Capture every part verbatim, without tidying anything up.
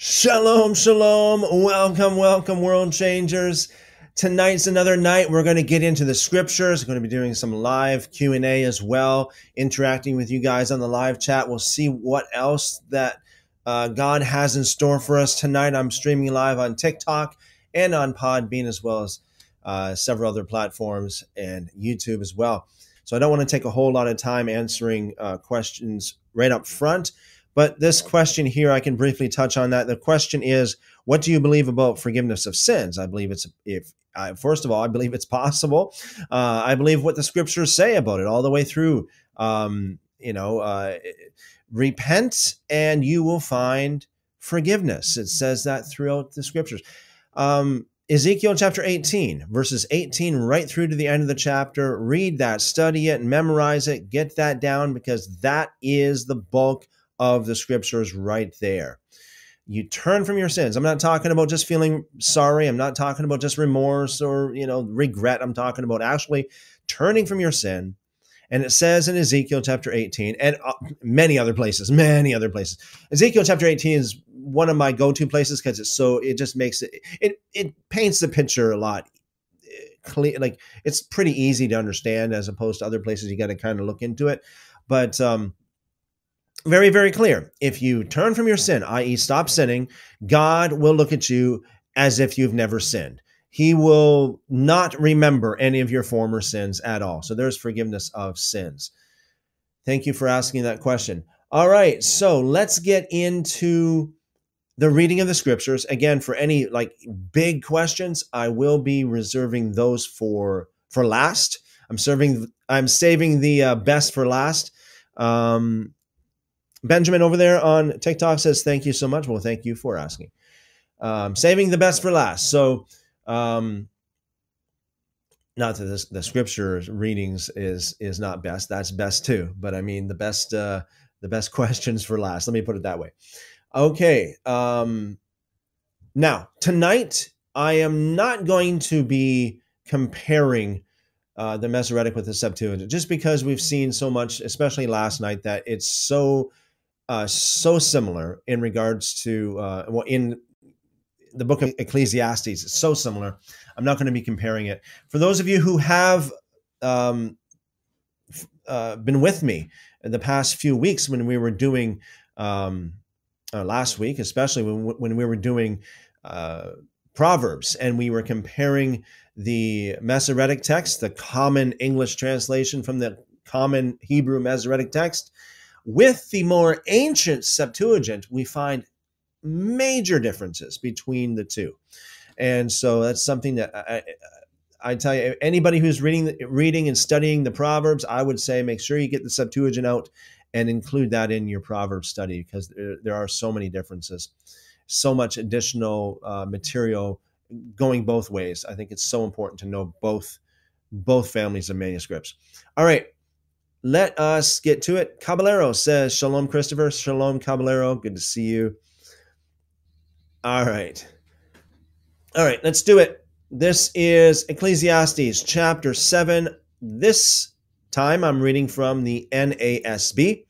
Shalom, shalom. Welcome, welcome, world changers. Tonight's another night. We're going to get into the scriptures. We're going to be doing some live Q and A as well, interacting with you guys on the live chat. We'll see what else that uh, God has in store for us tonight. I'm streaming live on TikTok and on Podbean, as well as uh, several other platforms and YouTube as well. So I don't want to take a whole lot of time answering uh, questions right up front. But this question here, I can briefly touch on that. The question is, what do you believe about forgiveness of sins? I believe it's, if I, first of all, I believe it's possible. Uh, I believe what the scriptures say about it all the way through. Um, you know, uh, repent and you will find forgiveness. It says that throughout the scriptures. Um, Ezekiel chapter eighteen, verses eighteen right through to the end of the chapter. Read that, study it, memorize it, get that down, because that is the bulk of the scriptures right there. You turn from your sins. I'm not talking about just feeling sorry. I'm not talking about just remorse or, you know, regret. I'm talking about actually turning from your sin. And it says in Ezekiel chapter eighteen and many other places, many other places. Ezekiel chapter eighteen is one of my go-to places because it's so, it just makes it, it, it paints the picture a lot clear. Like, it's pretty easy to understand as opposed to other places. You got to kind of look into it. But, um, very, very clear. If you turn from your sin, that is stop sinning, God will look at you as if you've never sinned. He will not remember any of your former sins at all. So there's forgiveness of sins. Thank you for asking that question. All right, so let's get into the reading of the scriptures. Again, for any like big questions, I will be reserving those for for last. I'm serving. I'm saving the uh, best for last. Um, Benjamin over there on TikTok says, thank you so much. Well, thank you for asking. Um, saving the best for last. So um, not that this, the scripture readings is is not best. That's best too. But I mean the best, uh, the best questions for last. Let me put it that way. Okay. Um, now, tonight, I am not going to be comparing Uh, the Masoretic with the Septuagint, just because we've seen so much, especially last night, that it's so, uh, so similar in regards to, uh, well, in the book of Ecclesiastes, it's so similar. I'm not going to be comparing it. For those of you who have um, uh, been with me in the past few weeks when we were doing, um, uh, last week, especially when, when we were doing uh, Proverbs, and we were comparing the Masoretic text, the common English translation from the common Hebrew Masoretic text, with the more ancient Septuagint, we find major differences between the two. And so that's something that I, I tell you, anybody who's reading, reading and studying the Proverbs, I would say make sure you get the Septuagint out and include that in your Proverbs study, because there are so many differences, so much additional uh, material going both ways. I think it's so important to know both both families of manuscripts. All right, let us get to it. Caballero says, shalom, Christopher. Shalom, Caballero. Good to see you. All right. All right, let's do it. This is Ecclesiastes chapter seven. This time I'm reading from the N A S B.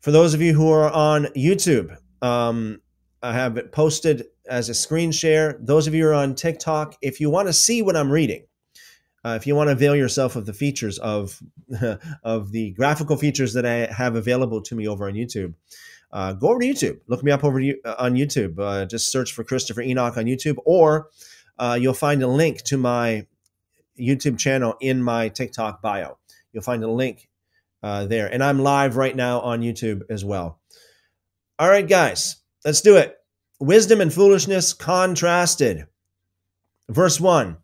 For those of you who are on YouTube, um, I have it posted as a screen share. Those of you who are on TikTok, if you want to see what I'm reading, uh, if you want to avail yourself of the features of, of the graphical features that I have available to me over on YouTube, uh, go over to YouTube. Look me up over to, uh, on YouTube. Uh, just search for Christopher Enoch on YouTube, or uh, you'll find a link to my YouTube channel in my TikTok bio. You'll find a link uh, there. And I'm live right now on YouTube as well. All right, guys, let's do it. Wisdom and foolishness contrasted. Verse one,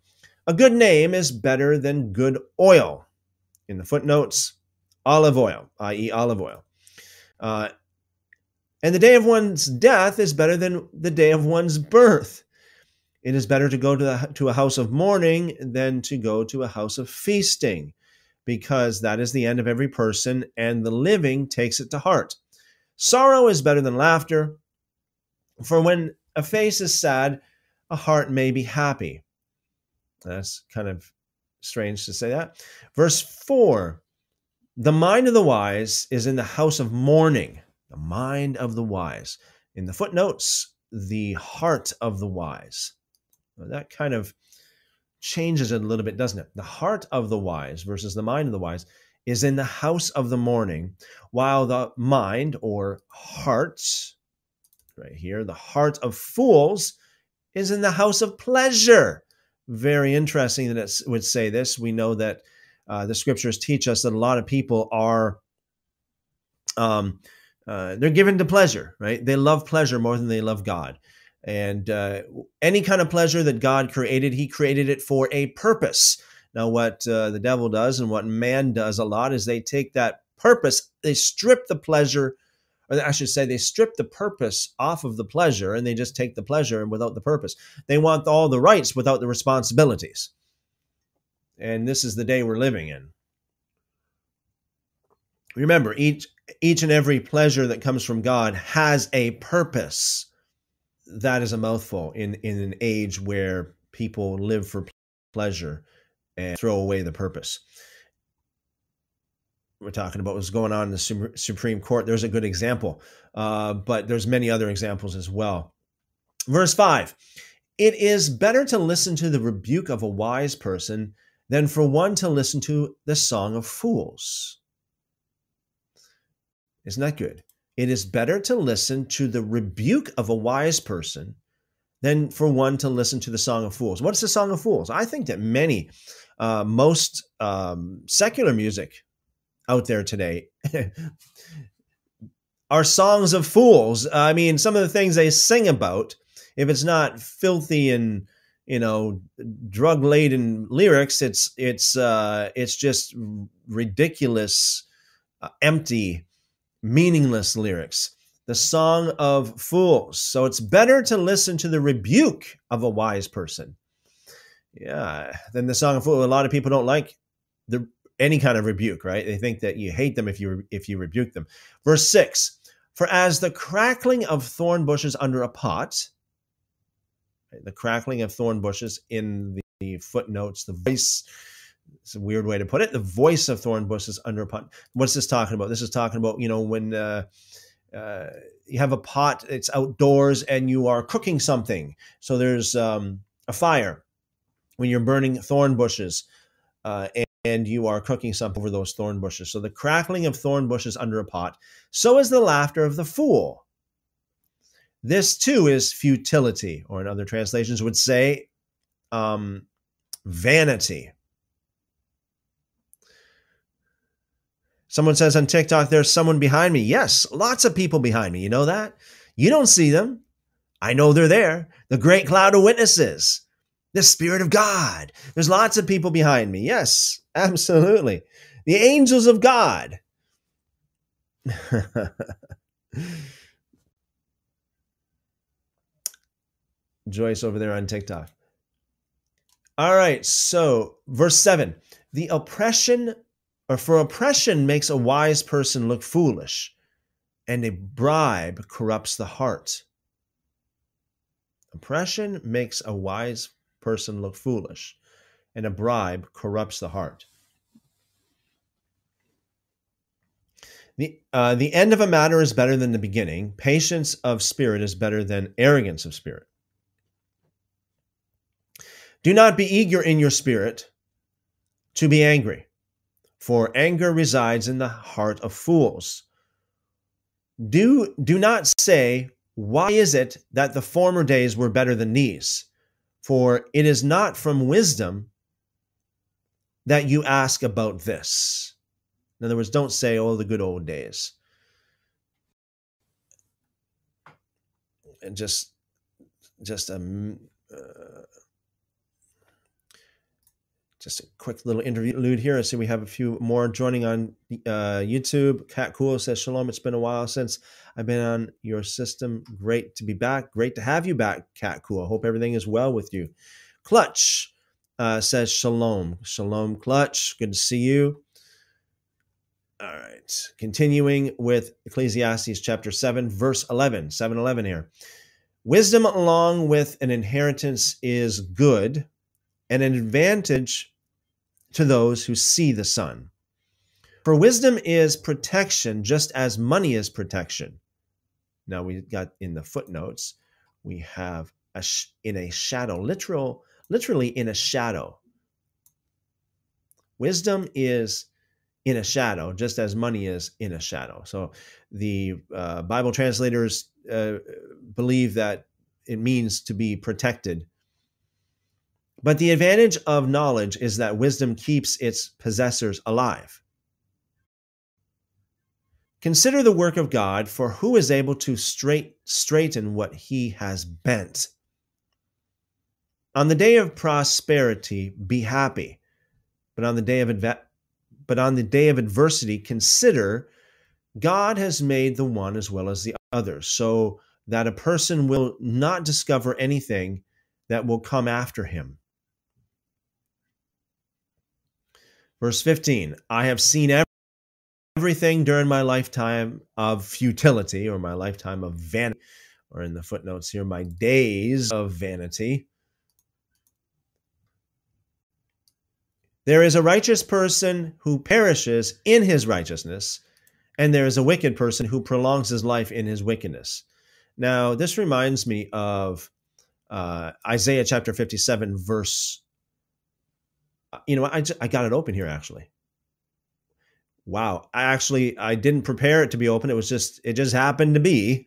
a good name is better than good oil. In the footnotes, olive oil, that is olive oil. Uh, and the day of one's death is better than the day of one's birth. It is better to go to, the, to a house of mourning than to go to a house of feasting, because that is the end of every person, and the living takes it to heart. Sorrow is better than laughter, for when a face is sad, a heart may be happy. That's kind of strange to say that. Verse four, the mind of the wise is in the house of mourning. The mind of the wise in the footnotes, the heart of the wise. Now that kind of changes it a little bit, doesn't it? The heart of the wise versus the mind of the wise is in the house of the morning, while the mind or heart, right here, the heart of fools is in the house of pleasure. Very interesting that it would say this. We know that uh, the scriptures teach us that a lot of people are, um, uh, they're given to pleasure, right? They love pleasure more than they love God. And uh, any kind of pleasure that God created, he created it for a purpose. Now, what uh, the devil does and what man does a lot is they take that purpose, they strip the pleasure, or I should say they strip the purpose off of the pleasure, and they just take the pleasure and without the purpose. They want all the rights without the responsibilities. And this is the day we're living in. Remember, each, each and every pleasure that comes from God has a purpose. That is a mouthful in, in an age where people live for pleasure and throw away the purpose. We're talking about what's going on in the Supreme Court. There's a good example, uh, but there's many other examples as well. Verse five, it is better to listen to the rebuke of a wise person than for one to listen to the song of fools. Isn't that good? It is better to listen to the rebuke of a wise person than for one to listen to the song of fools. What's the song of fools? I think that many, uh, most um, secular music out there today are songs of fools. I mean, some of the things they sing about, if it's not filthy and, you know, drug-laden lyrics, it's it's uh, it's just ridiculous, uh, empty, meaningless lyrics. The song of fools. So it's better to listen to the rebuke of a wise person. Yeah. Than the song of fools. A lot of people don't like the any kind of rebuke, right? They think that you hate them if you if you rebuke them. Verse six, for as the crackling of thorn bushes under a pot, right, the crackling of thorn bushes in the, the footnotes, the voice, it's a weird way to put it, the voice of thorn bushes under a pot. What's this talking about? This is talking about, you know, when uh, Uh, you have a pot, it's outdoors, and you are cooking something. So there's um, a fire when you're burning thorn bushes, uh, and, and you are cooking something over those thorn bushes. So the crackling of thorn bushes under a pot, so is the laughter of the fool. This too is futility, or in other translations would say um, vanity. Someone says on TikTok, there's someone behind me. Yes, lots of people behind me. You know that? You don't see them. I know they're there. The great cloud of witnesses. The Spirit of God. There's lots of people behind me. Yes, absolutely. The angels of God. Joyce over there on TikTok. All right, so verse seven. The oppression Or for oppression makes a wise person look foolish, and a bribe corrupts the heart. Oppression makes a wise person look foolish, and a bribe corrupts the heart. The, uh, the end of a matter is better than the beginning. Patience of spirit is better than arrogance of spirit. Do not be eager in your spirit to be angry. For anger resides in the heart of fools. Do, do not say, why is it that the former days were better than these? For it is not from wisdom that you ask about this. In other words, don't say, oh, the good old days. And just, just a... Uh, Just a quick little interlude here. I see we have a few more joining on uh, YouTube. Kat Cool says, Shalom, it's been a while since I've been on your system. Great to be back. Great to have you back, Kat Cool. Hope everything is well with you. Clutch uh, says, Shalom. Shalom, Clutch. Good to see you. All right. Continuing with Ecclesiastes chapter seven, verse eleven. seven eleven here. Wisdom along with an inheritance is good, and an advantage to those who see the sun. For wisdom is protection just as money is protection. Now we got in the footnotes, we have a sh in a shadow, literal, literally in a shadow. Wisdom is in a shadow, just as money is in a shadow. So the uh, Bible translators uh, believe that it means to be protected. But the advantage of knowledge is that wisdom keeps its possessors alive. Consider the work of God, for who is able to straight, straighten what he has bent? On the day of prosperity, be happy. But on the day of adva- but on the day of adversity, consider God has made the one as well as the other, so that a person will not discover anything that will come after him. Verse fifteen, I have seen everything. Everything during my lifetime of futility, or my lifetime of vanity, or in the footnotes here, my days of vanity. There is a righteous person who perishes in his righteousness, and there is a wicked person who prolongs his life in his wickedness. Now, this reminds me of uh, Isaiah chapter fifty-seven, verse. You know, I, I got it open here, actually. Wow. I actually, I didn't prepare it to be open. It was just, it just happened to be.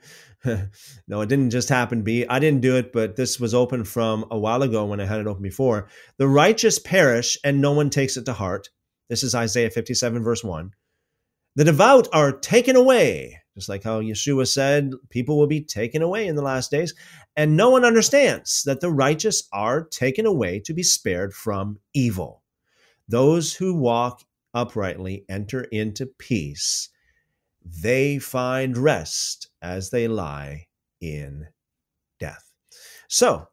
No, it didn't just happen to be. I didn't do it, but this was open from a while ago when I had it open before. The righteous perish and no one takes it to heart. This is Isaiah fifty-seven, verse one. The devout are taken away. Just like how Yeshua said, people will be taken away in the last days. And no one understands that the righteous are taken away to be spared from evil. Those who walk uprightly enter into peace. They find rest as they lie in death. So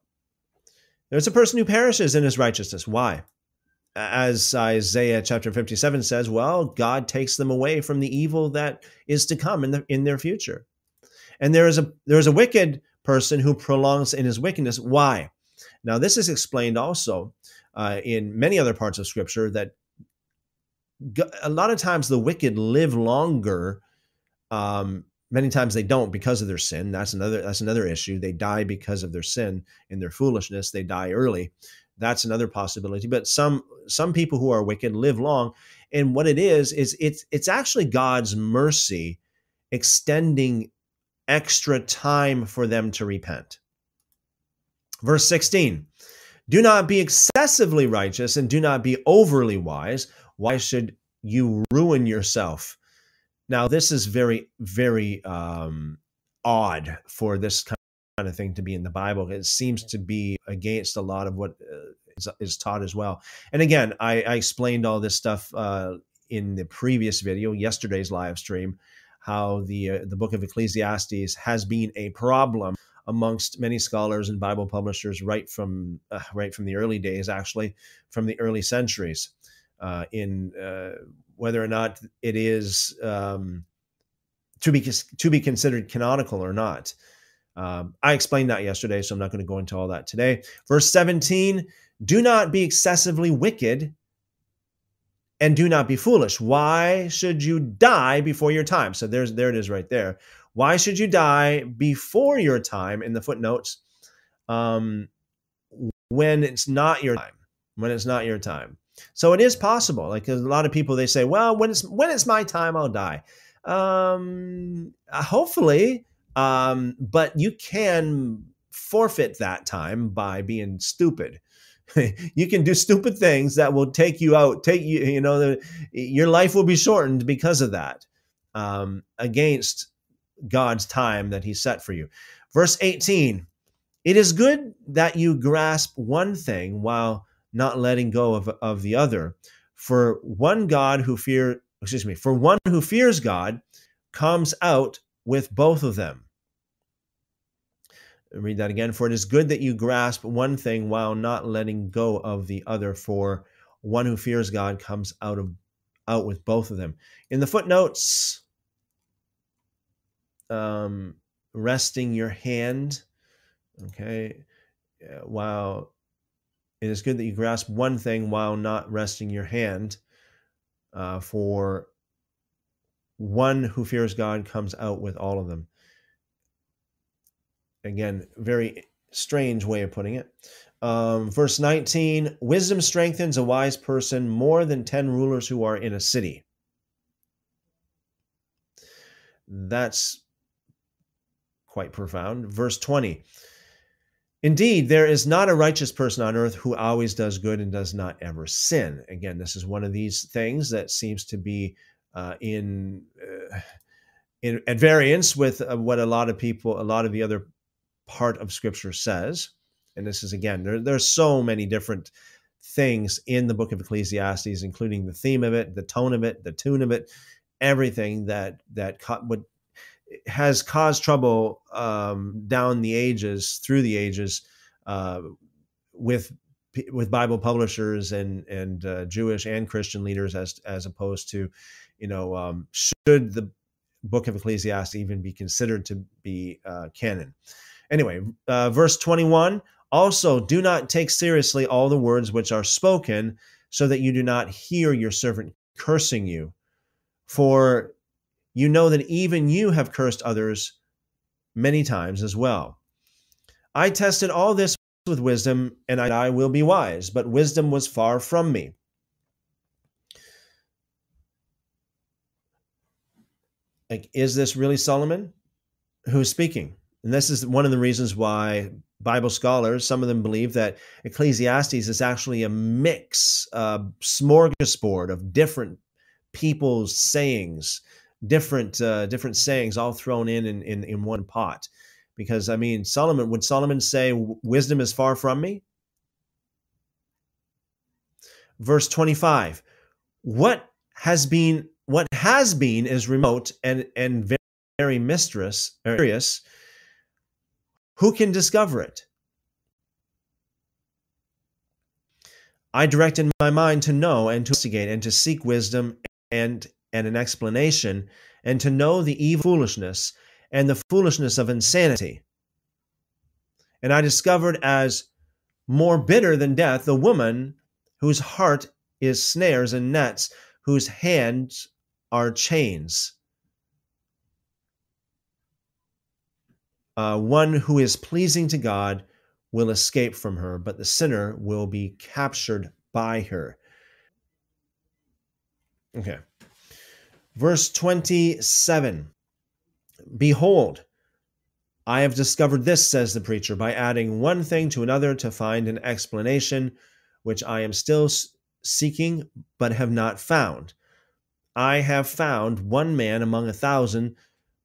there's a person who perishes in his righteousness. Why? As Isaiah chapter fifty-seven says, well, God takes them away from the evil that is to come in the, in their future. And there is a there is a wicked person who prolongs in his wickedness. Why? Now this is explained also uh, in many other parts of Scripture, that a lot of times the wicked live longer. Um, many times they don't, because of their sin. That's another, that's another issue. They die because of their sin and their foolishness. They die early. That's another possibility. But some, some people who are wicked live long. And what it is, is it's, it's actually God's mercy extending extra time for them to repent. Verse sixteen, do not be excessively righteous and do not be overly wise. Why should you ruin yourself? Now, this is very, very um, odd for this kind of thing to be in the Bible. It seems to be against a lot of what uh, is, is taught as well. And again, I, I explained all this stuff uh, in the previous video, yesterday's live stream, how the, uh, the book of Ecclesiastes has been a problem amongst many scholars and Bible publishers right from, uh, right from the early days, actually, from the early centuries. Uh, in uh, whether or not it is um, to be to be considered canonical or not. Um, I explained that yesterday, so I'm not going to go into all that today. Verse seventeen, do not be excessively wicked and do not be foolish. Why should you die before your time? So there's there it is right there. Why should you die before your time, in the footnotes, um, when it's not your time? When it's not your time. So it is possible. Like a lot of people, they say, well, when it's, when it's my time, I'll die. Um, hopefully, um, but you can forfeit that time by being stupid. You can do stupid things that will take you out, take you, you know, the, your life will be shortened because of that, um, against God's time that he set for you. Verse eighteen, it is good that you grasp one thing while not letting go of, of the other. For one God who fear, excuse me, for one who fears God comes out with both of them. Read that again. For it is good that you grasp one thing while not letting go of the other, for one who fears God comes out of out with both of them. In the footnotes, um, resting your hand, okay, while... It is good that you grasp one thing while not resting your hand, uh, for one who fears God comes out with all of them. Again, very strange way of putting it. Um, verse nineteen, wisdom strengthens a wise person more than ten rulers who are in a city. That's quite profound. Verse twenty, indeed, there is not a righteous person on earth who always does good and does not ever sin. Again, this is one of these things that seems to be uh, in, uh, in at variance with uh, what a lot of people, a lot of the other part of Scripture says. And this is, again, there, there's so many different things in the book of Ecclesiastes, including the theme of it, the tone of it, the tune of it, everything that that co- would, has caused trouble um, down the ages, through the ages, uh, with with Bible publishers and and uh, Jewish and Christian leaders, as as opposed to, you know, um, should the book of Ecclesiastes even be considered to be uh, canon? Anyway, uh, verse twenty-one. Also, do not take seriously all the words which are spoken, so that you do not hear your servant cursing you, for you know that even you have cursed others many times as well. I tested all this with wisdom, and I will be wise, but wisdom was far from me. Like, is this really Solomon who's speaking? And this is one of the reasons why Bible scholars, some of them, believe that Ecclesiastes is actually a mix, a smorgasbord of different people's sayings, different uh, different sayings all thrown in in, in in one pot. Because, I mean, Solomon, would Solomon say, wisdom is far from me? Verse twenty-five, what has been, what has been is remote and, and very, very mistress, mysterious. Who can discover it? I directed my mind to know and to investigate and to seek wisdom and and an explanation, and to know the evil foolishness and the foolishness of insanity. And I discovered as more bitter than death the woman whose heart is snares and nets, whose hands are chains. Uh, one who is pleasing to God will escape from her, but the sinner will be captured by her. Okay. Verse twenty-seven, behold, I have discovered this, says the preacher, by adding one thing to another to find an explanation, which I am still seeking, but have not found. I have found one man among a thousand,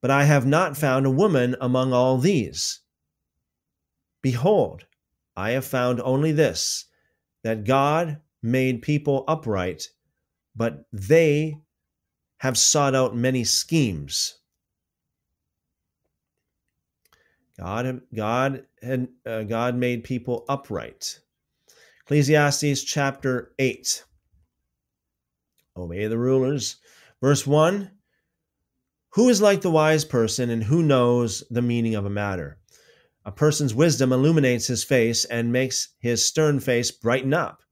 but I have not found a woman among all these. Behold, I have found only this, that God made people upright, but they have sought out many schemes. God, God, had, uh, God made people upright. Ecclesiastes chapter eight. Obey the rulers. Verse one. Who is like the wise person, and who knows the meaning of a matter? A person's wisdom illuminates his face and makes his stern face brighten up.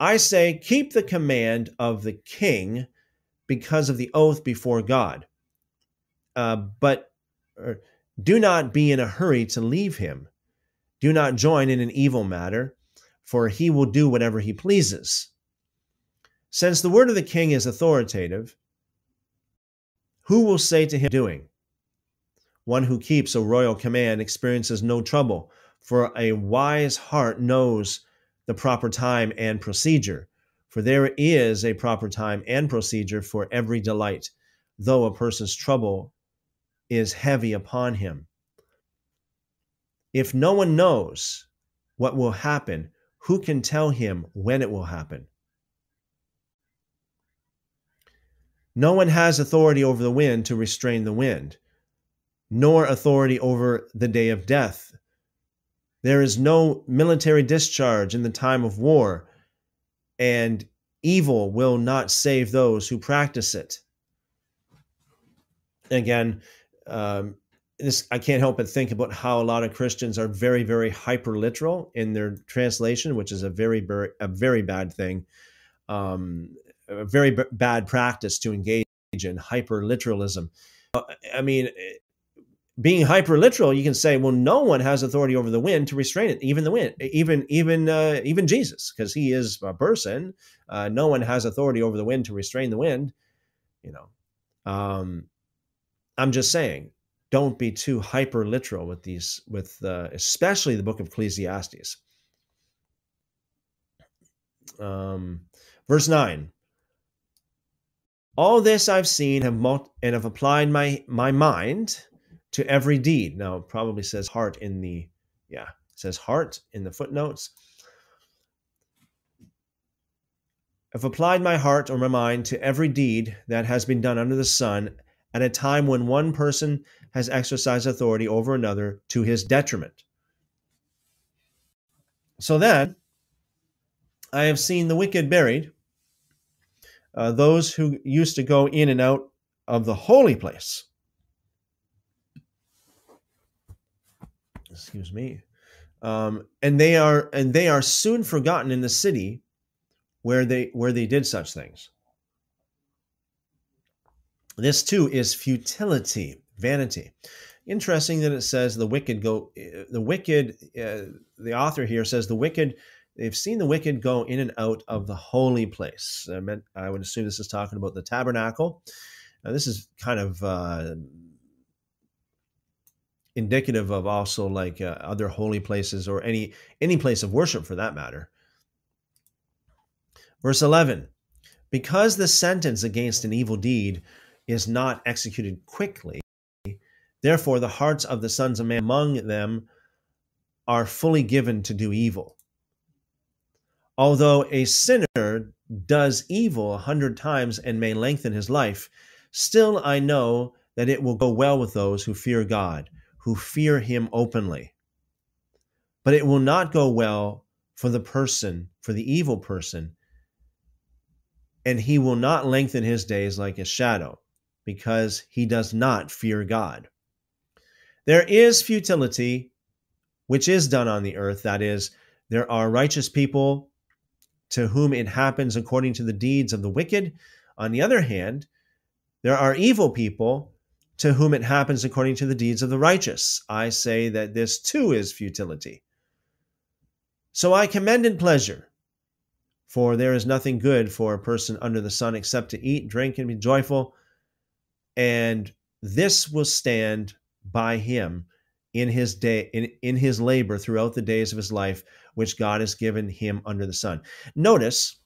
I say, keep the command of the king, because of the oath before God. Uh, but er, do not be in a hurry to leave him. Do not join in an evil matter, for he will do whatever he pleases. Since the word of the king is authoritative, who will say to him doing? One who keeps a royal command experiences no trouble, for a wise heart knows the proper time and procedure. For there is a proper time and procedure for every delight, though a person's trouble is heavy upon him. If no one knows what will happen, who can tell him when it will happen? No one has authority over the wind to restrain the wind, nor authority over the day of death. There is no military discharge in the time of war, and evil will not save those who practice it. Again, um, this, I can't help but think about how a lot of Christians are very, very hyperliteral in their translation, which is a very, a very bad thing, um, a very b- bad practice to engage in hyperliteralism. I mean, being hyperliteral, you can say, well, no one has authority over the wind to restrain it, even the wind, even even uh, even Jesus, because he is a person. Uh, no one has authority over the wind to restrain the wind. You know, um, I'm just saying, don't be too hyperliteral with these, with uh, especially the book of Ecclesiastes. Um, verse nine. All this I've seen have mul- and have applied my my mind to every deed. Now, it probably says heart in the, yeah, it says heart in the footnotes. I've applied my heart or my mind to every deed that has been done under the sun at a time when one person has exercised authority over another to his detriment. So then, I have seen the wicked buried, Uh, those who used to go in and out of the holy place. Excuse me. Um, and they are and they are soon forgotten in the city where they where they did such things. This too is futility, vanity. Interesting that it says the wicked go the wicked uh, the author here says the wicked they've seen the wicked go in and out of the holy place. I, meant, I would assume this is talking about the tabernacle. Now, this is kind of uh, indicative of also like uh, other holy places or any any place of worship for that matter. Verse eleven, because the sentence against an evil deed is not executed quickly, therefore the hearts of the sons of man among them are fully given to do evil. Although a sinner does evil a hundred times and may lengthen his life, still I know that it will go well with those who fear God, who fear him openly. But it will not go well for the person, for the evil person, and he will not lengthen his days like a shadow, because he does not fear God. There is futility which is done on the earth, that is, there are righteous people to whom it happens according to the deeds of the wicked. On the other hand, there are evil people to whom it happens according to the deeds of the righteous. I say that this too is futility. So I commended pleasure, for there is nothing good for a person under the sun except to eat, drink, and be joyful, and this will stand by him in his day, in, in his labor throughout the days of his life, which God has given him under the sun. Notice,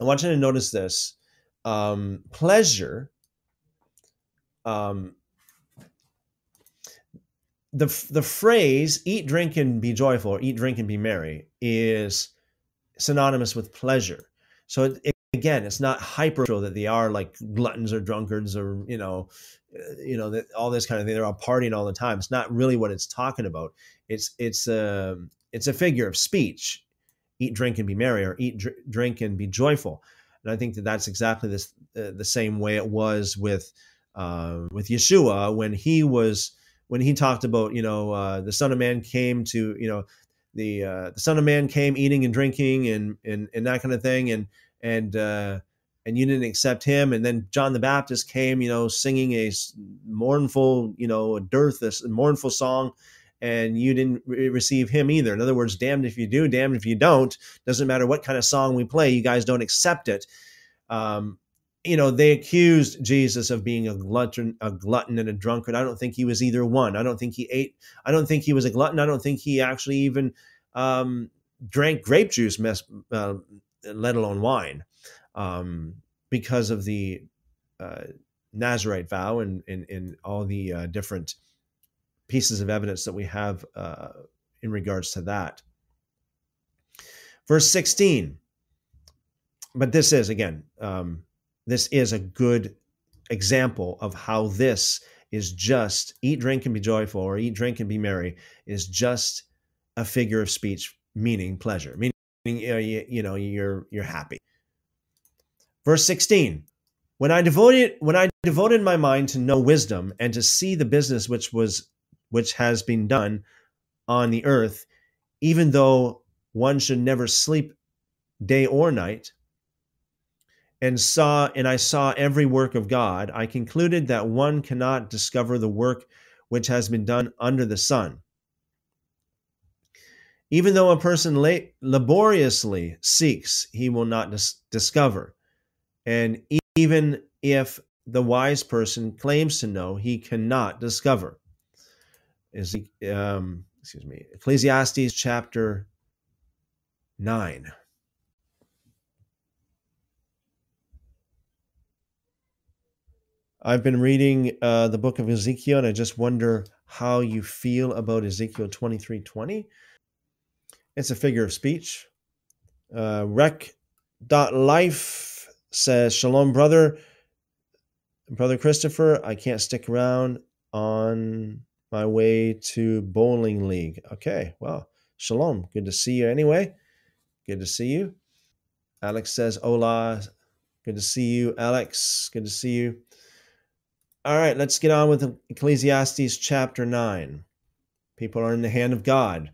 I want you to notice this, um, pleasure, um, the, the phrase eat, drink, and be joyful, or eat, drink, and be merry is synonymous with pleasure. So it, it, again, it's not hyper that they are like gluttons or drunkards or, you know, you know, that all this kind of thing. They're all partying all the time. It's not really what it's talking about. It's, it's a, it's a figure of speech, eat, drink, and be merry, or eat, dr- drink, and be joyful. And I think that that's exactly this, uh, the same way it was with, uh, with Yeshua when he was, when he talked about, you know, uh, the Son of Man came to, you know, the, uh, the Son of Man came eating and drinking and, and, and that kind of thing. And, and, uh, and you didn't accept him. And then John the Baptist came, you know, singing a mournful, you know, a dearth, this mournful song, and you didn't re- receive him either. In other words, damned if you do, damned if you don't. Doesn't matter what kind of song we play, you guys don't accept it. Um, you know, they accused Jesus of being a glutton, a glutton and a drunkard. I don't think he was either one. I don't think he ate. I don't think he was a glutton. I don't think he actually even um, drank grape juice, mess, uh, let alone wine. Um, because of the uh, Nazirite vow and in all the uh, different pieces of evidence that we have uh, in regards to that. Verse sixteen, but this is, again, um, this is a good example of how this is just eat, drink, and be joyful, or eat, drink, and be merry, is just a figure of speech, meaning pleasure, meaning, you know, you, you know you're you're happy. Verse sixteen, when I devoted when I devoted my mind to know wisdom and to see the business which was which has been done on the earth, even though one should never sleep day or night, and saw and I saw every work of God, I concluded that one cannot discover the work which has been done under the sun. Even though a person laboriously seeks, he will not dis- discover. And even if the wise person claims to know, he cannot discover. Is um, excuse me, Ecclesiastes chapter nine. I've been reading uh, the book of Ezekiel, and I just wonder how you feel about Ezekiel twenty-three twenty. It's a figure of speech. Uh, Rec.life says, Shalom, brother. Brother Christopher, I can't stick around on my way to bowling league. Okay, well, Shalom. Good to see you anyway. Good to see you. Alex says, hola. Good to see you, Alex. Good to see you. All right, let's get on with Ecclesiastes chapter nine. People are in the hand of God.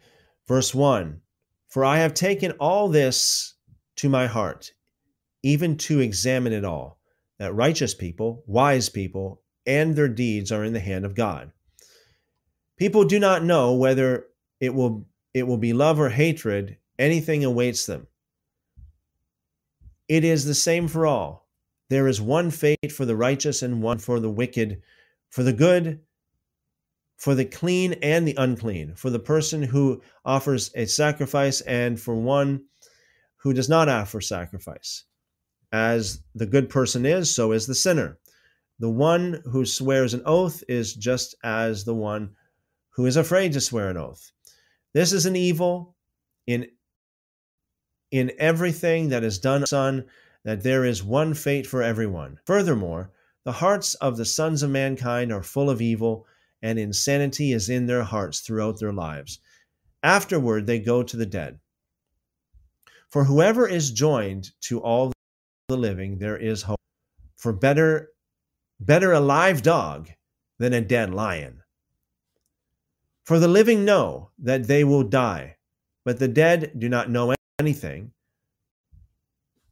Verse one, for I have taken all this to my heart, even to examine it all, that righteous people, wise people, and their deeds are in the hand of God. People do not know whether it will, it will be love or hatred, anything awaits them. It is the same for all. There is one fate for the righteous and one for the wicked, for the good, for the clean and the unclean, for the person who offers a sacrifice and for one who does not offer sacrifice. As the good person is, so is the sinner. The one who swears an oath is just as the one who is afraid to swear an oath. This is an evil in, in everything that is done, son, that there is one fate for everyone. Furthermore, the hearts of the sons of mankind are full of evil, and insanity is in their hearts throughout their lives. Afterward, they go to the dead. For whoever is joined to all the living, there is hope. For better, better a live dog than a dead lion. For the living know that they will die, but the dead do not know anything,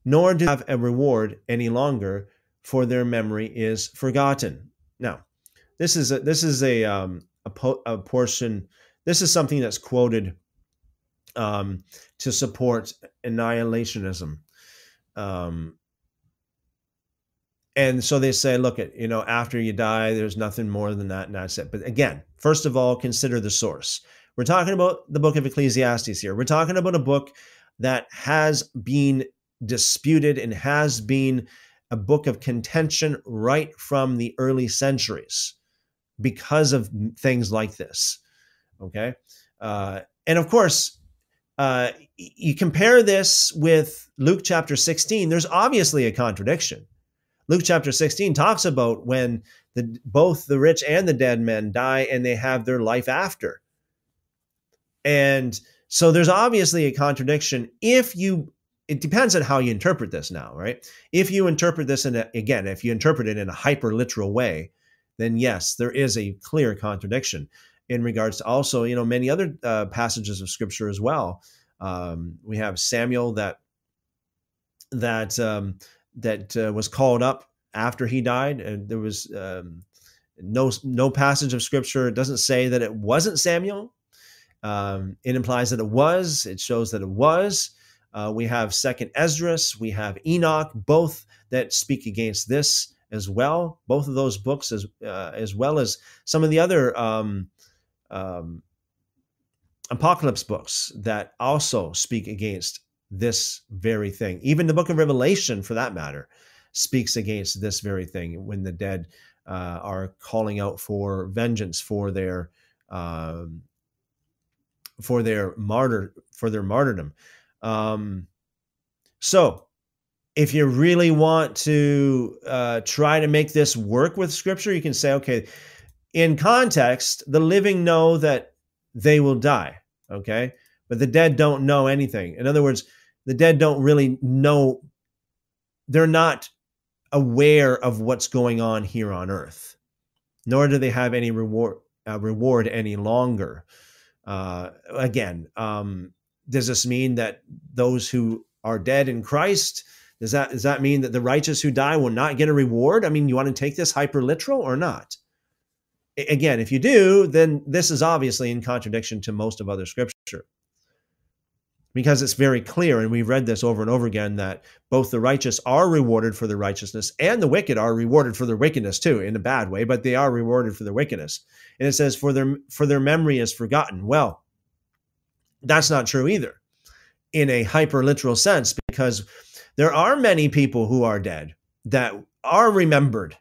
nor do they have a reward any longer, for their memory is forgotten. Now, this is a, this is a um, a, po a portion. This is something that's quoted um, to support annihilationism, um, and so they say, look, at you know, after you die, there's nothing more than that, and that's it. But again, first of all, consider the source. We're talking about the book of Ecclesiastes here. We're talking about a book that has been disputed and has been a book of contention right from the early centuries because of things like this. Okay. Uh, and of course, uh, you compare this with Luke chapter sixteen, there's obviously a contradiction. Luke chapter sixteen talks about when the, both the rich and the dead men die and they have their life after. And so there's obviously a contradiction if you It depends on how you interpret this now, right? If you interpret this in a, again, if you interpret it in a hyper-literal way, then yes, there is a clear contradiction in regards to also, you know, many other uh, passages of Scripture as well. Um, we have Samuel that that um, that uh, was called up after he died, and there was um, no no passage of Scripture. It doesn't say that it wasn't Samuel. Um, it implies that it was. It shows that it was. Uh, we have Second Esdras, we have Enoch, both that speak against this as well. Both of those books, as uh, as well as some of the other um, um, apocalypse books that also speak against this very thing. Even the book of Revelation, for that matter, speaks against this very thing when the dead uh, are calling out for vengeance for their um, for their martyr for their martyrdom. Um, so if you really want to, uh, try to make this work with Scripture, you can say, okay, in context, the living know that they will die. Okay. But the dead don't know anything. In other words, the dead don't really know. They're not aware of what's going on here on earth, nor do they have any reward, uh, reward any longer. Uh, again, um, Does this mean that those who are dead in Christ, does that does that mean that the righteous who die will not get a reward? I mean, you want to take this hyper-literal or not? Again, if you do, then this is obviously in contradiction to most of other scripture, because it's very clear, and we've read this over and over again, that both the righteous are rewarded for their righteousness and the wicked are rewarded for their wickedness too, in a bad way, but they are rewarded for their wickedness. And it says, for their, for their memory is forgotten. Well, that's not true either in a hyper-literal sense, because there are many people who are dead that are remembered.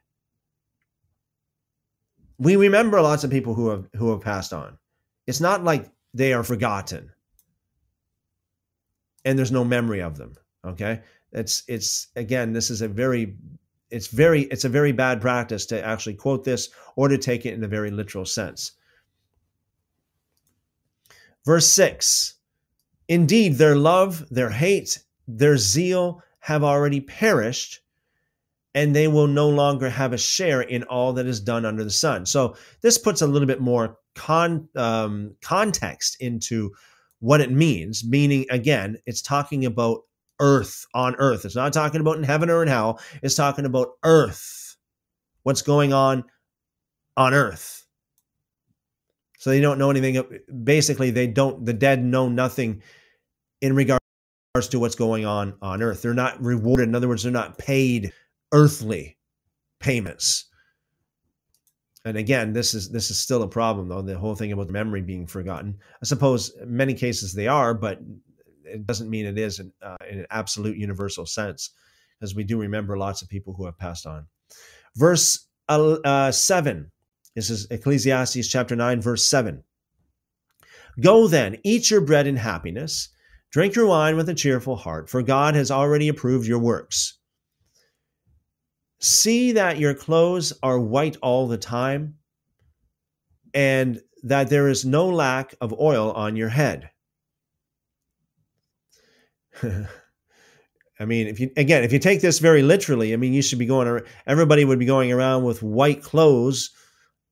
We remember lots of people who have, who have passed on. It's not like they are forgotten and there's no memory of them, okay? It's, it's again, this is a very, it's very, it's a very bad practice to actually quote this or to take it in a very literal sense. Verse six, indeed, their love, their hate, their zeal have already perished, and they will no longer have a share in all that is done under the sun. So this puts a little bit more con, um, context into what it means, meaning, again, it's talking about earth, on earth. It's not talking about in heaven or in hell. It's talking about earth, what's going on on earth. So they don't know anything. Basically, they don't, the dead know nothing in regards to what's going on on earth. They're not rewarded. In other words, they're not paid earthly payments. And again, this is this is still a problem, though, the whole thing about memory being forgotten. I suppose in many cases they are, but it doesn't mean it is in, uh, in an absolute universal sense, because we do remember lots of people who have passed on. Verse uh, seven. This is Ecclesiastes chapter nine, verse seven. Go then, eat your bread in happiness, drink your wine with a cheerful heart, for God has already approved your works. See that your clothes are white all the time, and that there is no lack of oil on your head. I mean, if you, again, if you take this very literally, I mean, you should be going, everybody would be going around with white clothes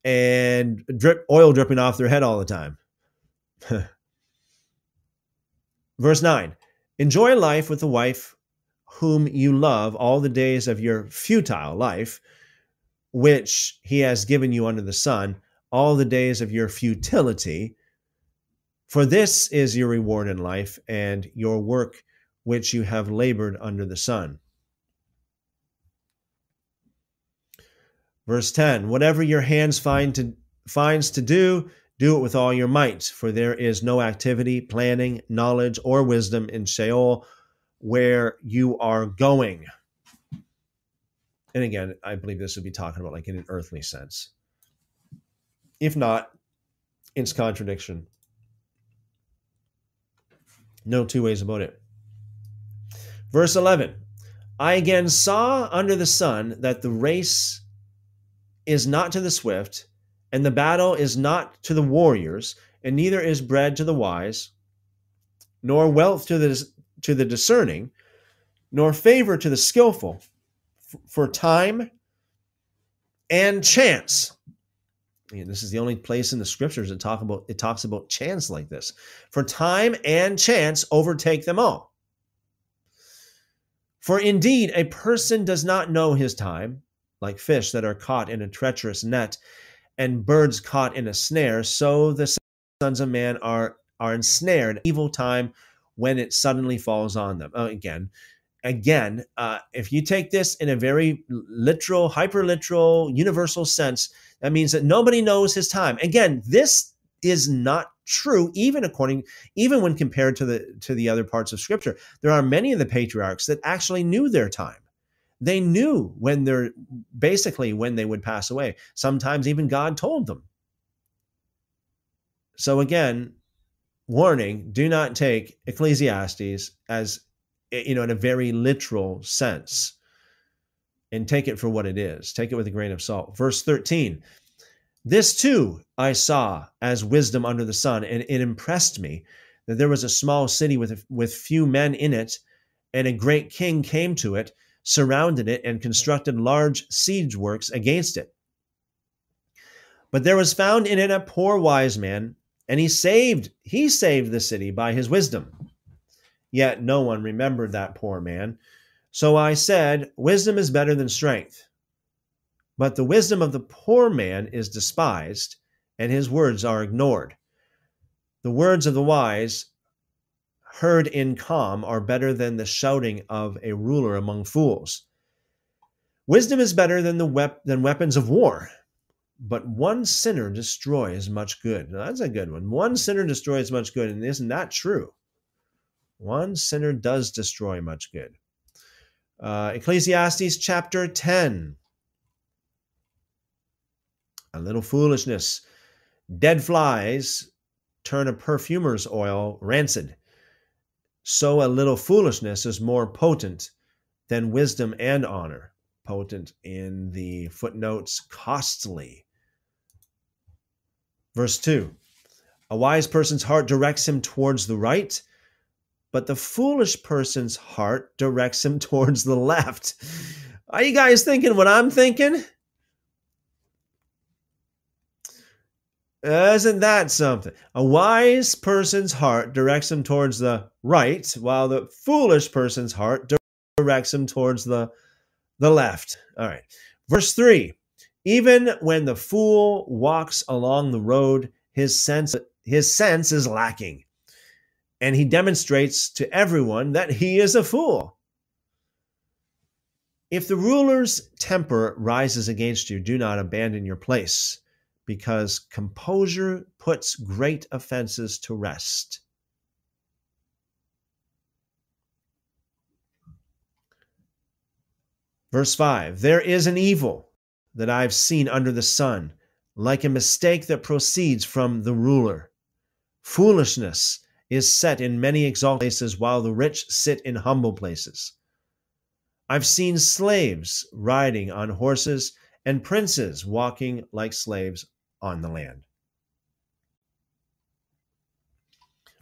and drip, oil dripping off their head all the time. Verse nine, enjoy life with the wife whom you love all the days of your futile life, which he has given you under the sun, all the days of your futility. For this is your reward in life and your work which you have labored under the sun. Verse ten, whatever your hands find to, finds to do, do it with all your might, for there is no activity, planning, knowledge, or wisdom in Sheol, where you are going. And again, I believe this would be talking about like in an earthly sense. If not, it's contradiction. No two ways about it. Verse eleven. I again saw under the sun that the race is not to the swift, and the battle is not to the warriors, and neither is bread to the wise, nor wealth to the to the discerning, nor favor to the skillful, for time and chance. And this is the only place in the scriptures that talk about, it talks about chance like this. For time and chance overtake them all. For indeed, a person does not know his time, like fish that are caught in a treacherous net and birds caught in a snare. So the sons of man are, are ensnared, evil time, when it suddenly falls on them. Uh, again, again, uh, if you take this in a very literal, hyper-literal, universal sense, that means that nobody knows his time. Again, this is not true, even according, even when compared to the to the other parts of Scripture. There are many of the patriarchs that actually knew their time. They knew when they're basically when they would pass away. Sometimes even God told them. So again, warning, do not take Ecclesiastes as, you know, in a very literal sense, and take it for what it is. Take it with a grain of salt. Verse thirteen, this too I saw as wisdom under the sun, and it impressed me that there was a small city with, a, with few men in it, and a great king came to it, surrounded it, and constructed large siege works against it. But there was found in it a poor wise man, and he saved, he saved the city by his wisdom. Yet no one remembered that poor man. So I said, wisdom is better than strength. But the wisdom of the poor man is despised, and his words are ignored. The words of the wise, heard in calm, are better than the shouting of a ruler among fools. Wisdom is better than the wep- than weapons of war, but one sinner destroys much good. Now, that's a good one. One sinner destroys much good, and isn't that true? One sinner does destroy much good. Uh, Ecclesiastes chapter ten. A little foolishness. Dead flies turn a perfumer's oil rancid. So a little foolishness is more potent than wisdom and honor. Potent in the footnotes, costly. Verse two. A wise person's heart directs him towards the right, but the foolish person's heart directs him towards the left. Are you guys thinking what I'm thinking? Isn't that something? A wise person's heart directs him towards the right, while the foolish person's heart directs him towards the, the left. All right. Verse three. Even when the fool walks along the road, his sense, his sense is lacking, and he demonstrates to everyone that he is a fool. If the ruler's temper rises against you, do not abandon your place, because composure puts great offenses to rest. Verse five, there is an evil that I've seen under the sun, like a mistake that proceeds from the ruler. Foolishness is set in many exalted places, while the rich sit in humble places. I've seen slaves riding on horses and princes walking like slaves on the land.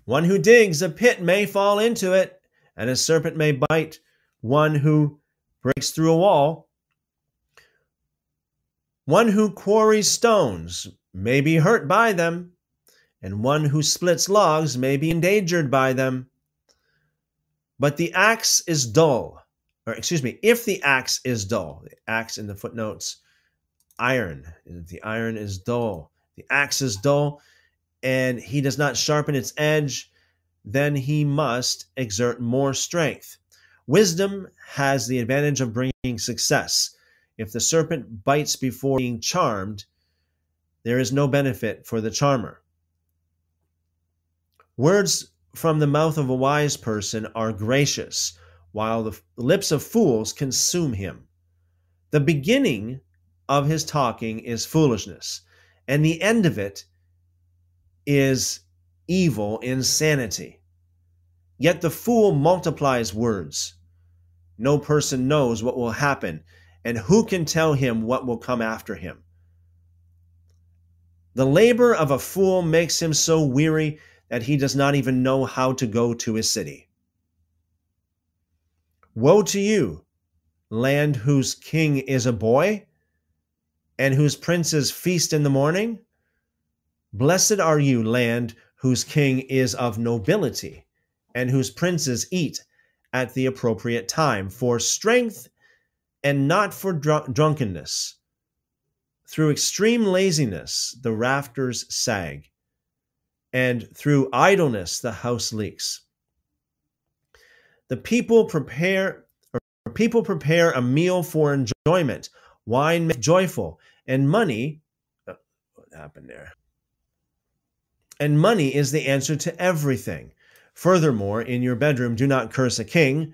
One who digs a pit may fall into it, and a serpent may bite. One who breaks through a wall, one who quarries stones may be hurt by them, and one who splits logs may be endangered by them. But the axe is dull, or excuse me, if the axe is dull, the axe in the footnotes, iron, the iron is dull, the axe is dull, and he does not sharpen its edge, then he must exert more strength. Wisdom has the advantage of bringing success. If the serpent bites before being charmed, there is no benefit for the charmer. Words from the mouth of a wise person are gracious, while the lips of fools consume him. The beginning of his talking is foolishness, and the end of it is evil insanity. Yet the fool multiplies words. No person knows what will happen, and who can tell him what will come after him? The labor of a fool makes him so weary that he does not even know how to go to his city. Woe to you, land whose king is a boy, and whose princes feast in the morning. Blessed are you, land whose king is of nobility, and whose princes eat at the appropriate time, for strength and not for drunk- drunkenness. Through extreme laziness, the rafters sag, and through idleness, the house leaks. The people prepare, or people prepare a meal for enjoyment, wine makes joyful, and money. Oh, what happened there? And money is the answer to everything. Furthermore, in your bedroom, do not curse a king,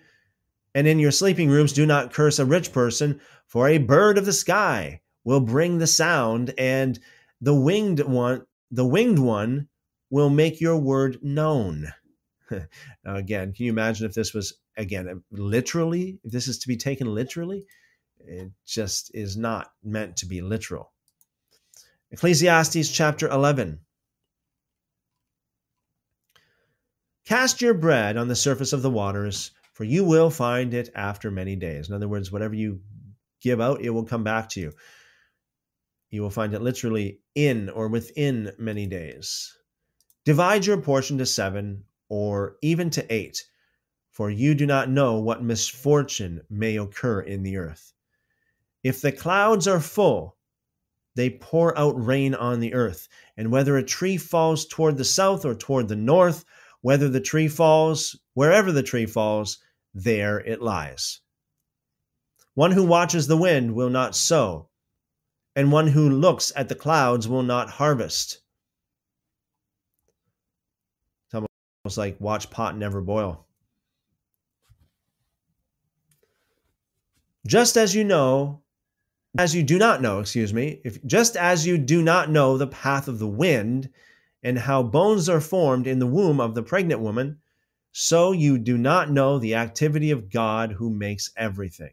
and in your sleeping rooms, do not curse a rich person, for a bird of the sky will bring the sound, and the winged one, the winged one, will make your word known. Now again, can you imagine if this was, again, literally, if this is to be taken literally? It just is not meant to be literal. Ecclesiastes chapter eleven. Cast your bread on the surface of the waters, for you will find it after many days. In other words, whatever you give out, it will come back to you. You will find it literally in or within many days. Divide your portion to seven, or even to eight, for you do not know what misfortune may occur in the earth. If the clouds are full, they pour out rain on the earth. And whether a tree falls toward the south or toward the north, whether the tree falls, wherever the tree falls, there it lies. One who watches the wind will not sow, and one who looks at the clouds will not harvest. It's almost like watch pot never boil. Just as you know, as you do not know, excuse me, if just as you do not know the path of the wind and how bones are formed in the womb of the pregnant woman, so you do not know the activity of God who makes everything.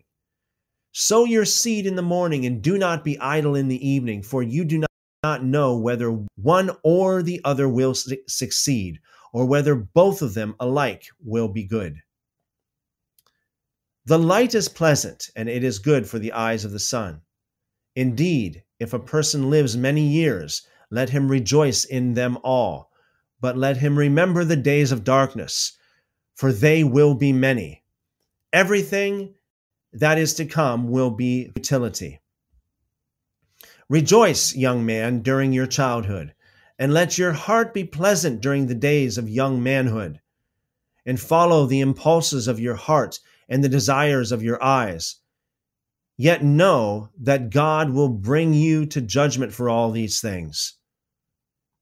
Sow your seed in the morning and do not be idle in the evening, for you do not know whether one or the other will su- succeed, or whether both of them alike will be good. The light is pleasant, and it is good for the eyes of the sun. Indeed, if a person lives many years, let him rejoice in them all. But let him remember the days of darkness, for they will be many. Everything that is to come will be futility. Rejoice, young man, during your childhood, and let your heart be pleasant during the days of young manhood. And follow the impulses of your heart and the desires of your eyes. Yet know that God will bring you to judgment for all these things.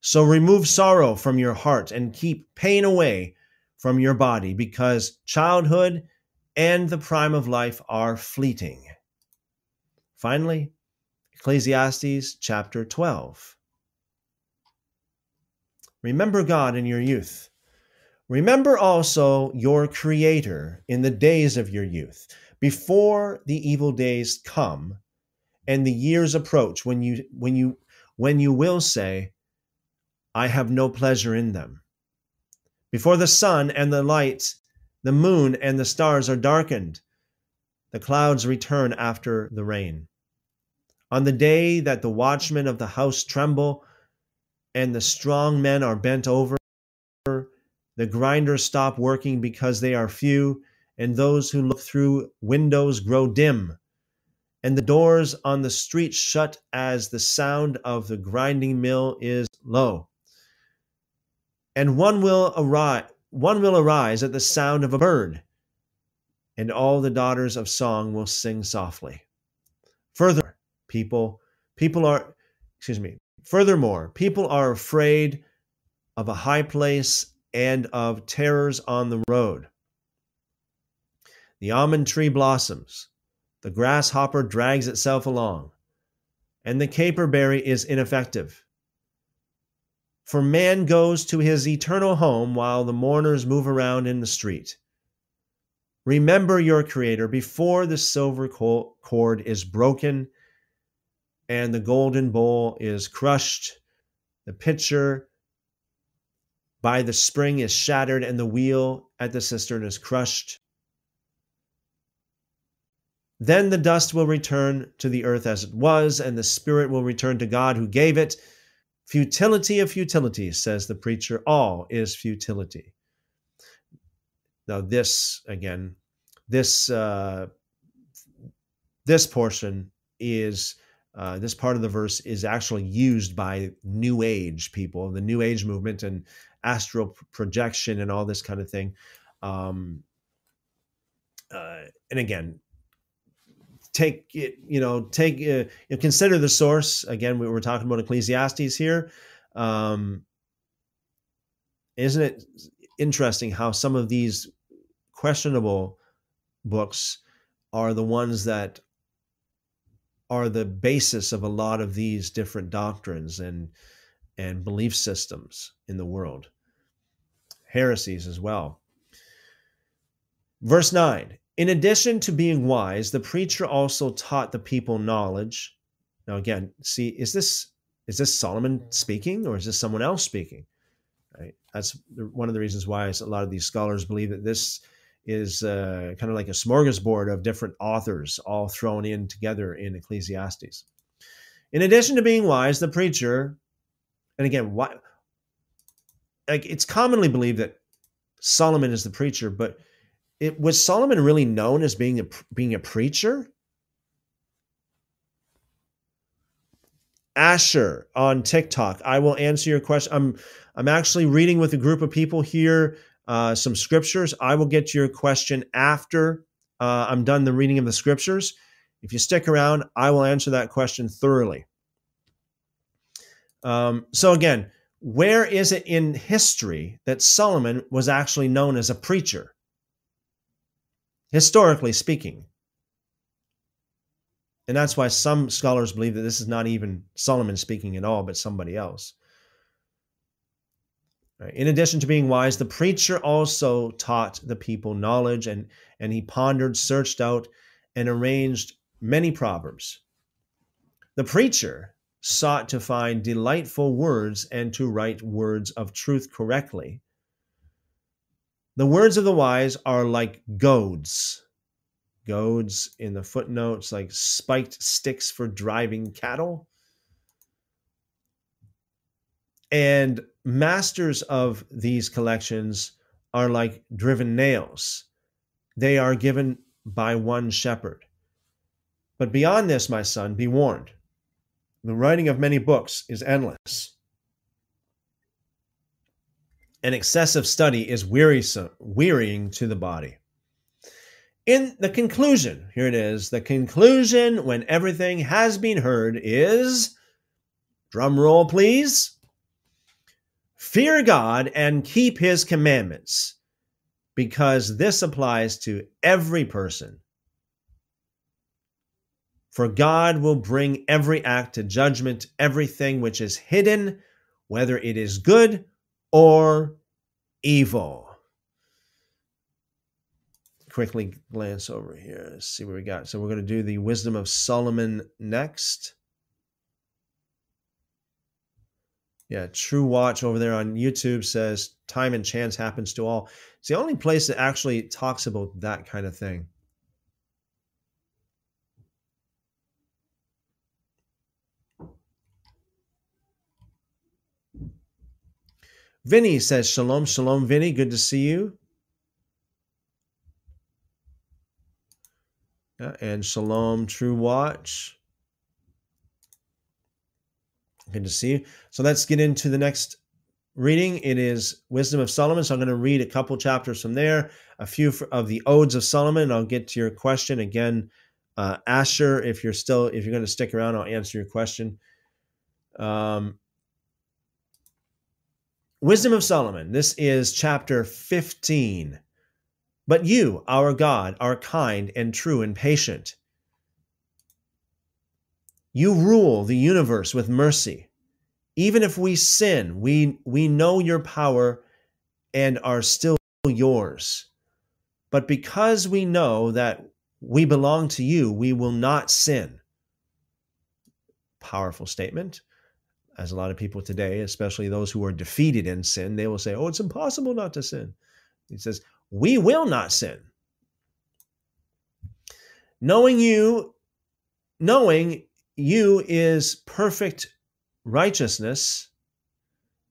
So remove sorrow from your heart and keep pain away from your body, because childhood and the prime of life are fleeting. Finally, Ecclesiastes chapter twelve. Remember God in your youth. Remember also your Creator in the days of your youth, before the evil days come and the years approach when you when you when you will say, I have no pleasure in them. Before the sun and the light, the moon and the stars are darkened, the clouds return after the rain. On the day that the watchmen of the house tremble, and the strong men are bent over, the grinders stop working because they are few, and those who look through windows grow dim, and the doors on the street shut as the sound of the grinding mill is low. And one will arise. One will arise at the sound of a bird, and all the daughters of song will sing softly. Further, people, people are, excuse me, furthermore, people are afraid of a high place and of terrors on the road. The almond tree blossoms, the grasshopper drags itself along, and the caperberry is ineffective. For man goes to his eternal home while the mourners move around in the street. Remember your Creator before the silver cord is broken and the golden bowl is crushed, the pitcher by the spring is shattered, and the wheel at the cistern is crushed. Then the dust will return to the earth as it was, and the spirit will return to God who gave it. Futility of futilities, says the preacher, all is futility. Now this, again, this uh, this portion is, uh, this part of the verse is actually used by New Age people, the New Age movement and astral projection and all this kind of thing. Um, uh, and again, Take it, you know, take, uh, consider the source. Again, we were talking about Ecclesiastes here. Um, isn't it interesting how some of these questionable books are the ones that are the basis of a lot of these different doctrines and, and belief systems in the world? Heresies as well. Verse nine. In addition to being wise, the preacher also taught the people knowledge. Now again, see, is this is this Solomon speaking, or is this someone else speaking? Right? That's one of the reasons why a lot of these scholars believe that this is uh, kind of like a smorgasbord of different authors all thrown in together in Ecclesiastes. In addition to being wise, the preacher, and again, why, like it's commonly believed that Solomon is the preacher, but It, was Solomon really known as being a, being a preacher? Asher on TikTok, I will answer your question. I'm I'm actually reading with a group of people here uh, some scriptures. I will get your question after uh, I'm done the reading of the scriptures. If you stick around, I will answer that question thoroughly. Um, so again, where is it in history that Solomon was actually known as a preacher? Historically speaking. And that's why some scholars believe that this is not even Solomon speaking at all, but somebody else. Right. In addition to being wise, the preacher also taught the people knowledge, and, and he pondered, searched out, and arranged many proverbs. The preacher sought to find delightful words and to write words of truth correctly. The words of the wise are like goads. Goads in the footnotes, like spiked sticks for driving cattle. And masters of these collections are like driven nails. They are given by one shepherd. But beyond this, my son, be warned. The writing of many books is endless. And excessive study is wearisome, wearying to the body. In the conclusion, here it is, the conclusion when everything has been heard is, drum roll please, fear God and keep his commandments, because this applies to every person. For God will bring every act to judgment, everything which is hidden, whether it is good or evil. Quickly glance over here. Let's see what we got. So we're going to do the Wisdom of Solomon next. Yeah, True Watch over there on YouTube says, time and chance happens to all. It's the only place that actually talks about that kind of thing. Vinny says, shalom, shalom, Vinny. Good to see you. Yeah, and shalom, True Watch. Good to see you. So let's get into the next reading. It is Wisdom of Solomon. So I'm going to read a couple chapters from there, a few of the Odes of Solomon, and I'll get to your question again. Uh, Asher, if you're still, if you're going to stick around, I'll answer your question. Um, Wisdom of Solomon. This is chapter fifteen. But you, our God, are kind and true and patient. You rule the universe with mercy. Even if we sin, we, we know your power and are still yours. But because we know that we belong to you, we will not sin. Powerful statement. As a lot of people today, especially those who are defeated in sin, they will say, oh, it's impossible not to sin. He says, we will not sin. Knowing you, knowing you is perfect righteousness.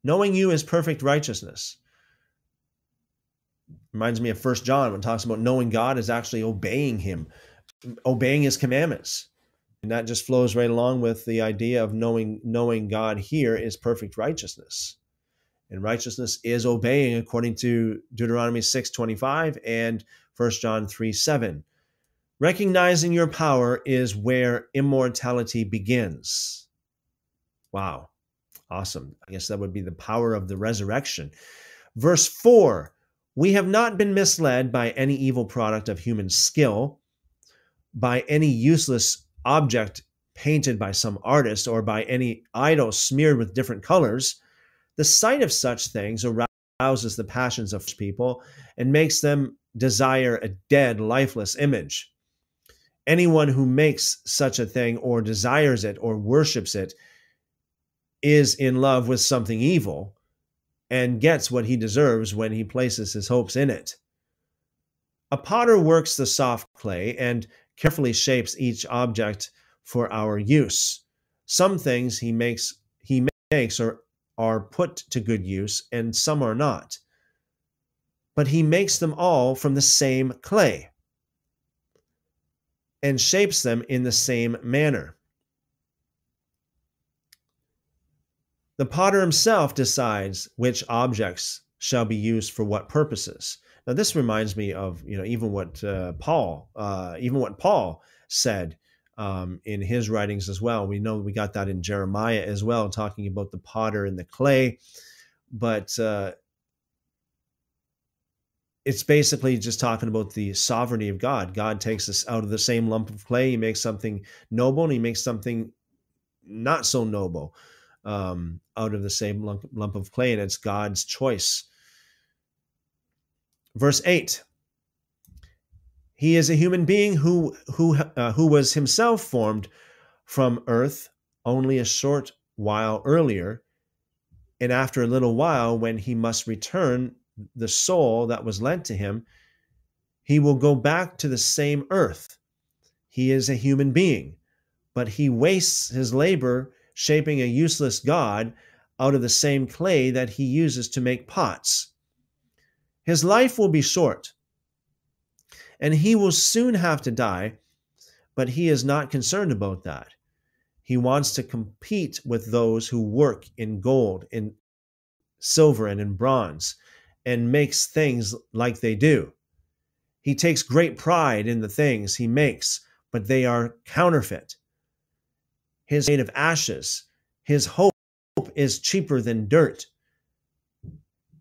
Knowing you is perfect righteousness. Reminds me of First John when it talks about knowing God is actually obeying him, obeying his commandments. And that just flows right along with the idea of knowing, knowing God here is perfect righteousness. And righteousness is obeying according to Deuteronomy six twenty-five and First John three seven. Recognizing your power is where immortality begins. Wow. Awesome. I guess that would be the power of the resurrection. Verse four, we have not been misled by any evil product of human skill, by any useless object painted by some artist, or by any idol smeared with different colors. The sight of such things arouses the passions of people and makes them desire a dead, lifeless image. Anyone who makes such a thing or desires it or worships it is in love with something evil and gets what he deserves when he places his hopes in it. A potter works the soft clay and carefully shapes each object for our use. Some things he makes he makes are, are put to good use, and some are not. But he makes them all from the same clay and shapes them in the same manner. The potter himself decides which objects shall be used for what purposes. Now, this reminds me of, you know, even what uh, Paul, uh, even what Paul said um, in his writings as well. We know we got that in Jeremiah as well, talking about the potter and the clay. But uh, it's basically just talking about the sovereignty of God. God takes us out of the same lump of clay. He makes something noble and he makes something not so noble. Um, out of the same lump, lump of clay, and it's God's choice. Verse eight. He is a human being who who uh, who was himself formed from earth only a short while earlier, and after a little while, when he must return the soul that was lent to him, he will go back to the same earth. He is a human being, but he wastes his labor shaping a useless god out of the same clay that he uses to make pots. His life will be short, and he will soon have to die, but he is not concerned about that. He wants to compete with those who work in gold, in silver, and in bronze, and makes things like they do. He takes great pride in the things he makes, but they are counterfeit. His made of ashes. His hope is cheaper than dirt.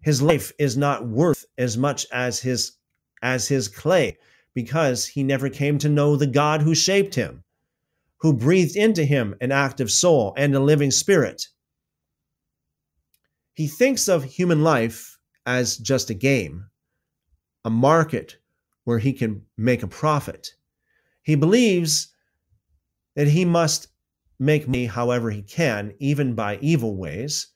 His life is not worth as much as his as his clay, because he never came to know the God who shaped him, who breathed into him an active soul and a living spirit. He thinks of human life as just a game, a market where he can make a profit. He believes that he must make money however he can, even by evil ways.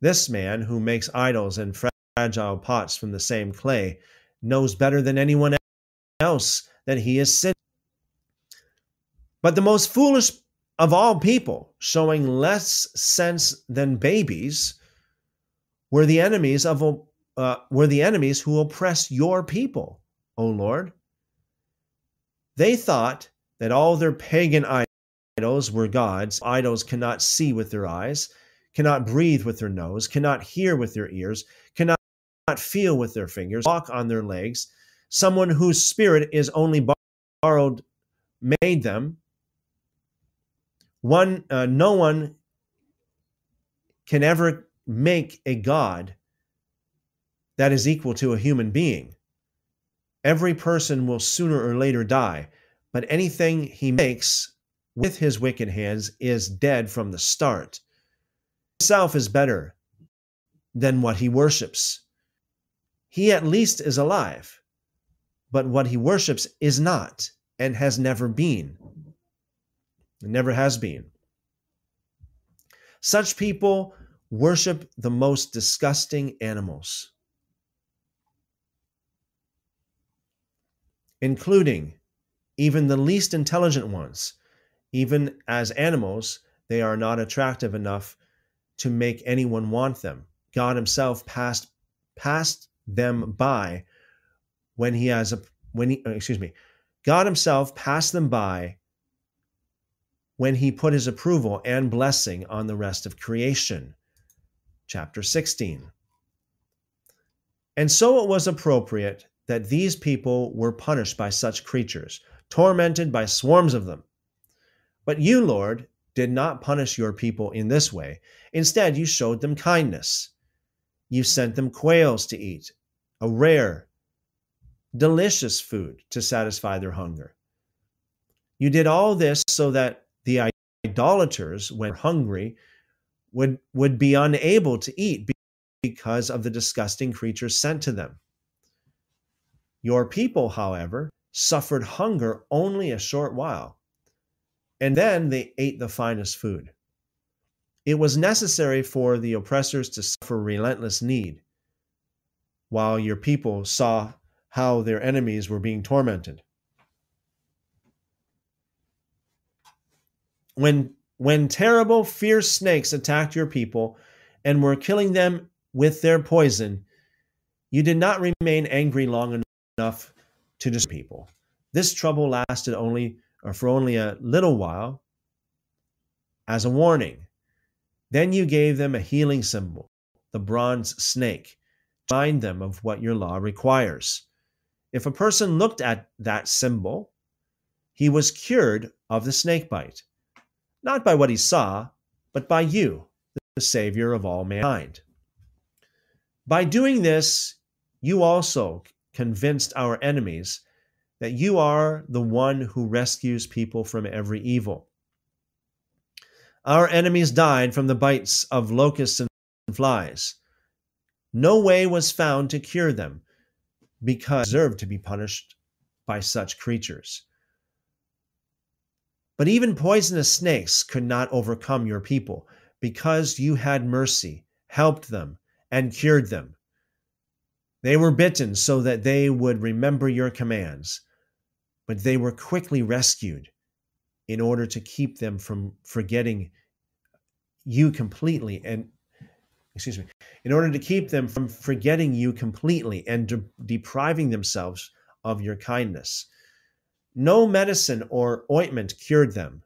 This man who makes idols and fragile pots from the same clay knows better than anyone else that he is sinning. But the most foolish of all people, showing less sense than babies, were the enemies of uh, were the enemies who oppress your people, O Lord. They thought that all their pagan idols Idols were gods. Idols cannot see with their eyes, cannot breathe with their nose, cannot hear with their ears, cannot feel with their fingers, walk on their legs. Someone whose spirit is only borrowed made them. One, uh, no one can ever make a god that is equal to a human being. Every person will sooner or later die, but anything he makes with his wicked hands is dead from the start. Himself is better than what he worships. He at least is alive, but what he worships is not and has never been. It never has been. Such people worship the most disgusting animals, including even the least intelligent ones. Even as animals, they are not attractive enough to make anyone want them. God himself passed passed them by when he has a when he, excuse me. God himself passed them by when he put his approval and blessing on the rest of creation. Chapter sixteen. And so it was appropriate that these people were punished by such creatures, tormented by swarms of them. But you, Lord, did not punish your people in this way. Instead, you showed them kindness. You sent them quails to eat, a rare, delicious food to satisfy their hunger. You did all this so that the idolaters, when hungry, would, would be unable to eat because of the disgusting creatures sent to them. Your people, however, suffered hunger only a short while. And then they ate the finest food. It was necessary for the oppressors to suffer relentless need, while your people saw how their enemies were being tormented. When, when terrible, fierce snakes attacked your people and were killing them with their poison, you did not remain angry long enough to destroy people. This trouble lasted only Or for only a little while, as a warning. Then you gave them a healing symbol, the bronze snake, to remind them of what your law requires. If a person looked at that symbol, he was cured of the snake bite, not by what he saw, but by you, the Savior of all mankind. By doing this, you also convinced our enemies that you are the one who rescues people from every evil. Our enemies died from the bites of locusts and flies. No way was found to cure them, because they deserved to be punished by such creatures. But even poisonous snakes could not overcome your people, because you had mercy, helped them, and cured them. They were bitten so that they would remember your commands, but they were quickly rescued, in order to keep them from forgetting you completely and, excuse me, in order to keep them from forgetting you completely and de- depriving themselves of your kindness. No medicine or ointment cured them.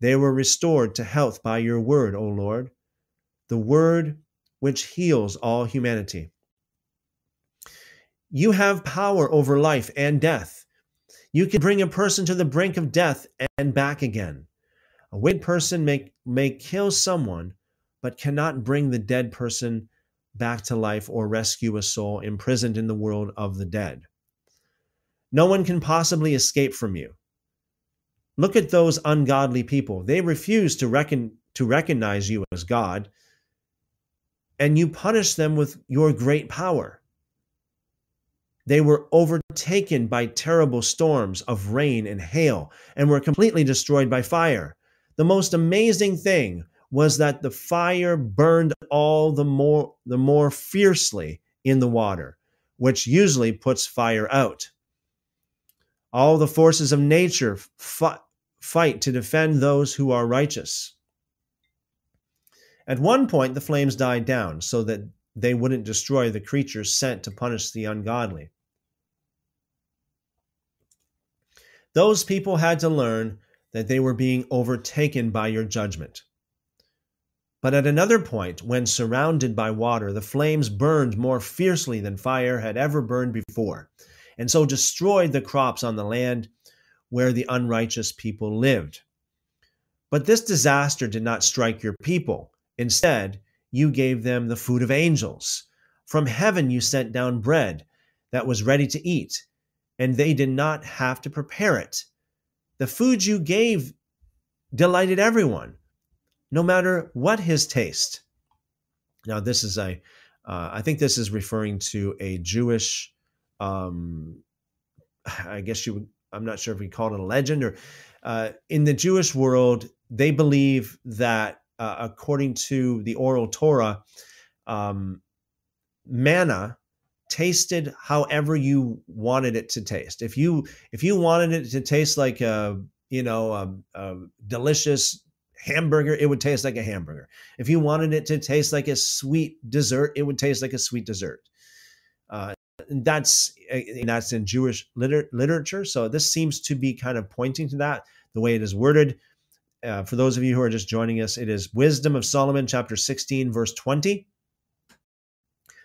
They were restored to health by your word, O Lord, the word which heals all humanity. You have power over life and death. You can bring a person to the brink of death and back again. A wicked person may, may kill someone, but cannot bring the dead person back to life or rescue a soul imprisoned in the world of the dead. No one can possibly escape from you. Look at those ungodly people. They refuse to reckon, to recognize you as God, and you punish them with your great power. They were overtaken by terrible storms of rain and hail and were completely destroyed by fire. The most amazing thing was that the fire burned all the more, the more fiercely in the water, which usually puts fire out. All the forces of nature f- fight to defend those who are righteous. At one point, the flames died down so that they wouldn't destroy the creatures sent to punish the ungodly. Those people had to learn that they were being overtaken by your judgment. But at another point, when surrounded by water, the flames burned more fiercely than fire had ever burned before, and so destroyed the crops on the land where the unrighteous people lived. But this disaster did not strike your people. Instead, you gave them the food of angels. From heaven you sent down bread that was ready to eat, and they did not have to prepare it. The food you gave delighted everyone, no matter what his taste. Now this is a, uh, I think this is referring to a Jewish, um, I guess you would, I'm not sure if we call it a legend, or uh, in the Jewish world, they believe that Uh, according to the oral Torah, um, manna tasted however you wanted it to taste. If you if you wanted it to taste like a you know a, a delicious hamburger, it would taste like a hamburger. If you wanted it to taste like a sweet dessert, it would taste like a sweet dessert. Uh, that's that's in Jewish liter- literature. So this seems to be kind of pointing to that, the way it is worded. Uh, for those of you who are just joining us, it is Wisdom of Solomon, chapter sixteen, verse twenty.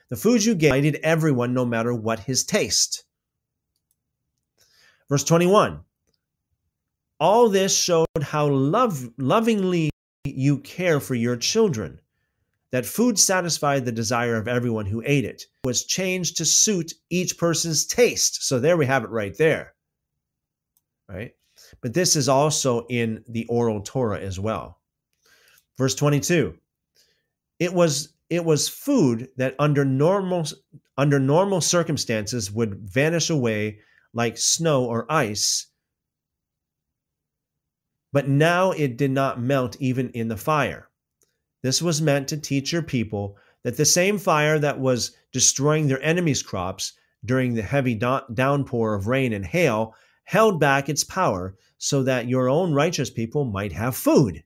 The food you gave delighted everyone, no matter what his taste. Verse twenty-one. All this showed how love, lovingly you care for your children, that food satisfied the desire of everyone who ate it. It was changed to suit each person's taste. So there we have it right there. Right? But this is also in the oral Torah as well. Verse twenty-two. It was it was food that under normal under normal circumstances would vanish away like snow or ice, but now it did not melt even in the fire. This was meant to teach your people that the same fire that was destroying their enemies' crops during the heavy do- downpour of rain and hail held back its power so that your own righteous people might have food.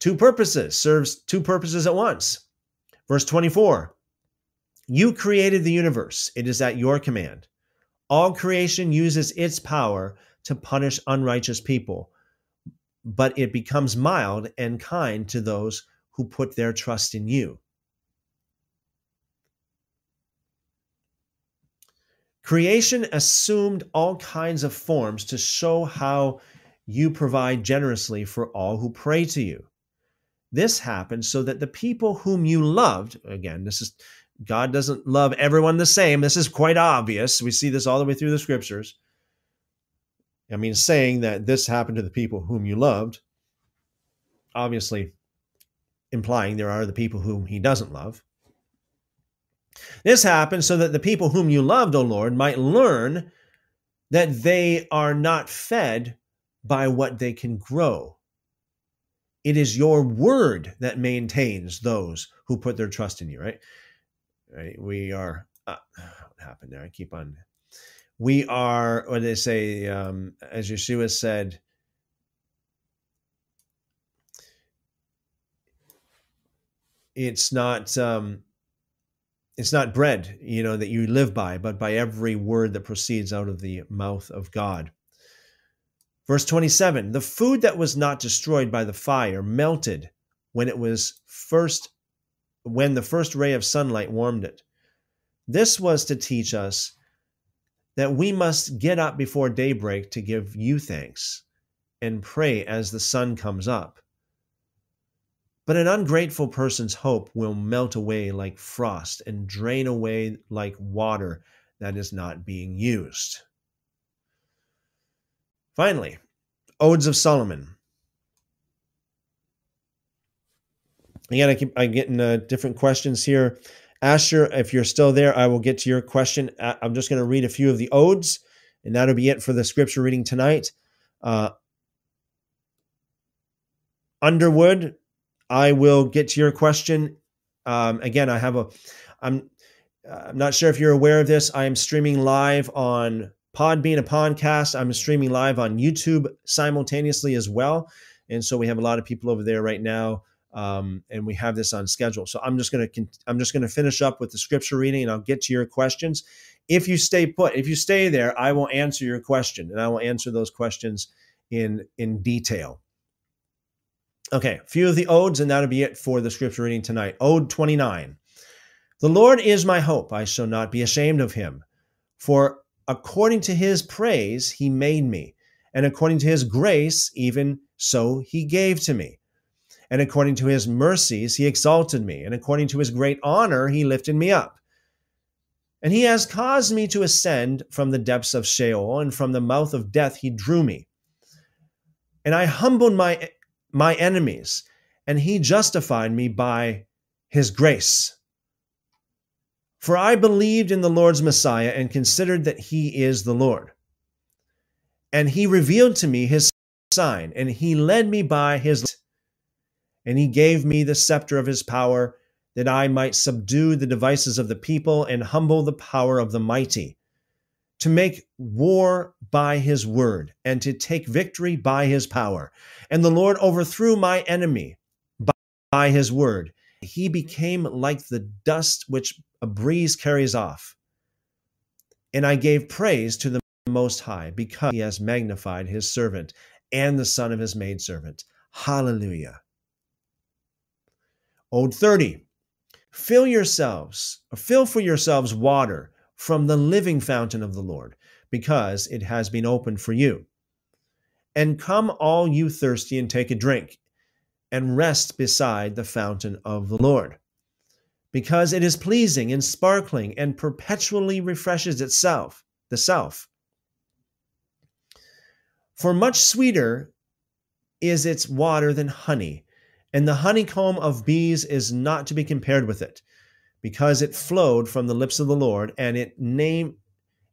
Two purposes, serves two purposes at once. Verse twenty-four, you created the universe. It is at your command. All creation uses its power to punish unrighteous people, but it becomes mild and kind to those who put their trust in you. Creation assumed all kinds of forms to show how you provide generously for all who pray to you. This happened so that the people whom you loved, again, this is, God doesn't love everyone the same. This is quite obvious. We see this all the way through the scriptures. I mean, saying that this happened to the people whom you loved, obviously implying there are the people whom he doesn't love. This happened so that the people whom you loved, O Lord, might learn that they are not fed by what they can grow. It is your word that maintains those who put their trust in you, right? Right? We are, uh, what happened there? I keep on. We are, what they say, um, as Yeshua said, it's not, um, it's not bread, you know, that you live by, but by every word that proceeds out of the mouth of God. Verse twenty-seven, the food that was not destroyed by the fire melted when it was first, when the first ray of sunlight warmed it. This was to teach us that we must get up before daybreak to give you thanks and pray as the sun comes up. But an ungrateful person's hope will melt away like frost and drain away like water that is not being used. Finally, Odes of Solomon. Again, I keep, I'm getting uh, different questions here. Asher, if you're still there, I will get to your question. I'm just going to read a few of the odes, and that'll be it for the scripture reading tonight. Uh, Underwood, I will get to your question. Um, again, I have a, I'm, I'm not sure if you're aware of this. I am streaming live on Podbean, a podcast. I'm streaming live on YouTube simultaneously as well. And so we have a lot of people over there right now. Um, and we have this on schedule. So I'm just going to, I'm just going to finish up with the scripture reading, and I'll get to your questions. If you stay put, if you stay there, I will answer your question, and I will answer those questions in, in detail. Okay, a few of the odes, and that'll be it for the scripture reading tonight. Ode twenty-nine. The Lord is my hope. I shall not be ashamed of him. For according to his praise, he made me. And according to his grace, even so he gave to me. And according to his mercies, he exalted me. And according to his great honor, he lifted me up. And he has caused me to ascend from the depths of Sheol, and from the mouth of death he drew me. And I humbled my my enemies, and he justified me by his grace. For I believed in the Lord's Messiah and considered that he is the Lord. And he revealed to me his sign, and he led me by his light, and he gave me the scepter of his power, that I might subdue the devices of the people and humble the power of the mighty, to make war by his word, and to take victory by his power. And the Lord overthrew my enemy by his word. He became like the dust which a breeze carries off. And I gave praise to the Most High, because he has magnified his servant and the son of his maidservant. Hallelujah. Ode thirty. Fill yourselves, fill for yourselves water from the living fountain of the Lord, because it has been opened for you. And come all you thirsty, and take a drink, and rest beside the fountain of the Lord, because it is pleasing and sparkling, and perpetually refreshes itself, the self. For much sweeter is its water than honey, and the honeycomb of bees is not to be compared with it, because it flowed from the lips of the Lord, and it named,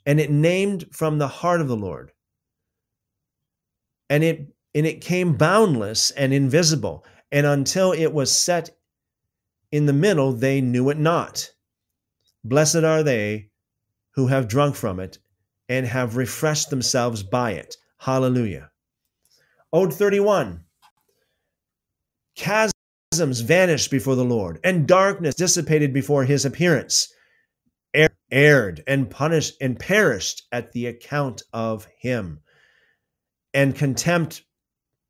and it named from the heart of the Lord. And it and it came boundless and invisible, and until it was set in the middle, they knew it not. Blessed are they who have drunk from it and have refreshed themselves by it. Hallelujah. Ode thirty-one. Chasms vanished before the Lord, and darkness dissipated before his appearance. Air, erred and punished and perished at the account of him, and contempt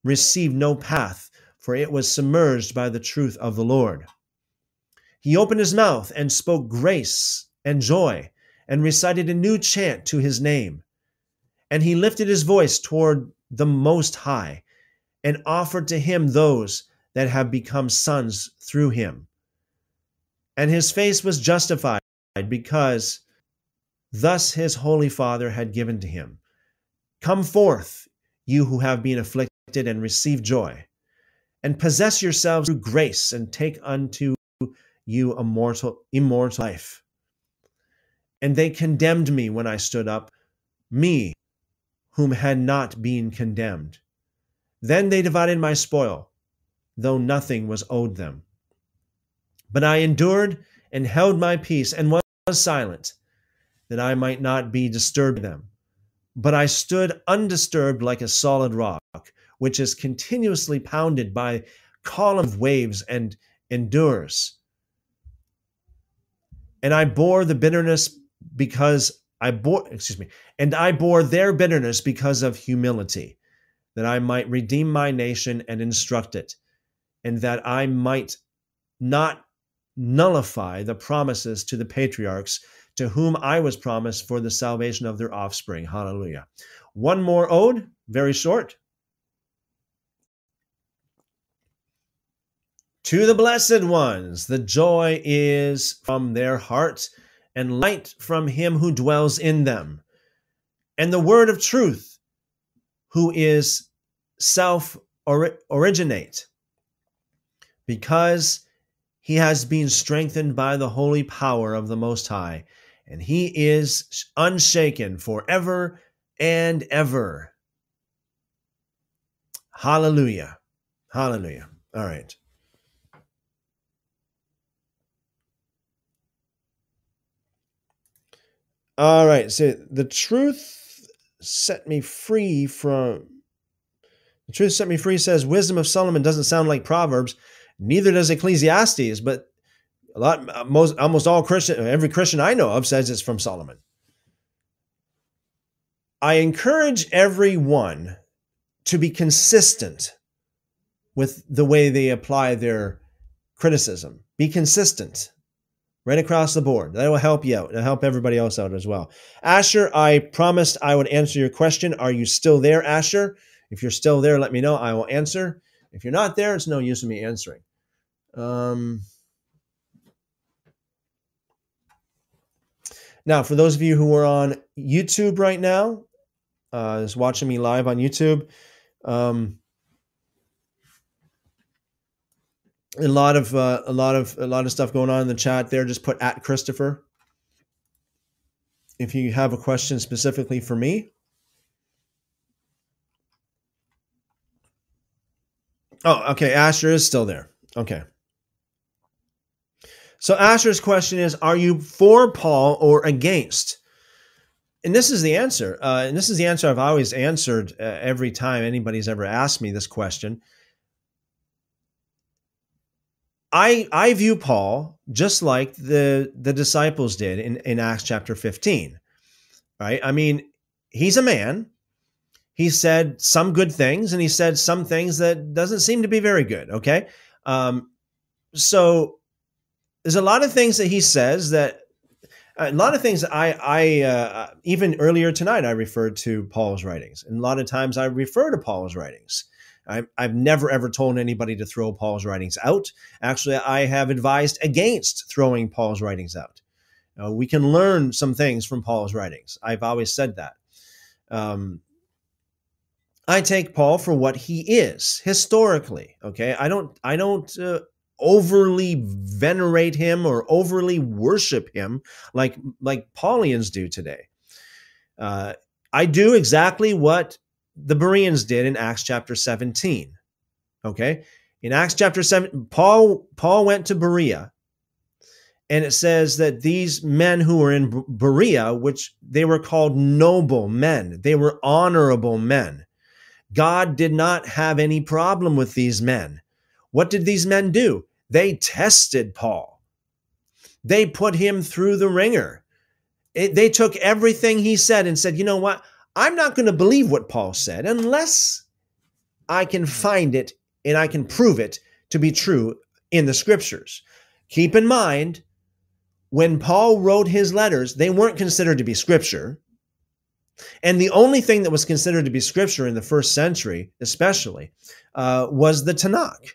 received no path, for it was submerged by the truth of the Lord. He opened his mouth and spoke grace and joy, and recited a new chant to his name. And he lifted his voice toward the Most High, and offered to him those that have become sons through him. And his face was justified, because thus his Holy Father had given to him. Come forth, you who have been afflicted, and receive joy, and possess yourselves through grace, and take unto you immortal, immortal life. And they condemned me when I stood up, me, whom had not been condemned. Then they divided my spoil, though nothing was owed them. But I endured and held my peace, and was silent, that I might not be disturbed by them. But I stood undisturbed like a solid rock, which is continuously pounded by column of waves and endures. And I bore the bitterness because I bore, excuse me, and I bore their bitterness because of humility, that I might redeem my nation and instruct it, and that I might not nullify the promises to the patriarchs, to whom I was promised for the salvation of their offspring. Hallelujah. One more ode, very short. To the blessed ones, the joy is from their heart, and light from him who dwells in them. And the word of truth, who is self-originate, because he has been strengthened by the holy power of the Most High, and he is unshaken forever and ever. Hallelujah. Hallelujah. All right. All right, so the truth set me free from, the truth set me free says, Wisdom of Solomon doesn't sound like Proverbs, neither does Ecclesiastes, but a lot, most, almost all Christian, every Christian I know of says it's from Solomon. I encourage everyone to be consistent with the way they apply their criticism. Be consistent. Right across the board. That will help you out. It'll help everybody else out as well. Asher, I promised I would answer your question. Are you still there, Asher? If you're still there, let me know. I will answer. If you're not there, it's no use in me answering. Um, now, for those of you who are on YouTube right now, uh, is watching me live on YouTube, um, A lot of uh, a lot of a lot of stuff going on in the chat there. Just put at Christopher. If you have a question specifically for me. Oh, okay. Asher is still there. Okay. So Asher's question is: are you for Paul or against? And this is the answer. Uh, and this is the answer I've always answered uh, every time anybody's ever asked me this question. I, I view Paul just like the, the disciples did in, in Acts chapter fifteen, right? I mean, he's a man. He said some good things, and he said some things that doesn't seem to be very good, okay? Um, so there's a lot of things that he says that, a lot of things that I, I uh, even earlier tonight, I referred to Paul's writings. And a lot of times I refer to Paul's writings. I've never, ever told anybody to throw Paul's writings out. Actually, I have advised against throwing Paul's writings out. Uh, we can learn some things from Paul's writings. I've always said that. Um, I take Paul for what he is historically. Okay, I don't, I don't uh, overly venerate him or overly worship him like like Paulians do today. Uh, I do exactly what the Bereans did in Acts chapter seventeen. Okay. In Acts chapter seven, Paul, Paul went to Berea, and it says that these men who were in Berea, which they were called noble men, they were honorable men. God did not have any problem with these men. What did these men do? They tested Paul. They put him through the ringer. It, they took everything he said and said, you know what? I'm not going to believe what Paul said unless I can find it and I can prove it to be true in the scriptures. Keep in mind, when Paul wrote his letters, they weren't considered to be scripture. And the only thing that was considered to be scripture in the first century, especially, uh, was the Tanakh,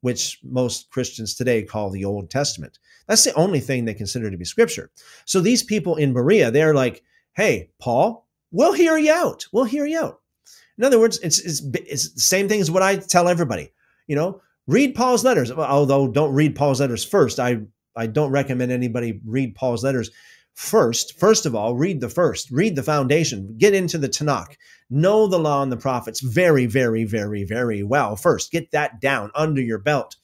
which most Christians today call the Old Testament. That's the only thing they consider to be scripture. So these people in Berea, they're like, hey, Paul, we'll hear you out. We'll hear you out. In other words, it's, it's, it's the same thing as what I tell everybody. You know, read Paul's letters, although don't read Paul's letters first. I, I don't recommend anybody read Paul's letters first. First of all, read the first, read the foundation, get into the Tanakh, know the law and the prophets very, very, very, very well first. Get that down under your belt.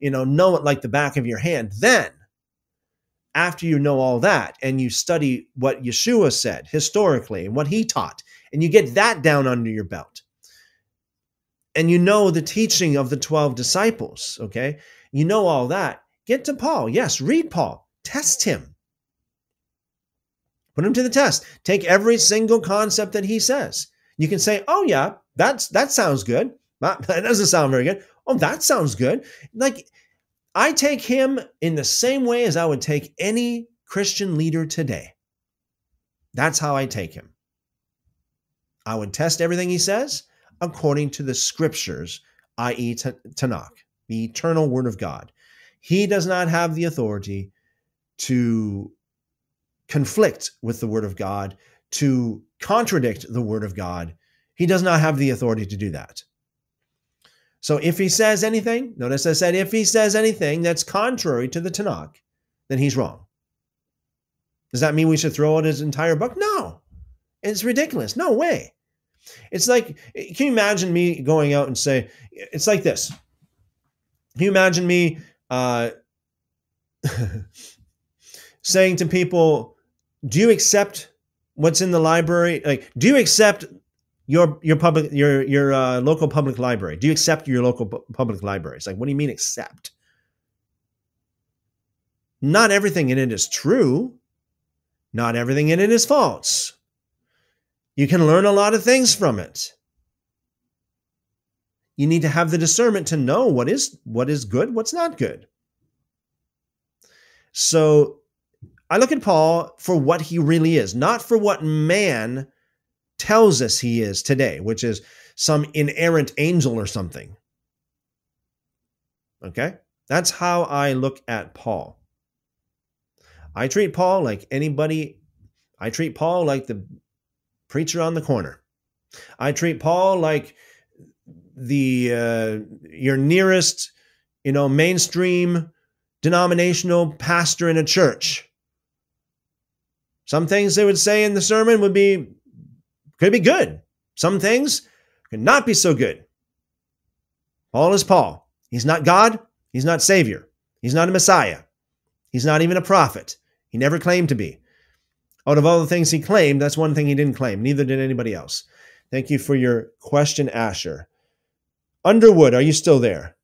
You know, know it like the back of your hand. Then, after you know all that and you study what Yeshua said historically and what he taught, and you get that down under your belt, and you know the teaching of the twelve disciples, okay? You know all that. Get to Paul. Yes, read Paul. Test him. Put him to the test. Take every single concept that he says. You can say, oh, yeah, that's that sounds good. That doesn't sound very good. Oh, that sounds good. Like, I take him in the same way as I would take any Christian leader today. That's how I take him. I would test everything he says according to the scriptures, that is. Tanakh, the eternal word of God. He does not have the authority to conflict with the word of God, to contradict the word of God. He does not have the authority to do that. So if he says anything, notice I said, if he says anything that's contrary to the Tanakh, then he's wrong. Does that mean we should throw out his entire book? No, it's ridiculous. No way. It's like, can you imagine me going out and say, it's like this. Can you imagine me uh, saying to people, do you accept what's in the library? Like, do you accept Your your public your your uh, local public library? Do you accept your local pu public library? It's like, what do you mean accept? Not everything in it is true. Not everything in it is false. You can learn a lot of things from it. You need to have the discernment to know what is what is good, what's not good. So I look at Paul for what he really is, not for what man tells us he is today, which is some inerrant angel or something. Okay? That's how I look at Paul. I treat Paul like anybody. I treat Paul like the preacher on the corner. I treat Paul like the uh, your nearest, you know, mainstream denominational pastor in a church. Some things they would say in the sermon would be could be good. Some things could not be so good. Paul is Paul. He's not God. He's not Savior. He's not a Messiah. He's not even a prophet. He never claimed to be. Out of all the things he claimed, that's one thing he didn't claim. Neither did anybody else. Thank you for your question, Asher. Underwood, are you still there?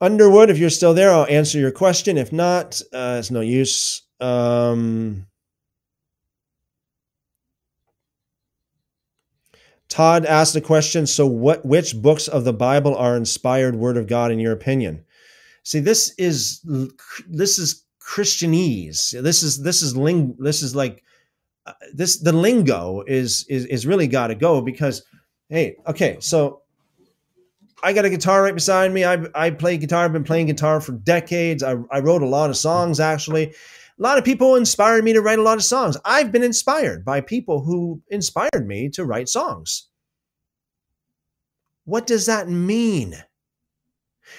Underwood, if you're still there, I'll answer your question. If not, uh, it's no use. Um, Todd asked a question. So what? Which books of the Bible are inspired word of God in your opinion? See, this is this is Christianese. This is this is ling. This is like uh, this. The lingo is is is really got to go because, hey, okay, so. I got a guitar right beside me. I, I play guitar. I've been playing guitar for decades. I, I wrote a lot of songs, actually. A lot of people inspired me to write a lot of songs. I've been inspired by people who inspired me to write songs. What does that mean?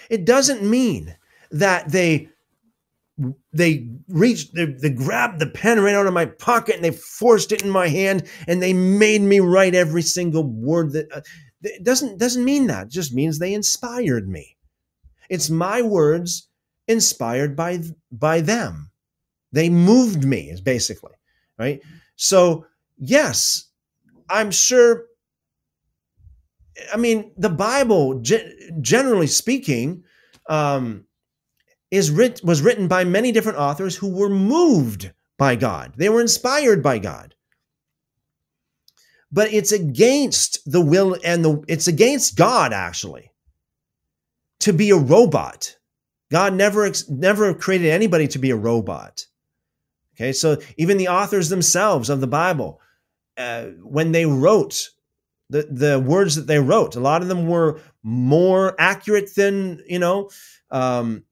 It doesn't mean that they they reached, they, they grabbed the pen right out of my pocket and they forced it in my hand and they made me write every single word that... Uh, It doesn't, doesn't mean that. It just means they inspired me. It's my words inspired by, by them. They moved me, basically, right? So, yes, I'm sure I mean, the Bible, generally speaking, um, is writ was written by many different authors who were moved by God. They were inspired by God. But it's against the will and the it's against God, actually, to be a robot. God never never created anybody to be a robot. Okay, so even the authors themselves of the Bible, uh, when they wrote the the words that they wrote, a lot of them were more accurate than, you know, um,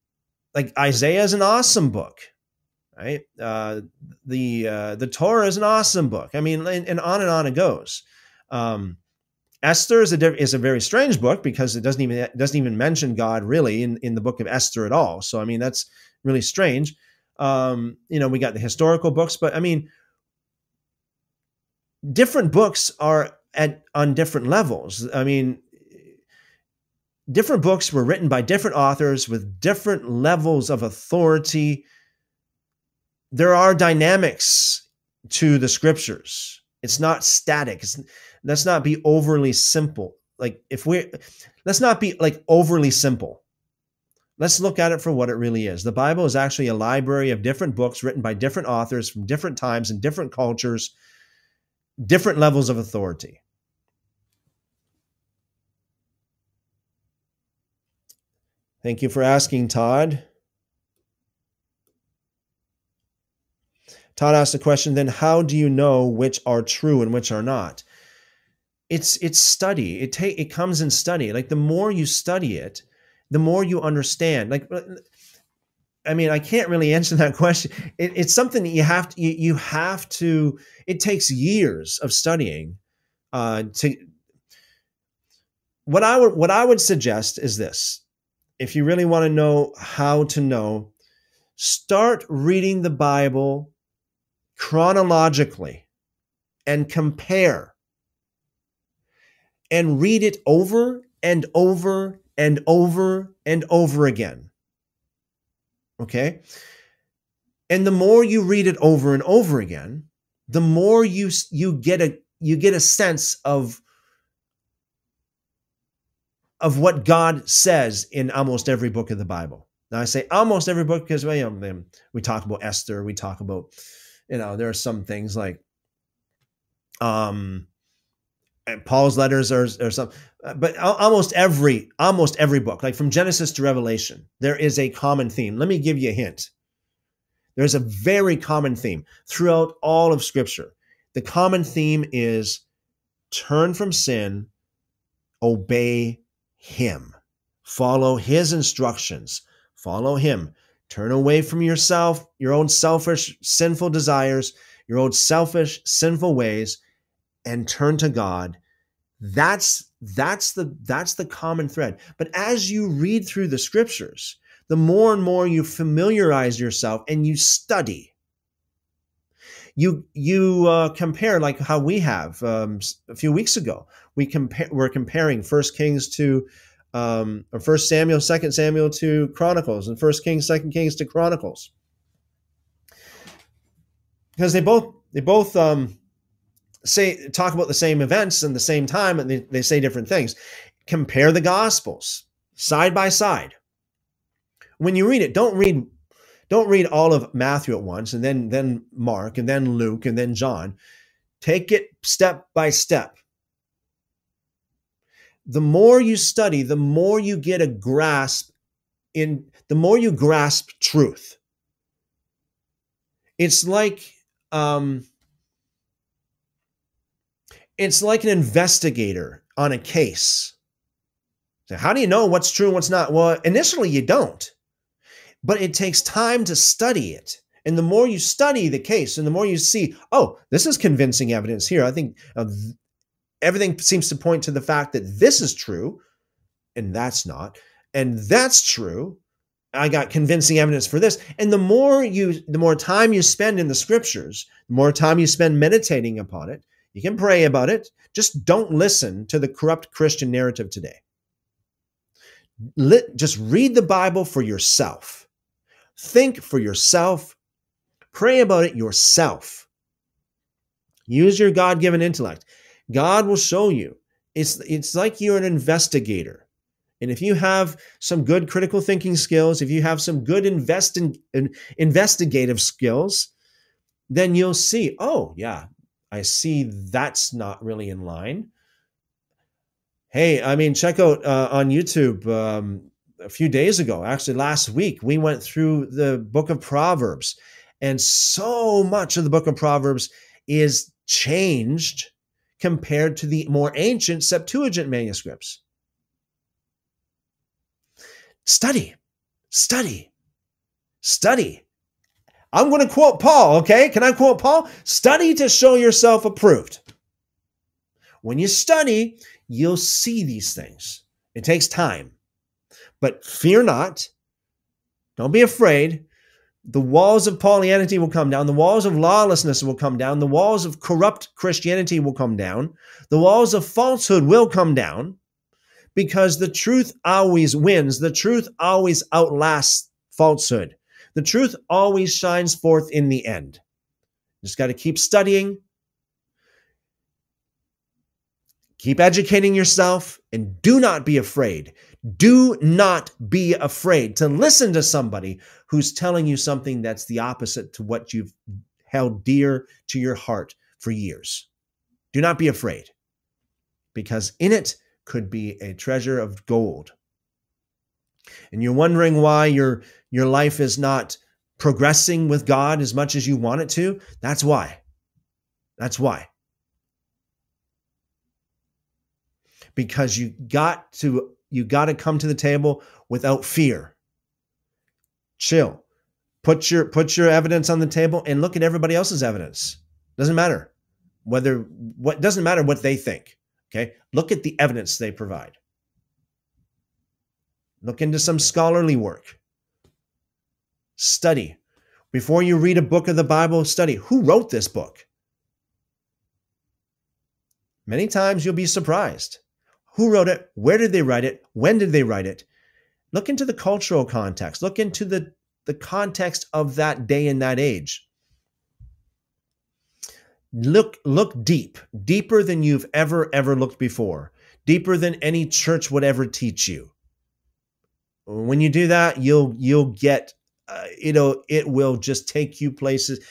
like Isaiah is an awesome book, right? Uh, the uh, the Torah is an awesome book. I mean, and, and on and on it goes. Um, Esther is a is a very strange book because it doesn't even it doesn't even mention God really in in the book of Esther at all. So I mean, that's really strange. Um, you know, we got the historical books, but I mean, different books are at on different levels. I mean, different books were written by different authors with different levels of authority. There are dynamics to the scriptures. It's not static. It's, let's not be overly simple. Like if we, let's not be like overly simple. Let's look at it for what it really is. The Bible is actually a library of different books written by different authors from different times and different cultures, different levels of authority. Thank you for asking, Todd. Todd asked the question, then how do you know which are true and which are not? It's it's study. It ta- it comes in study. Like the more you study it, the more you understand. Like, I mean, I can't really answer that question. It, it's something that you have to, you, you have to, it takes years of studying uh, to, what I would, what I would suggest is this. If you really want to know how to know, start reading the Bible chronologically and compare and read it over and over and over and over again. Okay? And the more you read it over and over again, the more you you get a you get a sense of of what God says in almost every book of the Bible. Now I say almost every book because well, you know, we talk about Esther, we talk about, you know, there are some things like um and Paul's letters are, are some, but almost every, almost every book, like from Genesis to Revelation, there is a common theme. Let me give you a hint. There's a very common theme throughout all of Scripture. The common theme is turn from sin, obey Him, follow His instructions, follow Him, turn away from yourself, your own selfish, sinful desires, your own selfish, sinful ways, and turn to God. That's that's the that's the common thread. But as you read through the scriptures, the more and more you familiarize yourself and you study, you you uh, compare like how we have um, a few weeks ago. We compare we're comparing First Kings to um, or First Samuel, Second Samuel to Chronicles, and First Kings, Second Kings to Chronicles, because they both they both. Um, Say talk about the same events in the same time, and they, they say different things. Compare the Gospels side by side. When you read it, don't read, don't read all of Matthew at once, and then then Mark, and then Luke, and then John. Take it step by step. The more you study, the more you get a grasp in. The more you grasp truth. It's like. Um, It's like an investigator on a case. So how do you know what's true and what's not? Well, initially you don't, but it takes time to study it. And the more you study the case and the more you see, oh, this is convincing evidence here. I think uh, everything seems to point to the fact that this is true and that's not, and that's true. I got convincing evidence for this. And the more you, the more time you spend in the scriptures, the more time you spend meditating upon it. You can pray about it. Just don't listen to the corrupt Christian narrative today. Let, just read the Bible for yourself. Think for yourself. Pray about it yourself. Use your God-given intellect. God will show you. it's it's like you're an investigator. And if you have some good critical thinking skills, if you have some good invest in, in investigative skills, then you'll see, oh, yeah, I see that's not really in line. Hey, I mean, check out uh, on YouTube um, a few days ago, actually last week, we went through the book of Proverbs. And so much of the book of Proverbs is changed compared to the more ancient Septuagint manuscripts. Study, study, study. I'm going to quote Paul, okay? Can I quote Paul? Study to show yourself approved. When you study, you'll see these things. It takes time. But fear not. Don't be afraid. The walls of Paulianity will come down. The walls of lawlessness will come down. The walls of corrupt Christianity will come down. The walls of falsehood will come down, because the truth always wins. The truth always outlasts falsehood. The truth always shines forth in the end. Just got to keep studying. Keep educating yourself, and do not be afraid. Do not be afraid to listen to somebody who's telling you something that's the opposite to what you've held dear to your heart for years. Do not be afraid, because in it could be a treasure of gold. And you're wondering why your, your life is not progressing with God as much as you want it to. That's why. That's why. Because you got to you got to come to the table without fear. Chill. Put your put your evidence on the table and look at everybody else's evidence. Doesn't matter whether what doesn't matter what they think. Okay? Look at the evidence they provide. Look into some scholarly work. Study. Before you read a book of the Bible, study who wrote this book. Many times you'll be surprised. Who wrote it? Where did they write it? When did they write it? Look into the cultural context. Look into the, the context of that day and that age. Look, look deep, deeper than you've ever, ever looked before, deeper than any church would ever teach you. When you do that, you'll, you'll get, uh, you know, it will just take you places.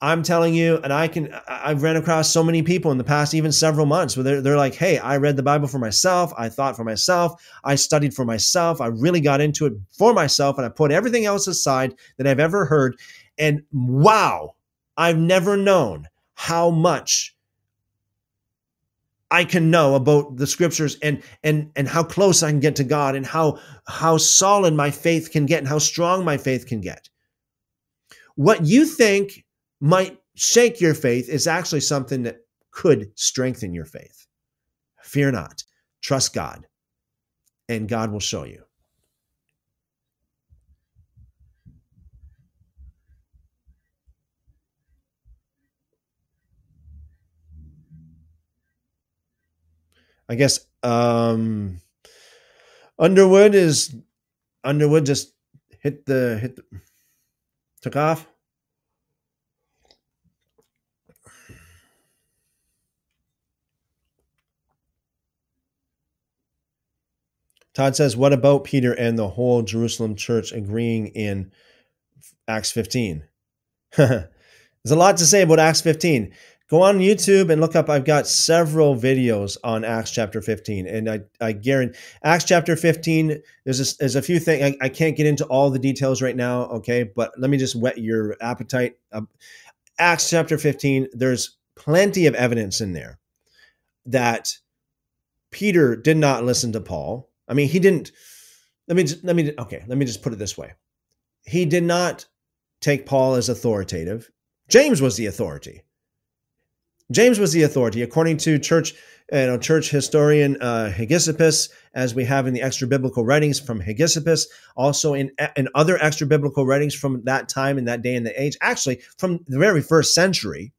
I'm telling you, and I can, I've ran across so many people in the past, even several months, where they're, they're like, hey, I read the Bible for myself. I thought for myself. I studied for myself. I really got into it for myself. And I put everything else aside that I've ever heard. And wow, I've never known how much I can know about the scriptures, and, and, and how close I can get to God, and how, how solid my faith can get, and how strong my faith can get. What you think might shake your faith is actually something that could strengthen your faith. Fear not. Trust God, and God will show you. I guess um, Underwood is Underwood just hit the hit the, took off. Todd says, what about Peter and the whole Jerusalem church agreeing in Acts fifteen? There's a lot to say about Acts fifteen. Go on YouTube and look up. I've got several videos on Acts chapter fifteen. And I, I guarantee Acts chapter fifteen, there's a, there's a few things. I, I can't get into all the details right now, okay? But let me just whet your appetite. Um, Acts chapter fifteen, there's plenty of evidence in there that Peter did not listen to Paul. I mean, he didn't, let me, let me, okay, let me just put it this way. He did not take Paul as authoritative. James was the authority. James was the authority, according to church, you know, church historian uh, Hegesippus, as we have in the extra biblical writings from Hegesippus, also in, in other extra biblical writings from that time and that day and the age, actually from the very first century,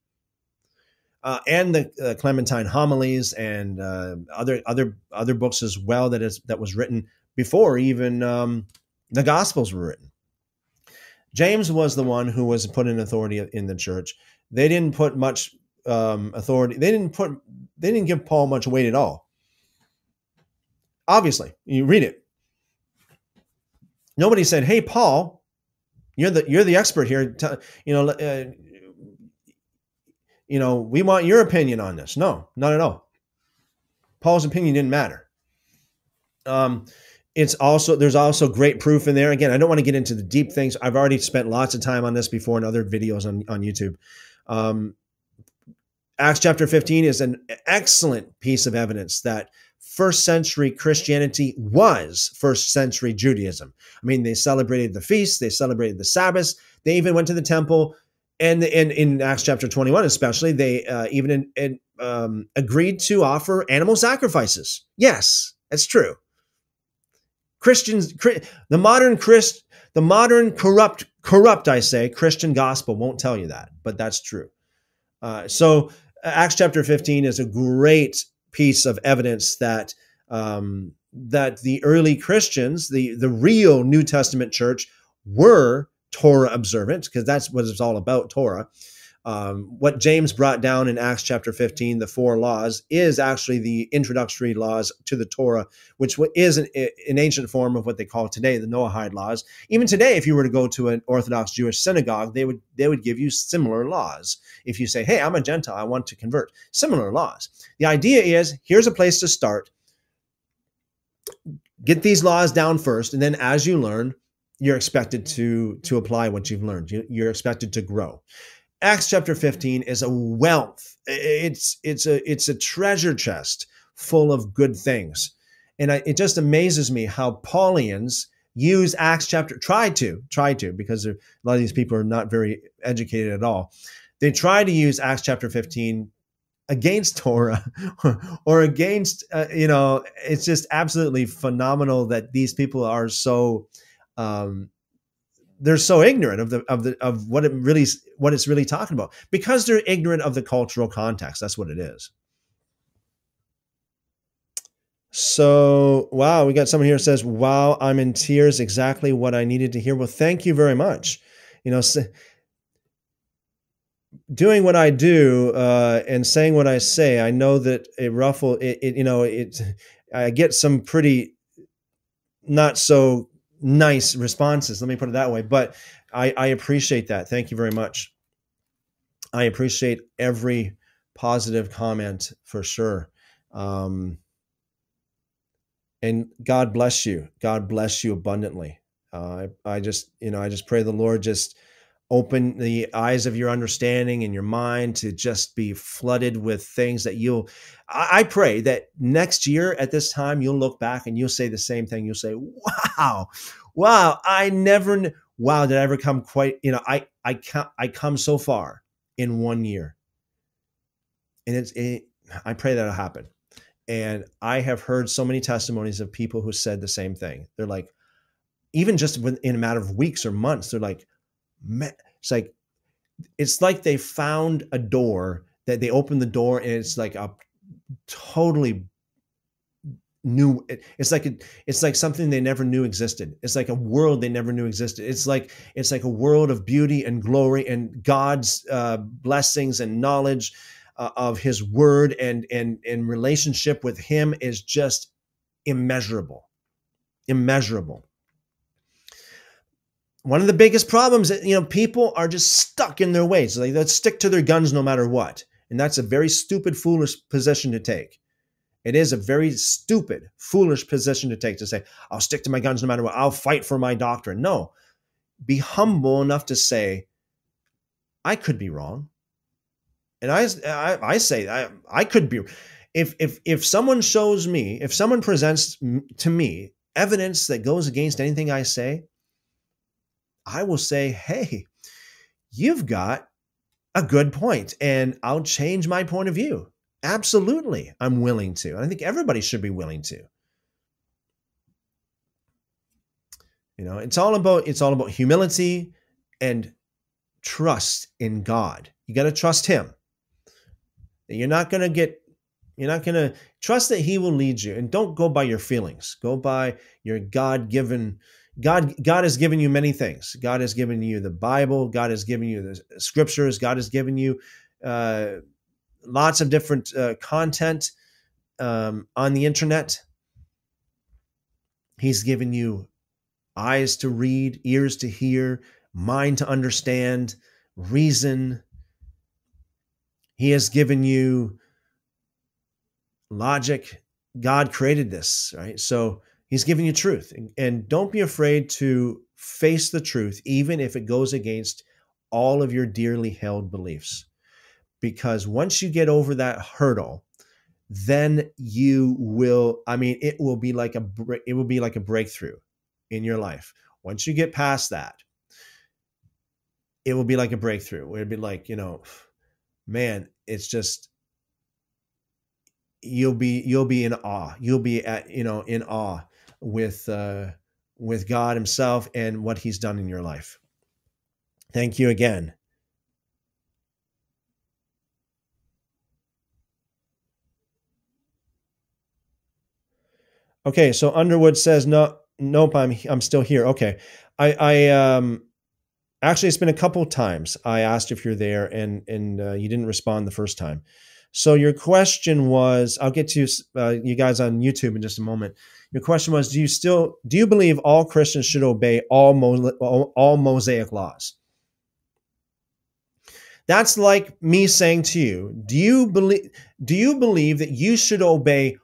Uh, and the uh, Clementine homilies and uh, other other other books as well that is that was written before even um, the Gospels were written. James was the one who was put in authority in the church. They didn't put much um, authority. They didn't put they didn't give Paul much weight at all. Obviously, you read it. Nobody said, "Hey, Paul, you're the you're the expert here. You know, uh, you know, we want your opinion on this." No, not at all. Paul's opinion didn't matter. Um, it's also there's also great proof in there. Again, I don't want to get into the deep things. I've already spent lots of time on this before in other videos on on YouTube. Um, Acts chapter fifteen is an excellent piece of evidence that first century Christianity was first century Judaism. I mean, they celebrated the feasts, they celebrated the Sabbath, they even went to the temple, and in, in Acts chapter twenty-one especially, they uh, even in, in, um, agreed to offer animal sacrifices. Yes, that's true. Christians, the modern Christ, the modern corrupt, corrupt, I say, Christian gospel won't tell you that, but that's true. Uh, so Acts chapter fifteen is a great piece of evidence that um, that the early Christians, the, the real New Testament church, were Torah observant, because that's what it's all about, Torah. Um, what James brought down in Acts chapter fifteen, the four laws, is actually the introductory laws to the Torah, which is an, an ancient form of what they call today the Noahide laws. Even today, if you were to go to an Orthodox Jewish synagogue, they would they would give you similar laws. If you say, "Hey, I'm a Gentile, I want to convert," similar laws. The idea is, here's a place to start. Get these laws down first, and then as you learn, you're expected to to apply what you've learned. You, you're expected to grow. Acts chapter fifteen is a wealth. It's it's a it's a treasure chest full of good things, and I, it just amazes me how Paulians use Acts chapter try to try to because a lot of these people are not very educated at all. They try to use Acts chapter fifteen against Torah or against uh, you know. It's just absolutely phenomenal that these people are so. Um, They're so ignorant of the of the of what it really what it's really talking about, because they're ignorant of the cultural context. That's what it is. So wow, we got someone here who says, "Wow, I'm in tears. Exactly what I needed to hear." Well, thank you very much. You know, doing what I do uh, and saying what I say, I know that it ruffle. It, it you know it. I get some pretty not so. Nice responses. Let me put it that way. But I, I appreciate that. Thank you very much. I appreciate every positive comment for sure. Um, and God bless you. God bless you abundantly. Uh, I, I just, you know, I just pray the Lord just open the eyes of your understanding and your mind to just be flooded with things that you'll, I, I pray that next year at this time, you'll look back and you'll say the same thing. You'll say, wow, wow, I never, wow, did I ever come quite, you know, I, I can't, I come so far in one year. And it's, it, I pray that'll happen. And I have heard so many testimonies of people who said the same thing. They're like, even just within a matter of weeks or months, they're like, it's like it's like they found a door that they opened the door and it's like a totally new it's like a, it's like something they never knew existed. It's like a world they never knew existed. It's like it's like a world of beauty and glory and God's uh, blessings and knowledge uh, of his word and and and relationship with him is just immeasurable. Immeasurable. One of the biggest problems is, you know, people are just stuck in their ways. Like, let's stick to their guns no matter what. And that's a very stupid, foolish position to take. It is a very stupid, foolish position to take, to say, I'll stick to my guns no matter what. I'll fight for my doctrine. No, be humble enough to say, I could be wrong. And I, I, I say, I, I could be. If, if, if someone shows me, if someone presents to me evidence that goes against anything I say, I will say, hey, you've got a good point, and I'll change my point of view. Absolutely, I'm willing to. And I think everybody should be willing to. You know, it's all about it's all about humility and trust in God. You got to trust him. You're not going to get you're not going to trust that he will lead you, and don't go by your feelings. Go by your God-given God, God has given you many things. God has given you the Bible. God has given you the scriptures. God has given you uh, lots of different uh, content um, on the internet. He's given you eyes to read, ears to hear, mind to understand, reason. He has given you logic. God created this, right? So he's given you truth. And don't be afraid to face the truth, even if it goes against all of your dearly held beliefs. Because once you get over that hurdle, then you will, I mean, it will be like a, it will be like a breakthrough in your life. Once you get past that, it will be like a breakthrough. It'll be like, you know, man, it's just, you'll be, you'll be in awe. You'll be at, you know, in awe with, uh, with God himself and what he's done in your life. Thank you again. Okay, so Underwood says, no, nope, I'm, I'm still here. Okay. I, I um, actually, it's been a couple times I asked if you're there and, and uh, you didn't respond the first time. So your question was, I'll get to uh, you guys on YouTube in just a moment. Your question was, do you still, do you believe all Christians should obey all, Mo, all, all Mosaic laws? That's like me saying to you, do you believe, do you believe that you should obey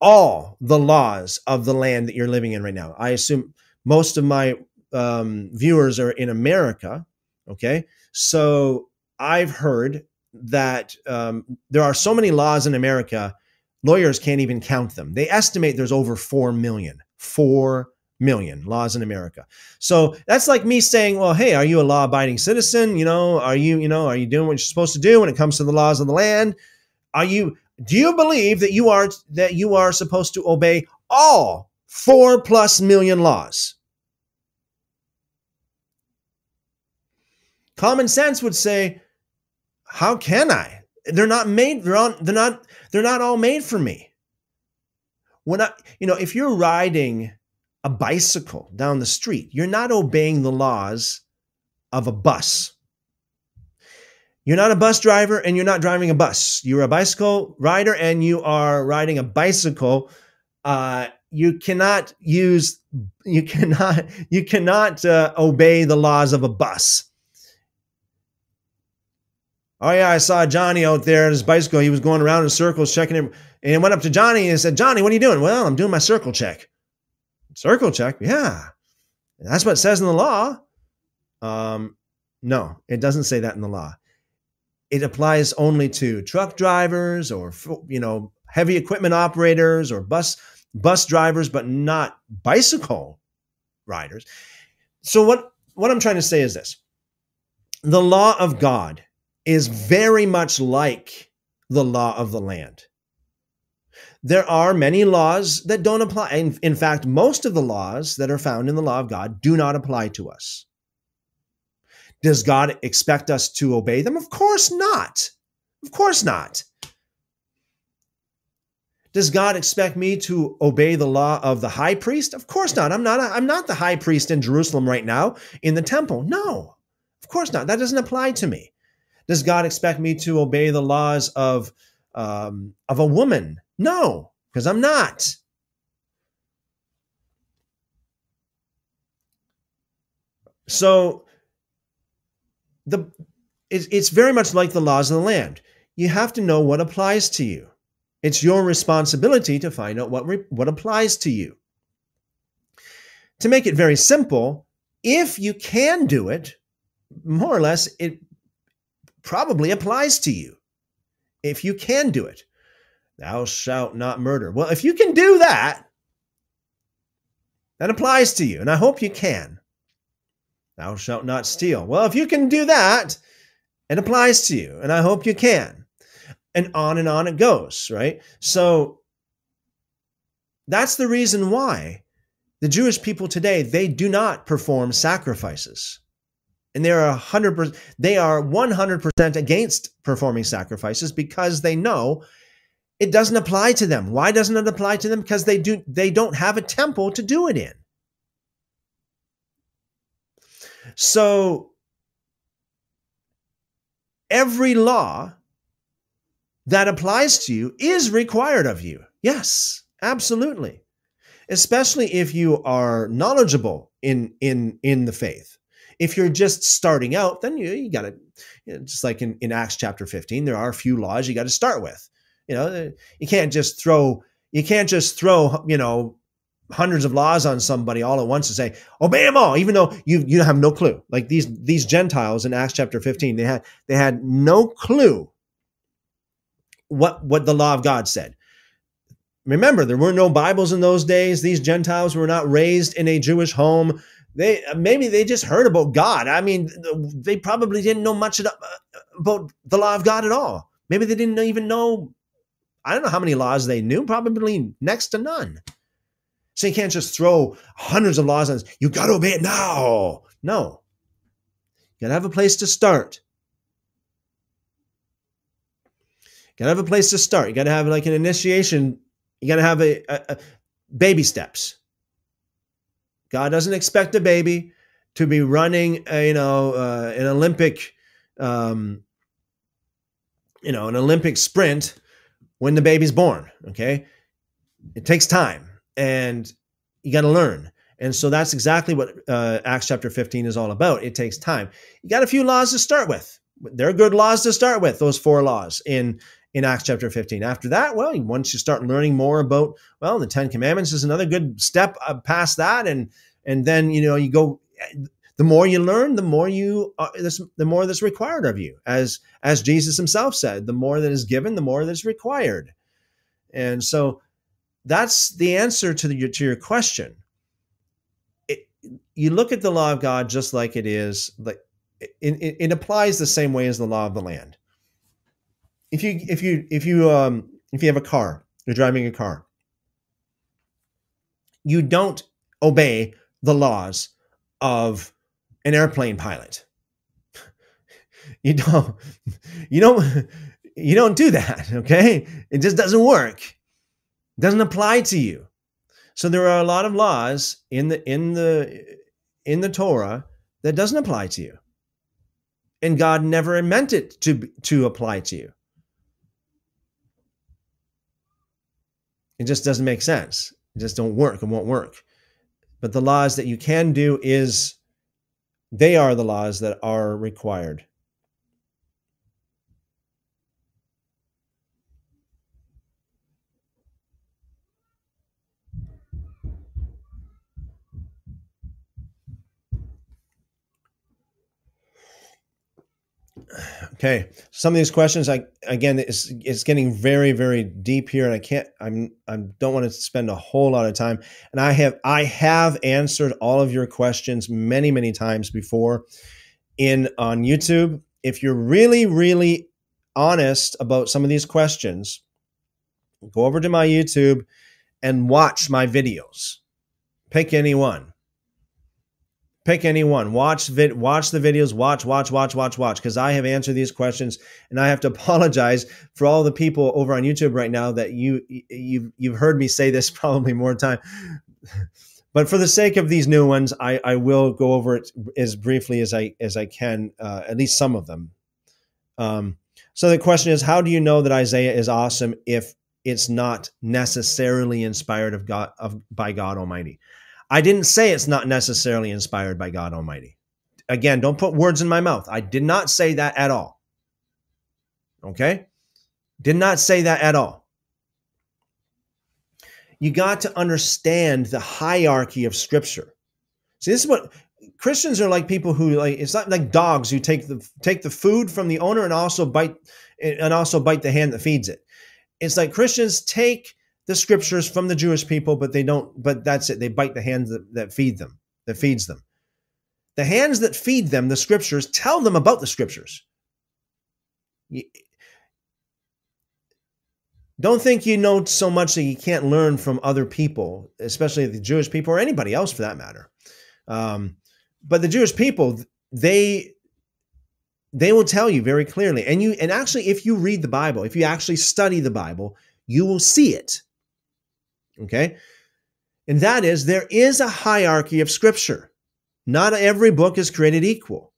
all the laws of the land that you're living in right now? I assume most of my um, viewers are in America, okay? So I've heard that um, there are so many laws in America, lawyers can't even count them. They estimate there's over four million, four million laws in America. So that's like me saying, well, hey, are you a law-abiding citizen? You know, are you, you know, are you doing what you're supposed to do when it comes to the laws of the land? Are you, do you believe that you are, that you are supposed to obey all four plus million laws? Common sense would say, how can I? They're not made, they're on, they're not, they're not all made for me. When I, you know, if you're riding a bicycle down the street, you're not obeying the laws of a bus. You're not a bus driver and you're not driving a bus. You're a bicycle rider and you are riding a bicycle. Uh, you cannot use, you cannot, you cannot uh, obey the laws of a bus. Oh yeah, I saw Johnny out there on his bicycle. He was going around in circles checking him, and I went up to Johnny and said, Johnny, what are you doing? Well, I'm doing my circle check. Circle check? Yeah. And that's what it says in the law. Um, no, it doesn't say that in the law. It applies only to truck drivers or, you know, heavy equipment operators or bus bus drivers, but not bicycle riders. So what, what I'm trying to say is this. The law of God is very much like the law of the land. There are many laws that don't apply. In, in fact, most of the laws that are found in the law of God do not apply to us. Does God expect us to obey them? Of course not. Of course not. Does God expect me to obey the law of the high priest? Of course not. I'm not, a, I'm not the high priest in Jerusalem right now in the temple. No, of course not. That doesn't apply to me. Does God expect me to obey the laws of, um, of a woman? No, because I'm not. So, The, it's, it's very much like the laws of the land. You have to know what applies to you. It's your responsibility to find out what, re, what applies to you. To make it very simple, if you can do it, more or less, it probably applies to you. If you can do it, thou shalt not murder. Well, if you can do that, that applies to you, and I hope you can. Thou shalt not steal. Well, if you can do that, it applies to you, and I hope you can. And on and on it goes, right? So that's the reason why the Jewish people today, they do not perform sacrifices. And they are one hundred percent, they are one hundred percent against performing sacrifices because they know it doesn't apply to them. Why doesn't it apply to them? Because they do, they don't have a temple to do it in. So every law that applies to you is required of you. Yes, absolutely. especially if you are knowledgeable in in in the faith. If you're just starting out, then you, you got to, you know, just like in, in Acts chapter fifteen, there are a few laws you got to start with. You know, you can't just throw, you can't just throw, you know, hundreds of laws on somebody all at once and say, obey them all, even though you, you have no clue. Like these, these Gentiles in Acts chapter fifteen, they had, they had no clue what, what the law of God said. Remember, there were no Bibles in those days. These Gentiles were not raised in a Jewish home. They, maybe they just heard about God. I mean, they probably didn't know much about the law of God at all. Maybe they didn't even know, I don't know how many laws they knew, probably next to none. So you can't just throw hundreds of laws on this. You got to obey it now. No. You got to have a place to start. You got to have a place to start. You got to have like an initiation. You got to have a, a, a baby steps. God doesn't expect a baby to be running, a, you know, uh, an Olympic, um, you know, an Olympic sprint when the baby's born. Okay, it takes time, and you got to learn. And so that's exactly what uh, Acts chapter fifteen is all about. It takes time. You got a few laws to start with. They're good laws to start with. Those four laws in. in Acts chapter fifteen. After that, well, once you start learning more about, well, the Ten Commandments is another good step past that. And, and then, you know, you go, the more you learn, the more you, uh, this, the more that's required of you. As, as Jesus himself said, the more that is given, the more that's required. And so that's the answer to the, to your question. It, you look at the law of God, just like it is, like it, it, it applies the same way as the law of the land. If you if you if you um if you have a car, you're driving a car. You don't obey the laws of an airplane pilot. You don't you don't you don't do that, okay? It just doesn't work. It doesn't apply to you. So there are a lot of laws in the in the in the Torah that doesn't apply to you. And God never meant it to to apply to you. It just doesn't make sense. It just don't work. It won't work. But the laws that you can do is, they are the laws that are required. Okay, some of these questions, I again, it's it's getting very, very deep here, and I can't, I'm, I don't want to spend a whole lot of time. And I have, I have answered all of your questions many, many times before in on YouTube. If you're really, really honest about some of these questions, go over to my YouTube and watch my videos. Pick any one. Pick anyone, watch, vid watch the videos, watch, watch, watch, watch, watch, because I have answered these questions, and I have to apologize for all the people over on YouTube right now that you, you've, you've heard me say this probably more time, but for the sake of these new ones, I, I will go over it as briefly as I, as I can, uh, at least some of them. Um, so the question is, how do you know that Isaiah is awesome if it's not necessarily inspired of God, of, by God Almighty? I didn't say it's not necessarily inspired by God Almighty. Again, don't put words in my mouth. I did not say that at all. Okay? Did not say that at all. You got to understand the hierarchy of Scripture. See, this is what Christians are like, people who like, it's not like dogs who take the take the food from the owner and also bite and also bite the hand that feeds it. It's like Christians take the scriptures from the Jewish people, but they don't, but that's it. They bite the hands that, that feed them, that feeds them. The hands that feed them the scriptures tell them about the scriptures. You, don't think you know so much that you can't learn from other people, especially the Jewish people or anybody else for that matter. Um, but the Jewish people, they they will tell you very clearly. And you, and actually, if you read the Bible, if you actually study the Bible, you will see it. Okay? And that is, there is a hierarchy of Scripture. Not every book is created equal.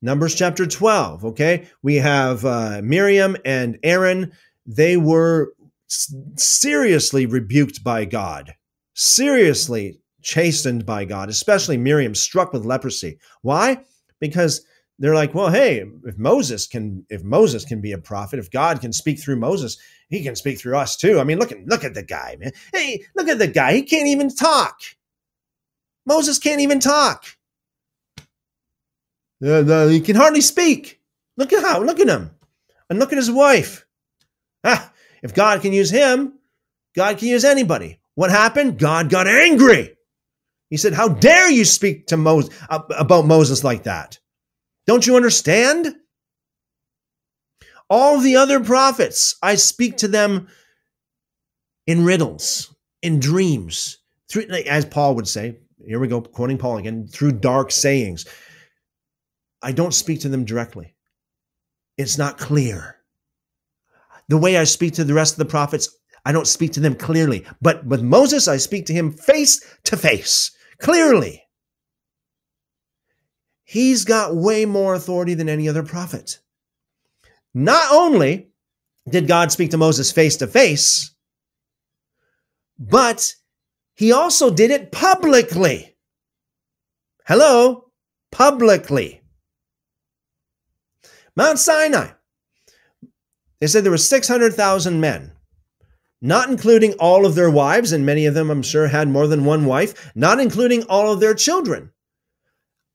Numbers chapter twelve, okay? We have uh, Miriam and Aaron. They were seriously rebuked by God. seriously chastened by God, especially Miriam, struck with leprosy. Why? Because they're like, well, hey, if Moses can, if Moses can be a prophet, if God can speak through Moses, he can speak through us too. I mean, look at, look at the guy, man. Hey, look at the guy. He can't even talk. Moses can't even talk. He can hardly speak. Look at how, look at him. And look at his wife. Ah, if God can use him, God can use anybody. What happened? God got angry. He said, how dare you speak to Moses about Moses like that? Don't you understand? All the other prophets, I speak to them in riddles, in dreams, through, as Paul would say, here we go, quoting Paul again, through dark sayings. I don't speak to them directly. It's not clear. The way I speak to the rest of the prophets, I don't speak to them clearly. But with Moses, I speak to him face to face, clearly. He's got way more authority than any other prophet. Not only did God speak to Moses face to face, but he also did it publicly. Hello? Publicly. Mount Sinai. They said there were six hundred thousand men, not including all of their wives, and many of them, I'm sure, had more than one wife, not including all of their children.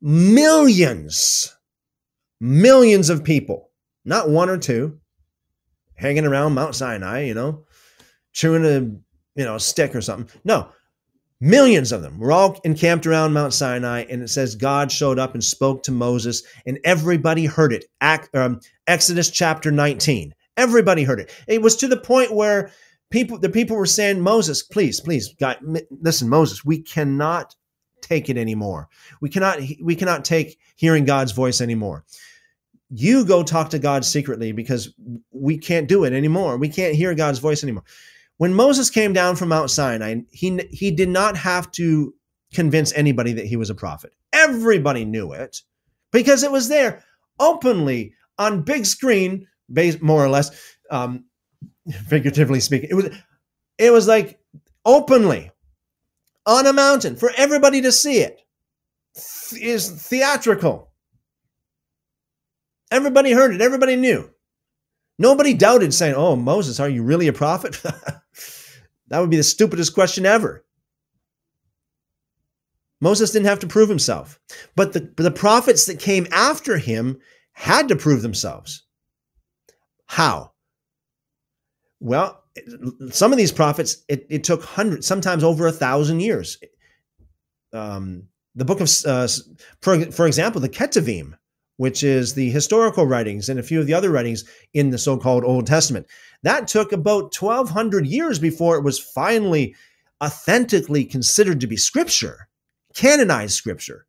Millions, millions of people, not one or two, hanging around Mount Sinai, you know, chewing a, you know, a stick or something. No, millions of them were all encamped around Mount Sinai, and it says God showed up and spoke to Moses, and everybody heard it. Act, um, Exodus chapter nineteen, everybody heard it. It was to the point where people, the people were saying, Moses, please, please, God, listen, Moses, we cannot take it anymore. We cannot, we cannot take hearing God's voice anymore. You go talk to God secretly because we can't do it anymore. We can't hear God's voice anymore. When Moses came down from Mount Sinai, he, he did not have to convince anybody that he was a prophet. Everybody knew it because it was there openly on big screen, more or less, um, figuratively speaking. It was, it was like openly, on a mountain for everybody to see it. Th- is theatrical. Everybody heard it. Everybody knew. Nobody doubted, saying, oh, Moses, are you really a prophet? That would be the stupidest question ever. Moses didn't have to prove himself. But the, the prophets that came after him had to prove themselves. How? Well, some of these prophets, it, it took hundreds, sometimes over a thousand years. Um, the book of, uh, for, for example, the Ketuvim, which is the historical writings and a few of the other writings in the so-called Old Testament, that took about twelve hundred years before it was finally authentically considered to be scripture, canonized scripture.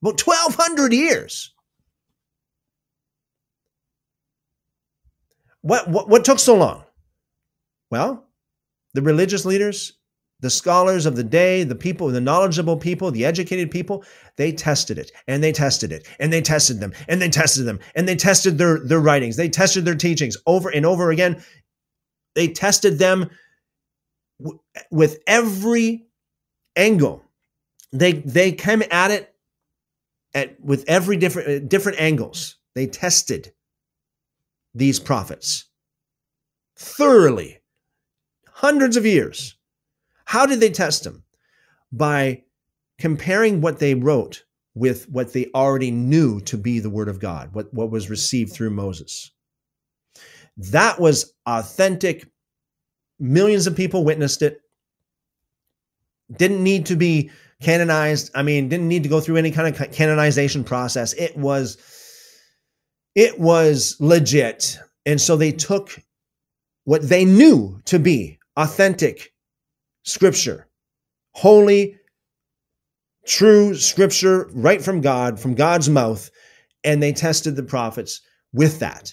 About twelve hundred years. What, what, what took so long? Well, the religious leaders, the scholars of the day, the people, the knowledgeable people, the educated people, they tested it and they tested it and they tested them and they tested them and they tested their, their writings. They tested their teachings over and over again. They tested them w- with every angle. They, they came at it at with every different, uh, different angles. They tested these prophets thoroughly. Hundreds of years. How did they test them? By comparing what they wrote with what they already knew to be the word of God, what, what was received through Moses. That was authentic. Millions of people witnessed it. Didn't need to be canonized. I mean, didn't need to go through any kind of canonization process. It was, it was legit. And so they took what they knew to be authentic scripture, holy, true scripture, right from God, from God's mouth, and they tested the prophets with that.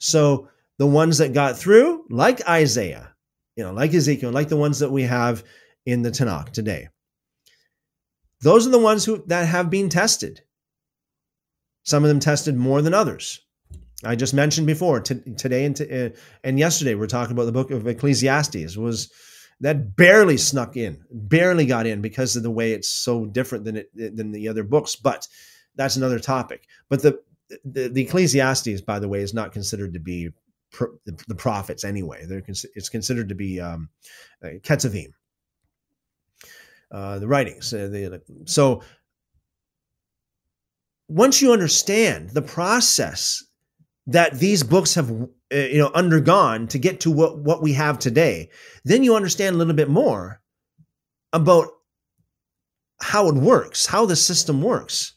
So the ones that got through, like Isaiah, you know, like Ezekiel, like the ones that we have in the Tanakh today, those are the ones who that have been tested. Some of them tested more than others. I just mentioned before, t- today and, t- and yesterday, we're talking about the book of Ecclesiastes was that barely snuck in, barely got in because of the way it's so different than it than the other books. But that's another topic. But the the, the Ecclesiastes, by the way, is not considered to be pro, the, the prophets anyway. They're it's considered to be um, uh, Ketuvim, uh, the writings. Uh, the, so once you understand the process that these books have uh, you know, undergone to get to what, what we have today, then you understand a little bit more about how it works, how the system works.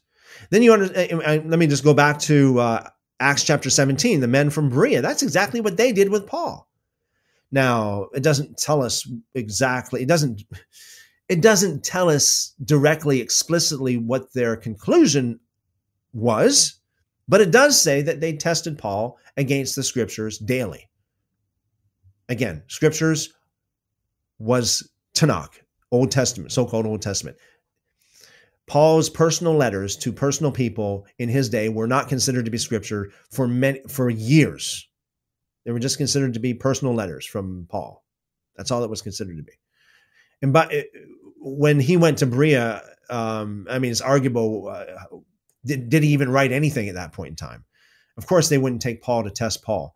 Then you understand, uh, let me just go back to uh, Acts chapter seventeen, the men from Berea. That's exactly what they did with Paul. Now, it doesn't tell us exactly, it doesn't, it doesn't tell us directly, explicitly what their conclusion was, but it does say that they tested Paul against the scriptures daily. Again, scriptures was Tanakh, Old Testament, so-called Old Testament. Paul's personal letters to personal people in his day were not considered to be scripture for many, for years. They were just considered to be personal letters from Paul. That's all it was considered to be. And by, when he went to Berea, um, I mean, it's arguable, uh, Did, did he even write anything at that point in time? Of course, they wouldn't take Paul to test Paul.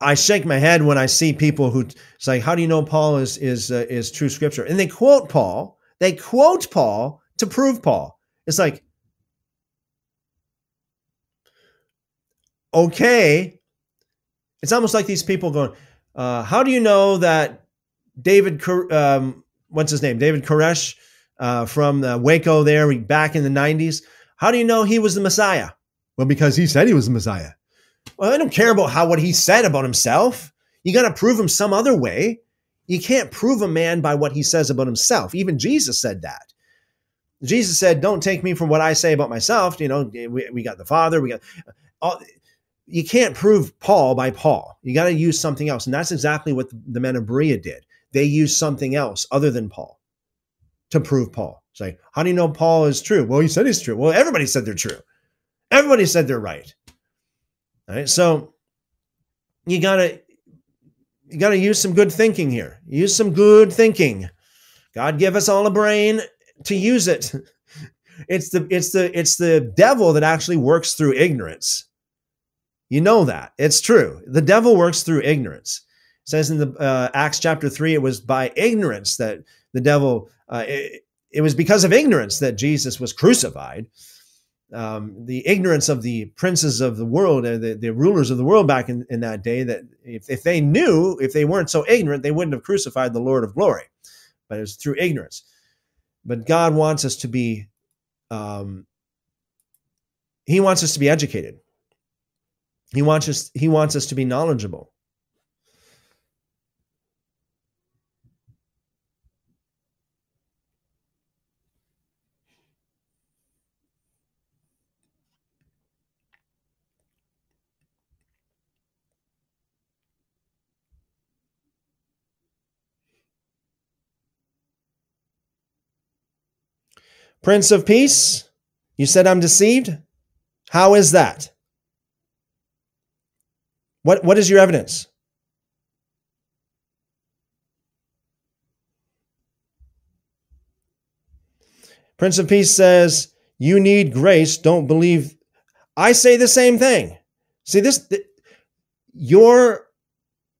I shake my head when I see people who say, "How do you know Paul is is uh, is true scripture?" And they quote Paul. They quote Paul to prove Paul. It's like, okay, it's almost like these people going, uh, "How do you know that David, um, what's his name, David Koresh?" Uh, from uh, Waco there back in the nineties. How do you know he was the Messiah? Well, because he said he was the Messiah. Well, I don't care about how what he said about himself. You got to prove him some other way. You can't prove a man by what he says about himself. Even Jesus said that. Jesus said, don't take me for what I say about myself. You know, we, we got the Father. We got all. You can't prove Paul by Paul. You got to use something else. And that's exactly what the men of Berea did. They used something else other than Paul to prove Paul. It's like, how do you know Paul is true? Well, he said he's true. Well, everybody said they're true. Everybody said they're right. All right. So you gotta, you gotta use some good thinking here. Use some good thinking. God give us all a brain to use it. It's the, it's the, it's the devil that actually works through ignorance. You know that. It's true. The devil works through ignorance. It says in the uh, Acts chapter three, it was by ignorance that the devil, uh, it, it was because of ignorance that Jesus was crucified. Um, the ignorance of the princes of the world, uh, the, the rulers of the world back in, in that day, that if, if they knew, if they weren't so ignorant, they wouldn't have crucified the Lord of glory. But it was through ignorance. But God wants us to be, um, he wants us to be educated. He wants us, he wants us to be knowledgeable. Prince of Peace, you said I'm deceived? How is that? What, what is your evidence? Prince of Peace says, you need grace, don't believe. I say the same thing. See, this, th- your,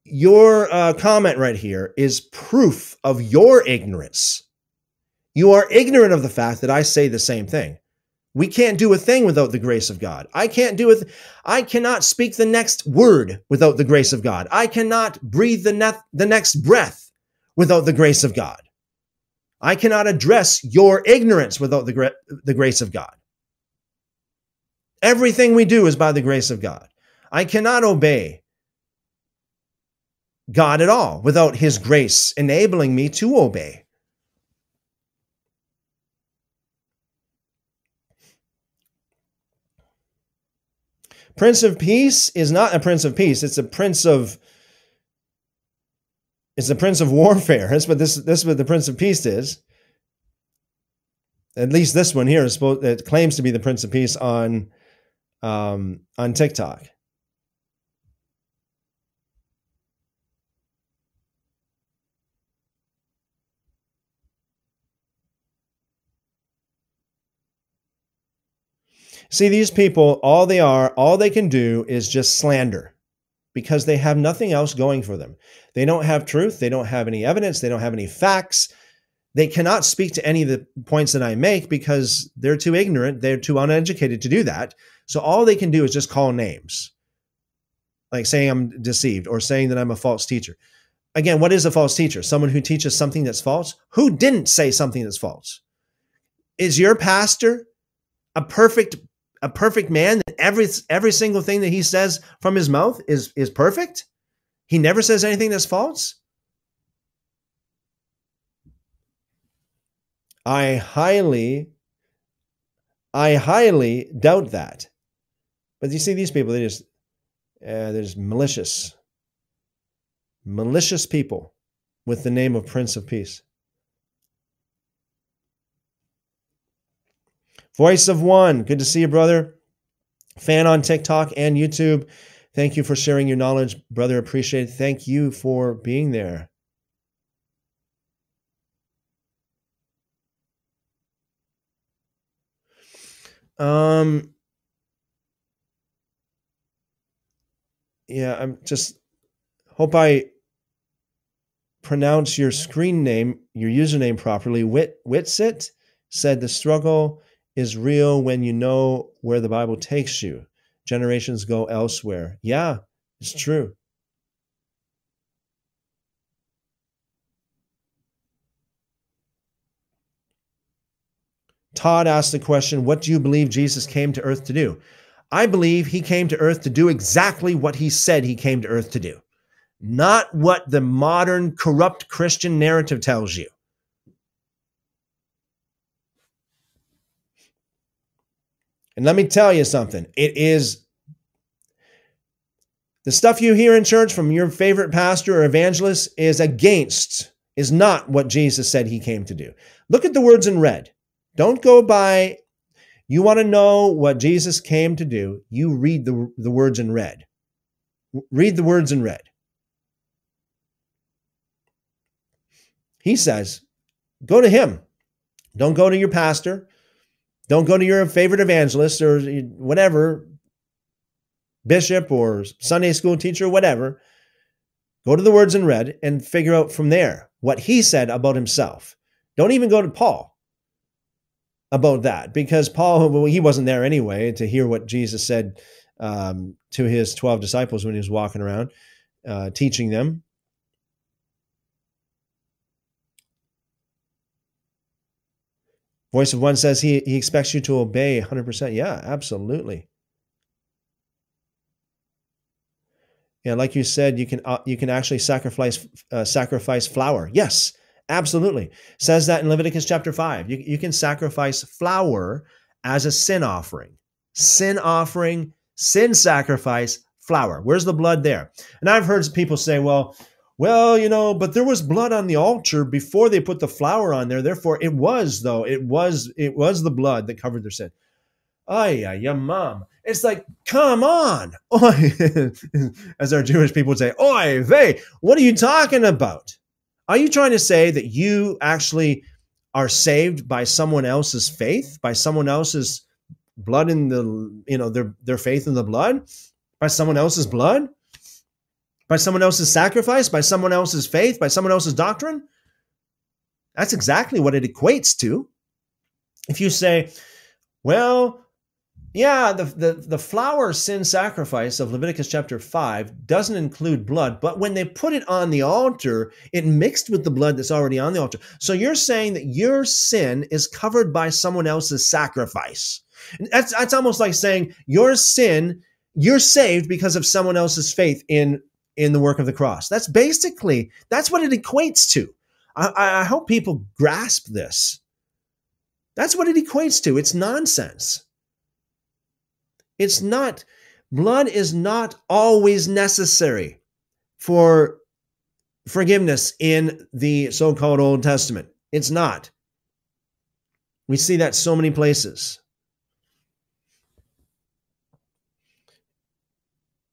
your uh, comment right here is proof of your ignorance. You are ignorant of the fact that I say the same thing. We can't do a thing without the grace of God. I can't do it. I cannot speak the next word without the grace of God. I cannot breathe the, ne- the next breath without the grace of God. I cannot address your ignorance without the, gra- the grace of God. Everything we do is by the grace of God. I cannot obey God at all without his grace enabling me to obey. Prince of Peace is not a Prince of Peace. It's a Prince of, it's a Prince of Warfare. That's what this, this is what the Prince of Peace is. At least this one here is supposed, it claims to be the Prince of Peace on, um, on TikTok. See, these people, all they are, all they can do is just slander because they have nothing else going for them. They don't have truth. They don't have any evidence. They don't have any facts. They cannot speak to any of the points that I make because they're too ignorant. They're too uneducated to do that. So all they can do is just call names, like saying I'm deceived or saying that I'm a false teacher. Again, what is a false teacher? Someone who teaches something that's false? Who didn't say something that's false? Is your pastor a perfect a perfect man that every every single thing that he says from his mouth is is perfect? He never says anything that's false? I highly, I highly doubt that. But you see, these people, they just, uh, they're just malicious, malicious people with the name of Prince of Peace. Voice of One, good to see you, brother. Fan on TikTok and YouTube. Thank you for sharing your knowledge, brother. Appreciate it. Thank you for being there. Um, yeah, I'm just hope I pronounce your screen name, your username properly. Wit Witsit said the struggle is real when you know where the Bible takes you. Generations go elsewhere. Yeah, it's true. Todd asked the question, what do you believe Jesus came to earth to do? I believe he came to earth to do exactly what he said he came to earth to do, not what the modern corrupt Christian narrative tells you. And let me tell you something. It is the stuff you hear in church from your favorite pastor or evangelist is against, is not what Jesus said he came to do. Look at the words in red. Don't go by, you want to know what Jesus came to do, you read the, the words in red. Read the words in red. He says, go to him. Don't go to your pastor. Don't go to your favorite evangelist or whatever, bishop or Sunday school teacher, whatever. Go to the words in red and figure out from there what he said about himself. Don't even go to Paul about that, because Paul, well, he wasn't there anyway to hear what Jesus said um, to his twelve disciples when he was walking around uh, teaching them. Voice of One says he, he expects you to obey one hundred percent. Yeah, absolutely. Yeah, like you said, you can uh, you can actually sacrifice uh, sacrifice flour. Yes. Absolutely. Says that in Leviticus chapter five. You, you can sacrifice flour as a sin offering. Sin offering, sin sacrifice, flour. Where's the blood there? And I've heard people say, well, well, you know, but there was blood on the altar before they put the flour on there. Therefore, it was, though, it was, it was the blood that covered their sin. Oh, yeah, yeah, mom. It's like, come on. As our Jewish people would say, oy vey, what are you talking about? Are you trying to say that you actually are saved by someone else's faith, by someone else's blood in the, you know, their, their faith in the blood, by someone else's blood, by someone else's sacrifice, by someone else's faith, by someone else's doctrine? That's exactly what it equates to. If you say, well, yeah, the, the, the flour sin sacrifice of Leviticus chapter five doesn't include blood, but when they put it on the altar, it mixed with the blood that's already on the altar. So you're saying that your sin is covered by someone else's sacrifice. And that's, that's almost like saying your sin, you're saved because of someone else's faith in, in the work of the cross. That's basically, that's what it equates to. I, I hope people grasp this. That's what it equates to. It's nonsense. It's not, blood is not always necessary for forgiveness in the so-called Old Testament. It's not. We see that so many places.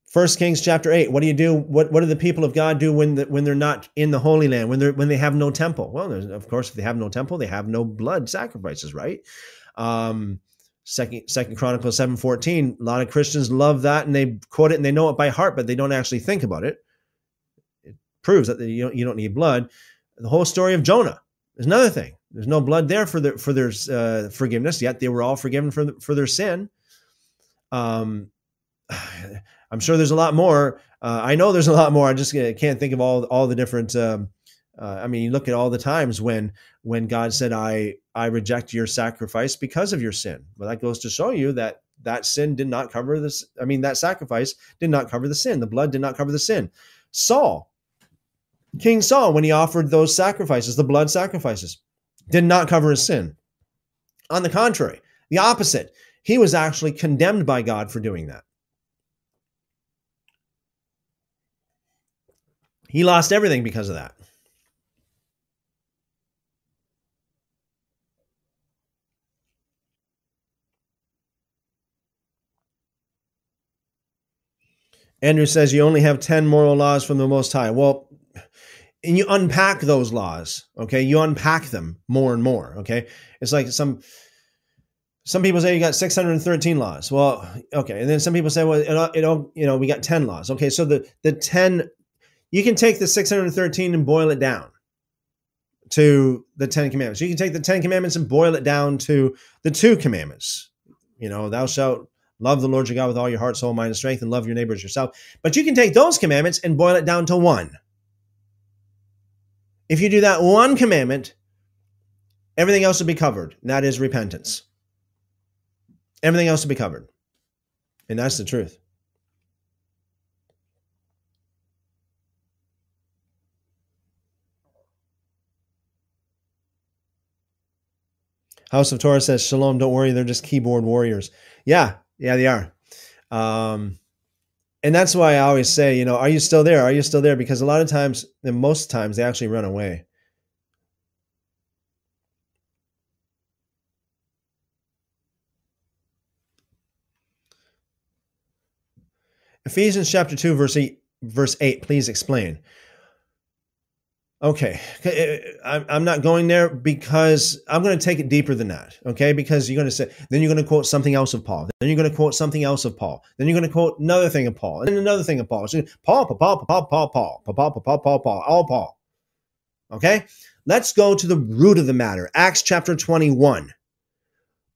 First Kings chapter eight. What do you do? What what do the people of God do when the, when they're not in the Holy Land? When they when they have no temple? Well, of course, if they have no temple, they have no blood sacrifices, right? Um, Second, Second Chronicles seven fourteen, a lot of Christians love that and they quote it and they know it by heart, but they don't actually think about it. It proves that you don't, you don't need blood. The whole story of Jonah is another thing. There's no blood there for their, for their uh, forgiveness, yet they were all forgiven for, the, for their sin. Um, I'm sure there's a lot more. Uh, I know there's a lot more. I just can't think of all, all the different... Um, Uh, I mean, you look at all the times when when God said, I, I reject your sacrifice because of your sin. Well, that goes to show you that that sin did not cover this. I mean, that sacrifice did not cover the sin. The blood did not cover the sin. Saul, King Saul, when he offered those sacrifices, the blood sacrifices, did not cover his sin. On the contrary, the opposite. He was actually condemned by God for doing that. He lost everything because of that. Andrew says, you only have ten moral laws from the Most High. Well, and you unpack those laws, okay? You unpack them more and more, okay? It's like some some people say you got six hundred thirteen laws. Well, okay. And then some people say, well, it, it, you know, we got ten laws. Okay, so the, the ten, you can take the six hundred thirteen and boil it down to the Ten Commandments. You can take the Ten Commandments and boil it down to the two commandments. You know, thou shalt love the Lord your God with all your heart, soul, mind, and strength, and love your neighbor as yourself. But you can take those commandments and boil it down to one. If you do that one commandment, everything else will be covered, and that is repentance. Everything else will be covered. And that's the truth. House of Torah says, Shalom, don't worry, they're just keyboard warriors. Yeah. Yeah, they are. Um, and that's why I always say, you know, are you still there? Are you still there? Because a lot of times, and most times, they actually run away. Ephesians chapter two, verse eight, verse eight, please explain. Okay, I'm not going there because I'm going to take it deeper than that, okay? Because you're going to say, then you're going to quote something else of Paul. Then you're going to quote something else of Paul. Then you're going to quote another thing of Paul and another thing of Paul. So, Paul, Paul, Paul, Paul, Paul, Paul, Paul, Paul, Paul, Paul, all Paul, okay? Let's go to the root of the matter. Acts chapter twenty-one.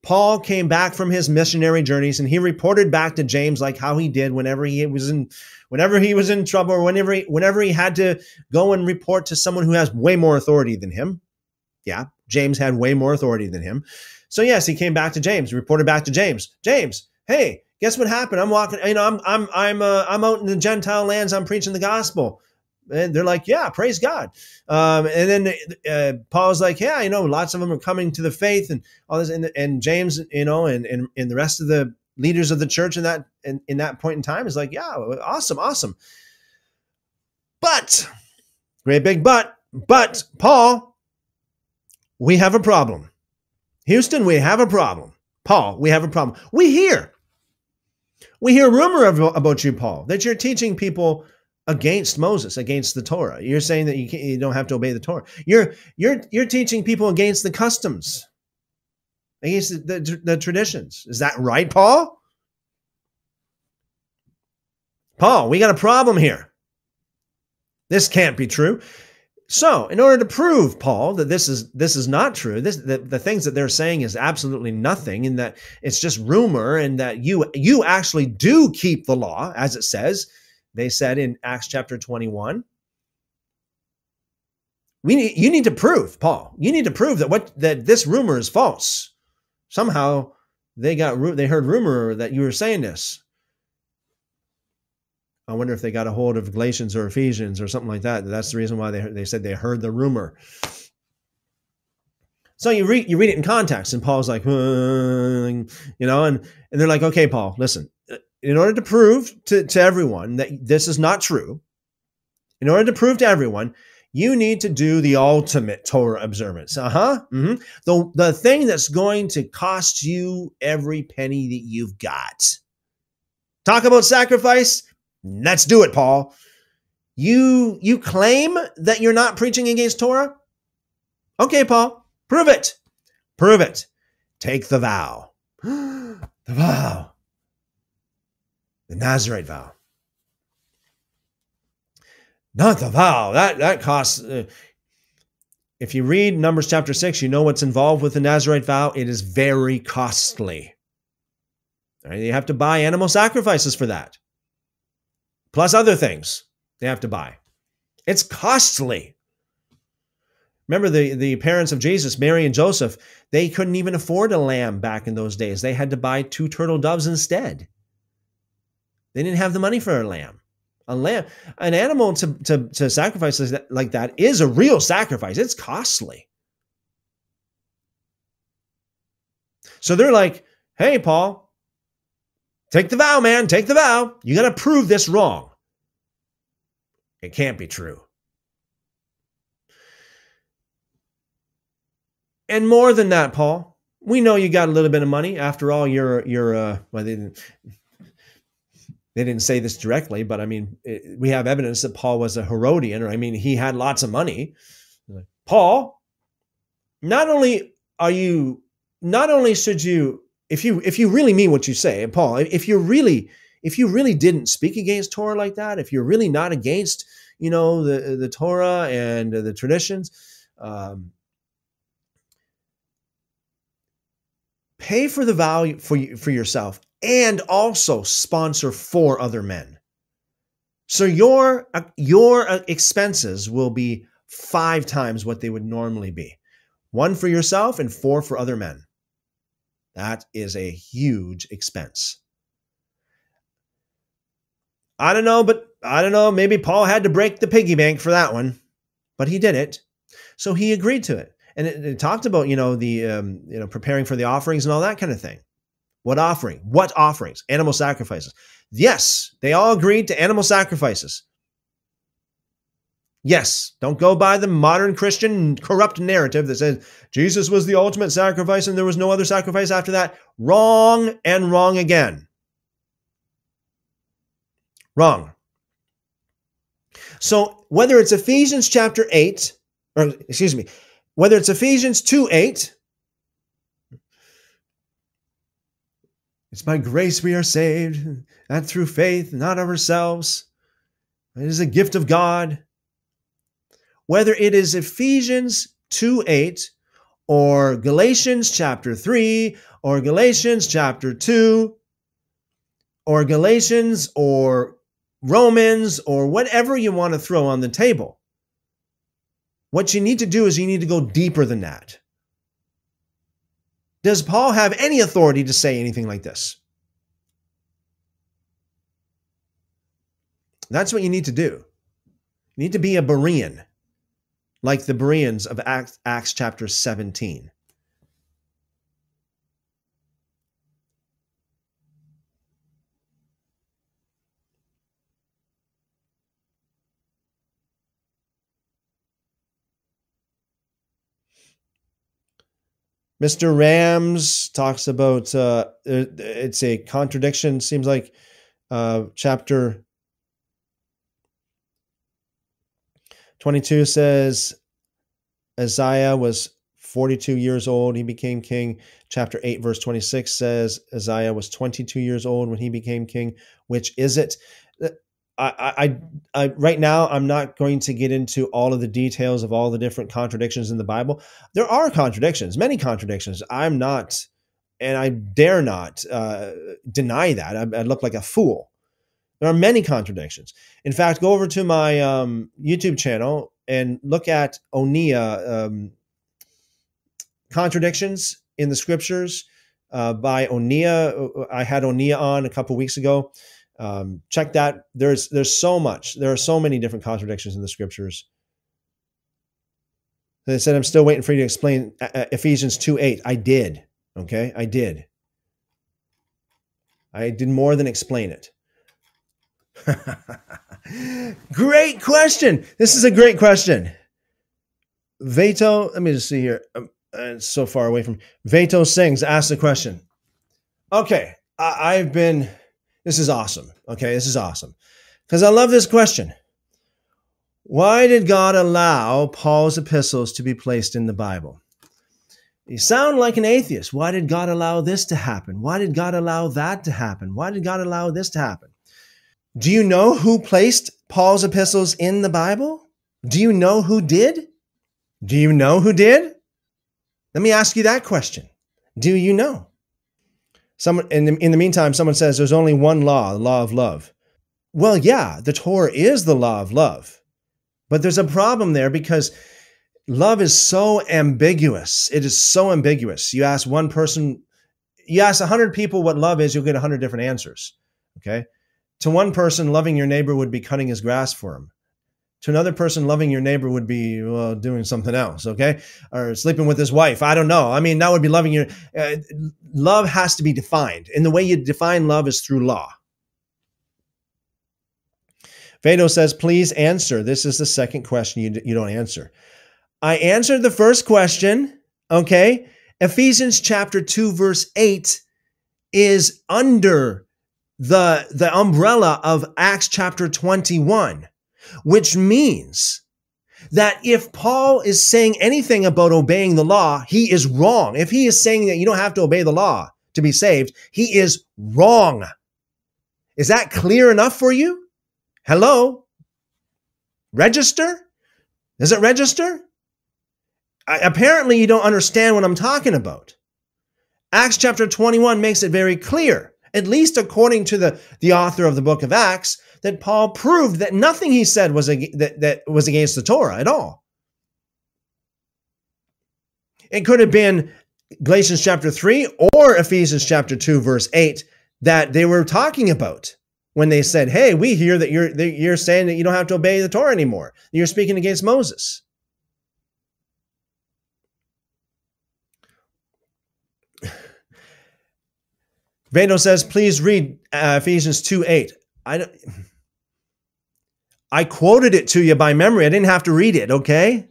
Paul came back from his missionary journeys and he reported back to James like how he did whenever he was in whenever he was in trouble or whenever he, whenever he had to go and report to someone who has way more authority than him. Yeah, James had way more authority than him. So yes, he came back to James, reported back to James. James, hey, guess what happened? I'm walking, you know, I'm I'm I'm uh, I'm out in the Gentile lands, I'm preaching the gospel. And they're like, yeah, praise God. Um, and then uh, Paul's like, yeah, you know, lots of them are coming to the faith and all this. And, and James, you know, and, and and the rest of the leaders of the church in that in, in that point in time is like, yeah, awesome, awesome. But, great big but, but Paul, we have a problem. Houston, we have a problem. Paul, we have a problem. We hear, we hear rumor of, about you, Paul, that you're teaching people against Moses, against the Torah. You're saying that you can't, you don't have to obey the Torah. You're you're you're teaching people against the customs, against the, the, the traditions. Is that right, Paul? Paul, we got a problem here. This can't be true. So, in order to prove, Paul, that this is this is not true, this the, the things that they're saying is absolutely nothing, and that it's just rumor, and that you you actually do keep the law as it says. They said in Acts chapter twenty-one, we need, you need to prove, Paul, you need to prove that what that this rumor is false. Somehow they got they heard rumor that you were saying this. I wonder if they got a hold of Galatians or Ephesians or something like that. That's the reason why they they said they heard the rumor. So you read you read it in context, and Paul's like, mm, you know, and and they're like, okay, Paul, listen. In order to prove to, to everyone that this is not true, in order to prove to everyone, you need to do the ultimate Torah observance. Uh-huh. Mm-hmm. The, the thing that's going to cost you every penny that you've got. Talk about sacrifice. Let's do it, Paul. You, you claim that you're not preaching against Torah? Okay, Paul, prove it. Prove it. Take the vow. The vow. The Nazirite vow. Not the vow. That, that costs... Uh, if you read Numbers chapter six, you know what's involved with the Nazirite vow. It is very costly. Right? You have to buy animal sacrifices for that. Plus other things they have to buy. It's costly. Remember the, the parents of Jesus, Mary and Joseph, they couldn't even afford a lamb back in those days. They had to buy two turtle doves instead. They didn't have the money for a lamb. A lamb, an animal to, to, to sacrifice like that is a real sacrifice. It's costly. So they're like, hey, Paul, take the vow, man. Take the vow. You got to prove this wrong. It can't be true. And more than that, Paul, we know you got a little bit of money. After all, you're, you're uh, well, they didn't, they didn't say this directly, but I mean, it, we have evidence that Paul was a Herodian, or I mean, he had lots of money. Paul, not only are you, not only should you, if you, if you really mean what you say, Paul, if you really, if you really didn't speak against Torah like that, if you're really not against, you know, the, the Torah and the traditions, um, pay for the value for you, for yourself, and also sponsor four other men. So your, your expenses will be five times what they would normally be. One for yourself and four for other men. That is a huge expense. I don't know, but I don't know. Maybe Paul had to break the piggy bank for that one, but he did it. So he agreed to it. And it, it talked about, you know, the, um, you know, preparing for the offerings and all that kind of thing. What offering? What offerings? Animal sacrifices. Yes, they all agreed to animal sacrifices. Yes, don't go by the modern Christian corrupt narrative that says Jesus was the ultimate sacrifice and there was no other sacrifice after that. Wrong and wrong again. Wrong. So whether it's Ephesians chapter eight, or excuse me, whether it's Ephesians two eight, it's by grace we are saved, and through faith, not of ourselves. It is a gift of God. Whether it is Ephesians two eight, or Galatians chapter three, or Galatians chapter two, or Galatians, or Romans, or whatever you want to throw on the table, what you need to do is you need to go deeper than that. Does Paul have any authority to say anything like this? That's what you need to do. You need to be a Berean, like the Bereans of Acts, Acts chapter seventeen. Mister Rams talks about, uh, it's a contradiction, seems like, uh, chapter twenty-two says, Isaiah was forty-two years old, he became king. Chapter eight, verse twenty-six says, Isaiah was twenty-two years old when he became king. Which is it? I, I, I, right now, I'm not going to get into all of the details of all the different contradictions in the Bible. There are contradictions, many contradictions. I'm not, and I dare not uh, deny that. I, I look like a fool. There are many contradictions. In fact, go over to my um, YouTube channel and look at Onea um, contradictions in the scriptures uh, by Onea. I had Onea on a couple weeks ago. Um, check that. There's, there's so much. There are so many different contradictions in the scriptures. They said, I'm still waiting for you to explain Ephesians two eight. I did. Okay. I did. I did more than explain it. Great question. This is a great question. Veto. Let me just see here. Um, it's so far away from Veto Sings. Ask the question. Okay. I, I've been, This is awesome. Okay, this is awesome. Because I love this question. Why did God allow Paul's epistles to be placed in the Bible? You sound like an atheist. Why did God allow this to happen? Why did God allow that to happen? Why did God allow this to happen? Do you know who placed Paul's epistles in the Bible? Do you know who did? Do you know who did? Let me ask you that question. Do you know? Someone in the, in the meantime, someone says there's only one law, the law of love. Well, yeah, the Torah is the law of love. But there's a problem there because love is so ambiguous. It is so ambiguous. You ask one person, you ask one hundred people what love is, you'll get one hundred different answers. Okay? To one person, loving your neighbor would be cutting his grass for him. To another person, loving your neighbor would be, well, doing something else, okay? Or sleeping with his wife. I don't know. I mean, that would be loving your... Uh, love has to be defined. And the way you define love is through law. Vado says, please answer. This is the second question you, you don't answer. I answered the first question, okay? Ephesians chapter two, verse eight is under the, the umbrella of Acts chapter twenty-one. Which means that if Paul is saying anything about obeying the law, he is wrong. If he is saying that you don't have to obey the law to be saved, he is wrong. Is that clear enough for you? Hello? Register? Does it register? I, apparently you don't understand what I'm talking about. Acts chapter twenty-one makes it very clear, at least according to the, the author of the book of Acts, that Paul proved that nothing he said was ag- that, that was against the Torah at all. It could have been Galatians chapter three or Ephesians chapter two, verse eight, that they were talking about when they said, hey, we hear that you're, that you're saying that you don't have to obey the Torah anymore. You're speaking against Moses. Vando says, please read uh, Ephesians two eight. I don't... I quoted it to you by memory. I didn't have to read it, okay?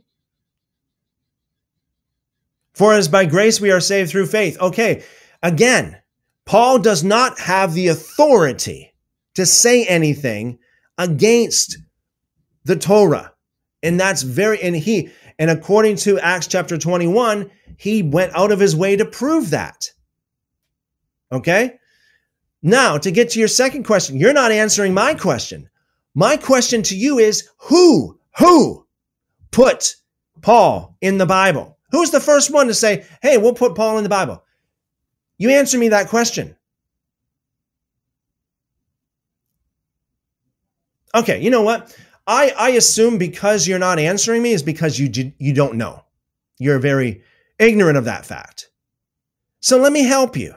For as by grace we are saved through faith. Okay, again, Paul does not have the authority to say anything against the Torah. And that's very, and he, and according to Acts chapter twenty-one, he went out of his way to prove that. Okay? Now, to get to your second question, you're not answering my question. My question to you is, who, who put Paul in the Bible? Who's the first one to say, hey, we'll put Paul in the Bible? You answer me that question. Okay, you know what? I, I assume because you're not answering me is because you, you don't know. You're very ignorant of that fact. So let me help you.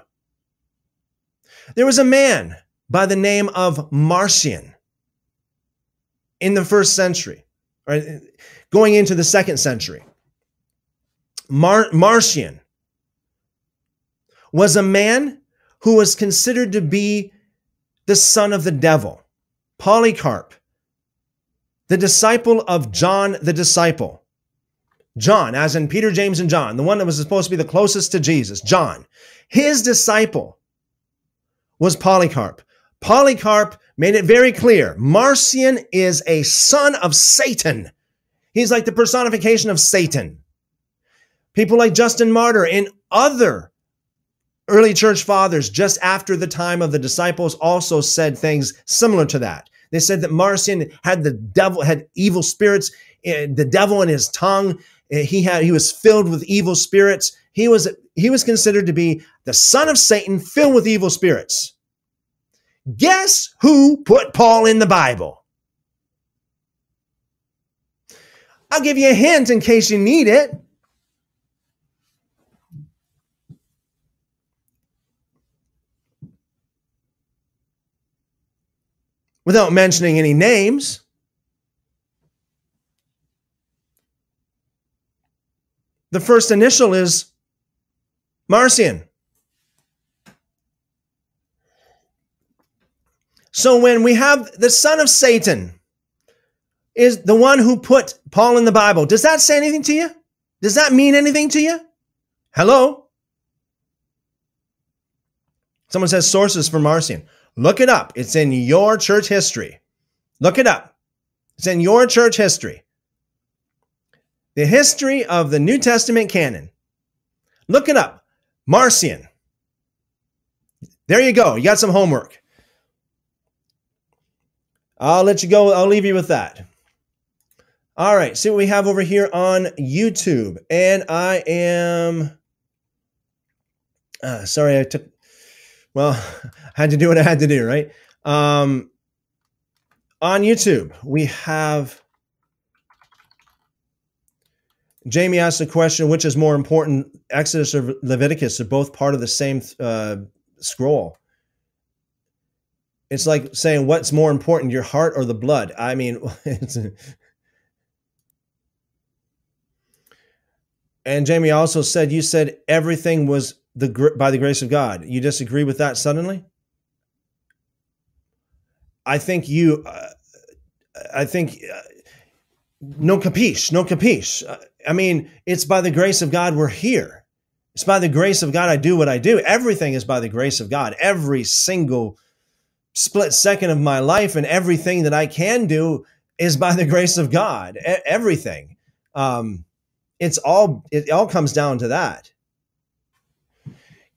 There was a man by the name of Marcion in the first century, or going into the second century. Mar- Marcion was a man who was considered to be the son of the devil, Polycarp, the disciple of John the Disciple. John, as in Peter, James, and John, the one that was supposed to be the closest to Jesus, John. His disciple was Polycarp. Polycarp made it very clear. Marcion is a son of Satan. He's like the personification of Satan. People like Justin Martyr and other early church fathers just after the time of the disciples also said things similar to that. They said that Marcion had the devil, had evil spirits, the devil in his tongue. He had, he was filled with evil spirits. He was, he was considered to be the son of Satan filled with evil spirits. Guess who put Paul in the Bible? I'll give you a hint in case you need it. Without mentioning any names. The first initial is Marcion. So when we have the son of Satan is the one who put Paul in the Bible, does that say anything to you? Does that mean anything to you? Hello? Someone says sources for Marcion. Look it up. It's in your church history. Look it up. It's in your church history. The history of the New Testament canon. Look it up. Marcion. There you go. You got some homework. I'll let you go. I'll leave you with that. All right. See what we have over here on YouTube. And I am... Uh, sorry, I took... Well, I had to do what I had to do, right? Um, on YouTube, we have... Jamie asked the question, which is more important, Exodus or Leviticus? They're both part of the same uh, scroll. It's like saying, what's more important, your heart or the blood? I mean, it's a... And Jamie also said, you said everything was the by the grace of God. You disagree with that suddenly? I think you, uh, I think, uh, no capiche, no capiche. Uh, I mean, it's by the grace of God we're here. It's by the grace of God I do what I do. Everything is by the grace of God. Every single split second of my life and everything that I can do is by the grace of God. E- everything. Um, it's all, it all comes down to that.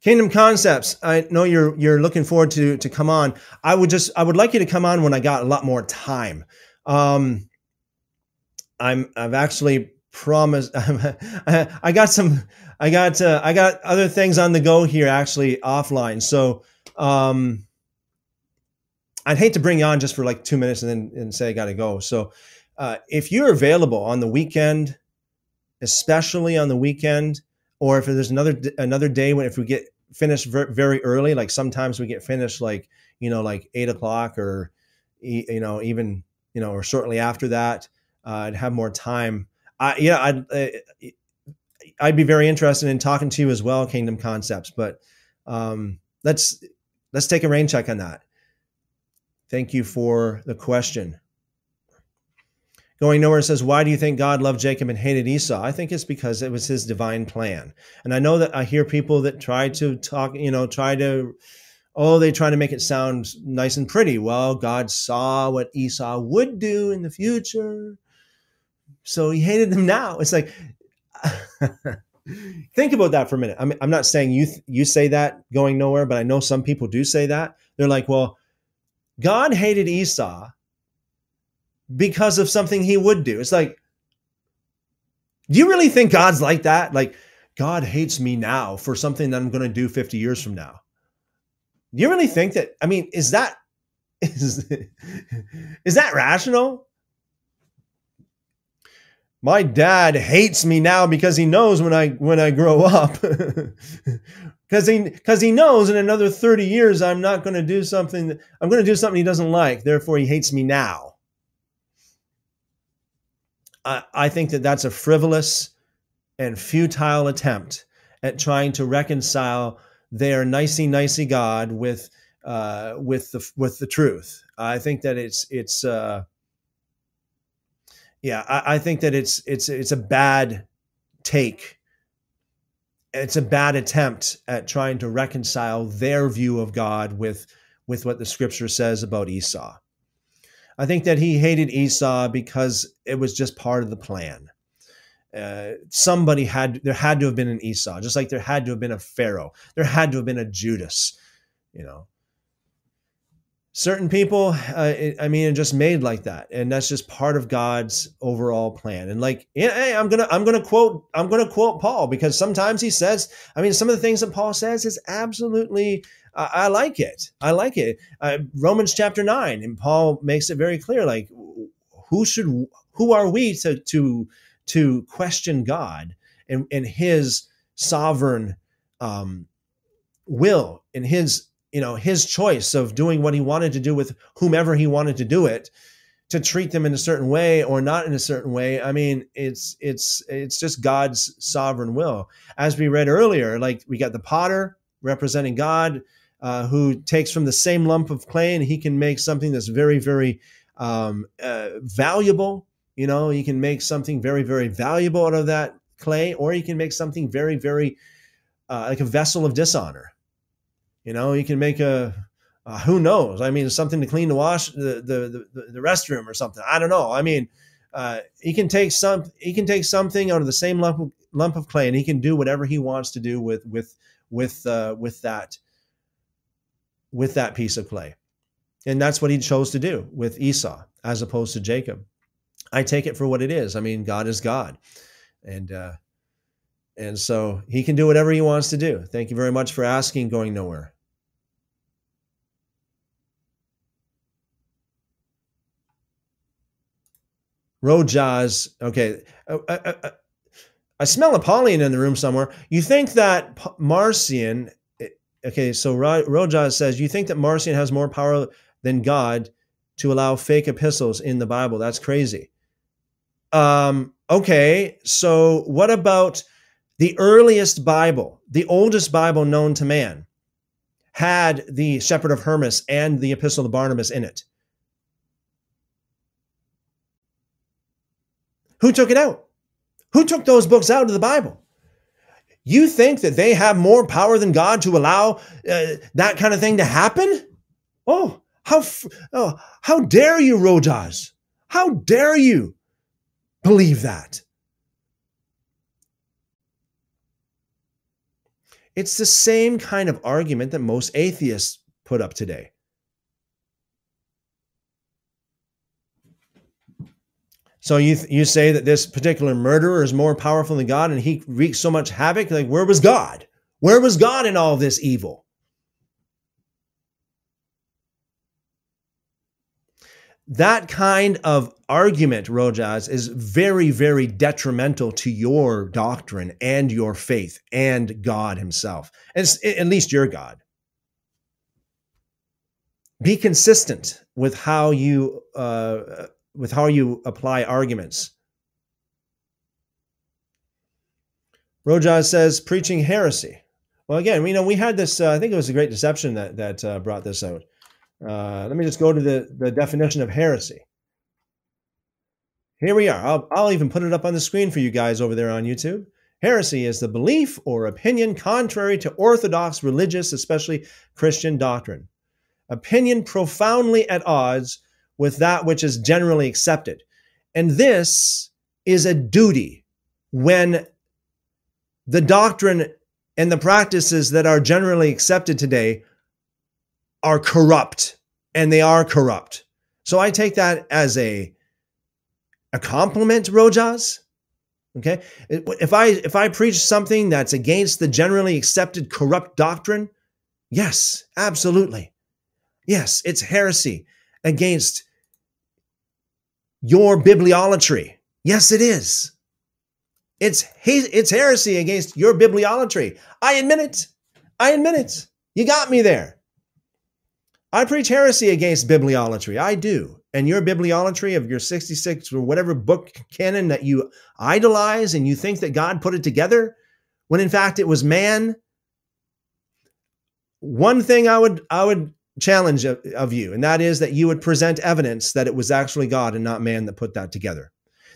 Kingdom Concepts. I know you're, you're looking forward to, to come on. I would just, I would like you to come on when I got a lot more time. Um, I'm, I've actually promised, I'm, I got some, I got, uh, I got other things on the go here, actually offline. So, um, I'd hate to bring you on just for like two minutes and then and say, I got to go. So, uh, if you're available on the weekend, especially on the weekend, or if there's another, another day when, if we get finished very early, like sometimes we get finished, like, you know, like eight o'clock or, you know, even, you know, or shortly after that, uh, I'd have more time. I, yeah, I'd, I'd be very interested in talking to you as well, Kingdom Concepts, but, um, let's, let's take a rain check on that. Thank you for the question. Going Nowhere says, why do you think God loved Jacob and hated Esau? I think it's because it was his divine plan. And I know that I hear people that try to talk, you know, try to, oh, they try to make it sound nice and pretty. Well, God saw what Esau would do in the future, so he hated him now. It's like, think about that for a minute. I'm, I'm not saying you, th- you say that, Going Nowhere, but I know some people do say that. They're like, well, God hated Esau because of something he would do. It's like, do you really think God's like that? Like, God hates me now for something that I'm going to do fifty years from now. Do you really think that? I mean, is that, is, is that rational? My dad hates me now because he knows when I, when I grow up, because he, because he knows in another thirty years, I'm not going to do something that, I'm going to do something he doesn't like. Therefore he hates me now. I think that that's a frivolous and futile attempt at trying to reconcile their nicey nicey God with uh, with the with the truth. I think that it's it's uh, yeah. I, I think that it's it's it's a bad take. It's a bad attempt at trying to reconcile their view of God with with what the Scripture says about Esau. I think that he hated Esau because it was just part of the plan. Uh, somebody had, there had to have been an Esau, just like there had to have been a Pharaoh. There had to have been a Judas, you know. Certain people, uh, it, I mean, are just made like that. And that's just part of God's overall plan. And like, yeah, hey, I'm going to, I'm going to quote, I'm going to quote Paul, because sometimes he says, I mean, some of the things that Paul says is absolutely, I like it. I like it. Uh, Romans chapter nine, and Paul makes it very clear, like, who should, who are we to to to question God and, and His sovereign um, will and His, you know, His choice of doing what He wanted to do with whomever He wanted to do it, to treat them in a certain way or not in a certain way. I mean, it's it's it's just God's sovereign will. As we read earlier, like we got the potter representing God, Uh, who takes from the same lump of clay, and he can make something that's very, very um, uh, valuable. You know, he can make something very, very valuable out of that clay, or he can make something very, very uh, like a vessel of dishonor. You know, he can make a, a who knows? I mean, something to clean the wash, the the the, the restroom or something. I don't know. I mean, Uh, he can take some. He can take something out of the same lump lump of clay, and he can do whatever he wants to do with with with uh, with that with that piece of clay. And that's what he chose to do with Esau, as opposed to Jacob. I take it for what it is. I mean, God is God, and uh, and so he can do whatever he wants to do. Thank you very much for asking. Going nowhere. Rojas, okay. I, I, I, I smell Apollyon in the room somewhere. You think that Marcion, okay, so Rojas says, you think that Marcion has more power than God to allow fake epistles in the Bible? That's crazy. Um, okay, so what about the earliest Bible, the oldest Bible known to man, had the Shepherd of Hermas and the Epistle to Barnabas in it? Who took it out? Who took those books out of the Bible? You think that they have more power than God to allow uh, that kind of thing to happen? Oh, how oh, how dare you, Rodas? How dare you believe that? It's the same kind of argument that most atheists put up today. So you you say that this particular murderer is more powerful than God and he wreaks so much havoc. Like, where was God? Where was God in all this evil? That kind of argument, Rojas, is very, very detrimental to your doctrine and your faith and God himself. And at least your God. Be consistent with how you... Uh, with how you apply arguments. Rojas says, preaching heresy. Well, again, you know, we had this, uh, I think it was the Great Deception that, that uh, brought this out. Uh, let me just go to the, the definition of heresy. Here we are. I'll, I'll even put it up on the screen for you guys over there on YouTube. Heresy is the belief or opinion contrary to orthodox religious, especially Christian doctrine. Opinion profoundly at odds with that which is generally accepted. And this is a duty when the doctrine and the practices that are generally accepted today are corrupt, and they are corrupt. So I take that as a, a compliment, Rojas. Okay? If I, if I preach something that's against the generally accepted corrupt doctrine, yes, absolutely. Yes, it's heresy against your bibliolatry. Yes, it is. It's it's heresy against your bibliolatry. I admit it. I admit it. You got me there. I preach heresy against bibliolatry. I do. And your bibliolatry of your sixty-six or whatever book canon that you idolize and you think that God put it together, when in fact it was man. One thing I would I would challenge of, of you, and that is that you would present evidence that it was actually God and not man that put that together.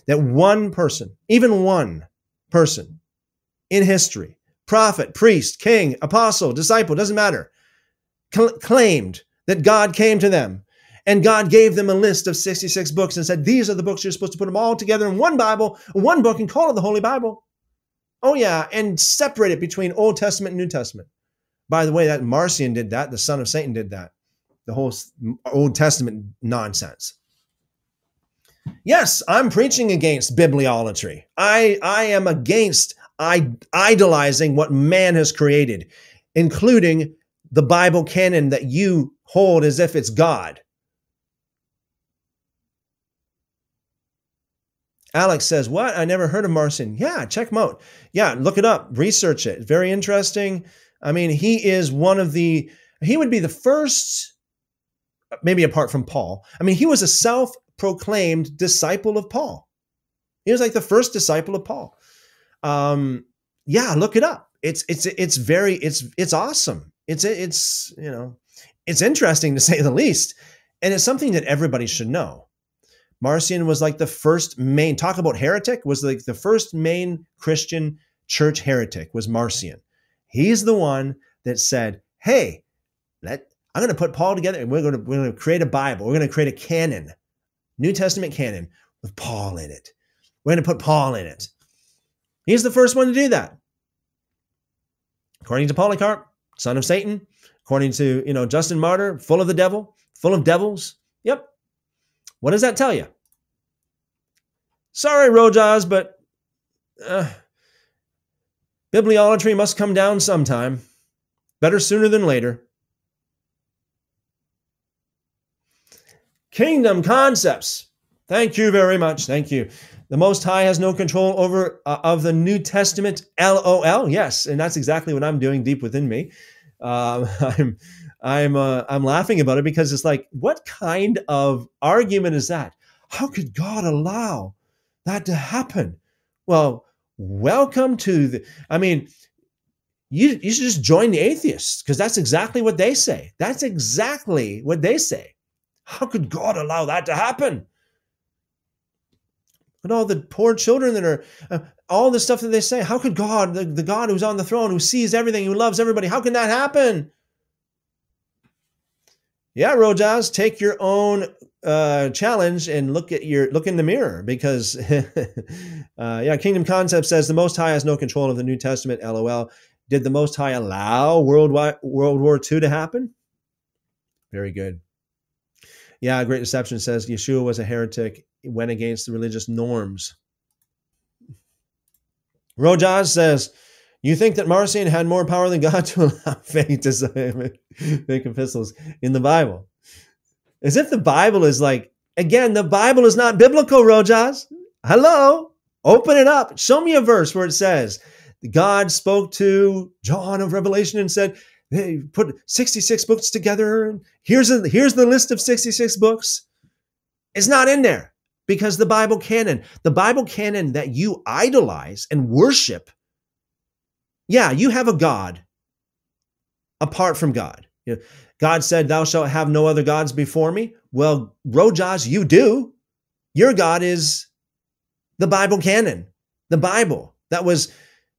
That one person, even one person in history, prophet, priest, king, apostle, disciple, doesn't matter, cl- claimed that God came to them and God gave them a list of sixty-six books and said, these are the books you're supposed to put them all together in one Bible, one book, and call it the Holy Bible. Oh yeah, and separate it between Old Testament and New Testament. By the way, that Marcion did that. The son of Satan did that. The whole Old Testament nonsense. Yes, I'm preaching against bibliolatry. I, I am against I, idolizing what man has created, including the Bible canon that you hold as if it's God. Alex says, what? I never heard of Marcion. Yeah, check him out. Yeah, look it up. Research it. Very interesting. I mean, he is one of the, he would be the first, maybe apart from Paul. I mean, he was a self-proclaimed disciple of Paul. He was like the first disciple of Paul. Um, yeah, look it up. It's, it's, it's very, it's, it's awesome. It's, it's, you know, it's interesting to say the least. And it's something that everybody should know. Marcion was like the first main, talk about heretic, was like the first main Christian church heretic was Marcion. He's the one that said, hey, let, I'm going to put Paul together and we're going to, we're going to create a Bible. We're going to create a canon, New Testament canon. with Paul in it. We're going to put Paul in it. He's the first one to do that. According to Polycarp, son of Satan. According to, you know, Justin Martyr, full of the devil, full of devils. Yep. What does that tell you? Sorry, Rojas, but uh, bibliolatry must come down sometime. Better sooner than later. Kingdom concepts. Thank you very much. Thank you. The Most High has no control over uh, of the New Testament. L O L. Yes, and that's exactly what I'm doing deep within me. Uh, I'm, I'm, uh, I'm laughing about it because it's like, what kind of argument is that? How could God allow that to happen? Well, welcome to the. I mean, you you should just join the atheists because that's exactly what they say. That's exactly what they say. How could God allow that to happen? And all the poor children that are, uh, all the stuff that they say, how could God, the, the God who's on the throne, who sees everything, who loves everybody, how can that happen? Yeah, Rojas, take your own uh, challenge and look at your look in the mirror because, uh, yeah, Kingdom Concept says the Most High has no control of the New Testament, L O L. Did the Most High allow World War Two to happen? Very good. Yeah, Great Deception says Yeshua was a heretic. It went against the religious norms. Rojas says, you think that Marcion had more power than God to allow fake, design, fake epistles in the Bible? As if the Bible is like, again, the Bible is not biblical, Rojas. Hello? Open it up. Show me a verse where it says, God spoke to John of Revelation and said, hey, put sixty-six books together. And here's, a, here's the list of sixty-six books. It's not in there. Because the Bible canon, the Bible canon that you idolize and worship, yeah, you have a God apart from God. You know, God said, thou shalt have no other gods before me. Well, Rojas, you do. Your God is the Bible canon, the Bible that was,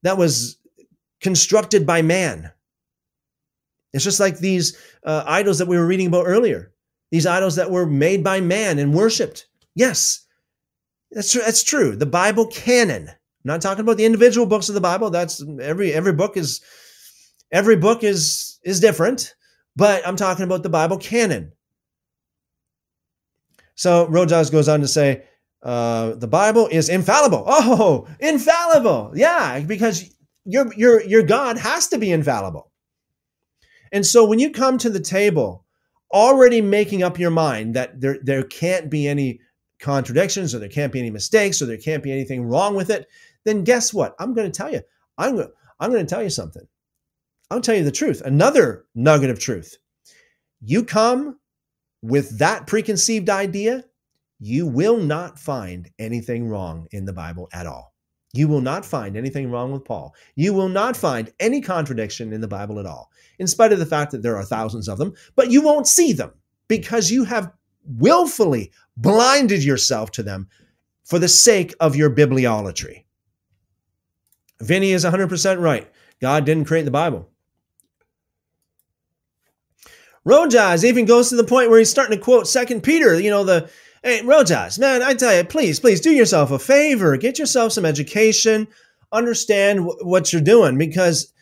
that was constructed by man. It's just like these uh, idols that we were reading about earlier, these idols that were made by man and worshipped. Yes, that's, that's true. The Bible canon. I'm not talking about the individual books of the Bible. That's every every book is every book is is different, but I'm talking about the Bible canon. So Rojas goes on to say, uh, the Bible is infallible. Oh, infallible. Yeah, because your your your God has to be infallible. And so when you come to the table already making up your mind that there there can't be any contradictions, or there can't be any mistakes, or there can't be anything wrong with it, then guess what? I'm going to tell you. I'm going. I'm going to tell you something. I'll tell you the truth. Another nugget of truth. You come with that preconceived idea, you will not find anything wrong in the Bible at all. You will not find anything wrong with Paul. You will not find any contradiction in the Bible at all, in spite of the fact that there are thousands of them. But you won't see them because you have willfully blinded yourself to them for the sake of your bibliolatry. Vinny is one hundred percent right. God didn't create the Bible. Rojas even goes to the point where he's starting to quote Second Peter. You know, the, hey, Rojas, man, I tell you, please, please do yourself a favor. Get yourself some education. Understand w- what you're doing, because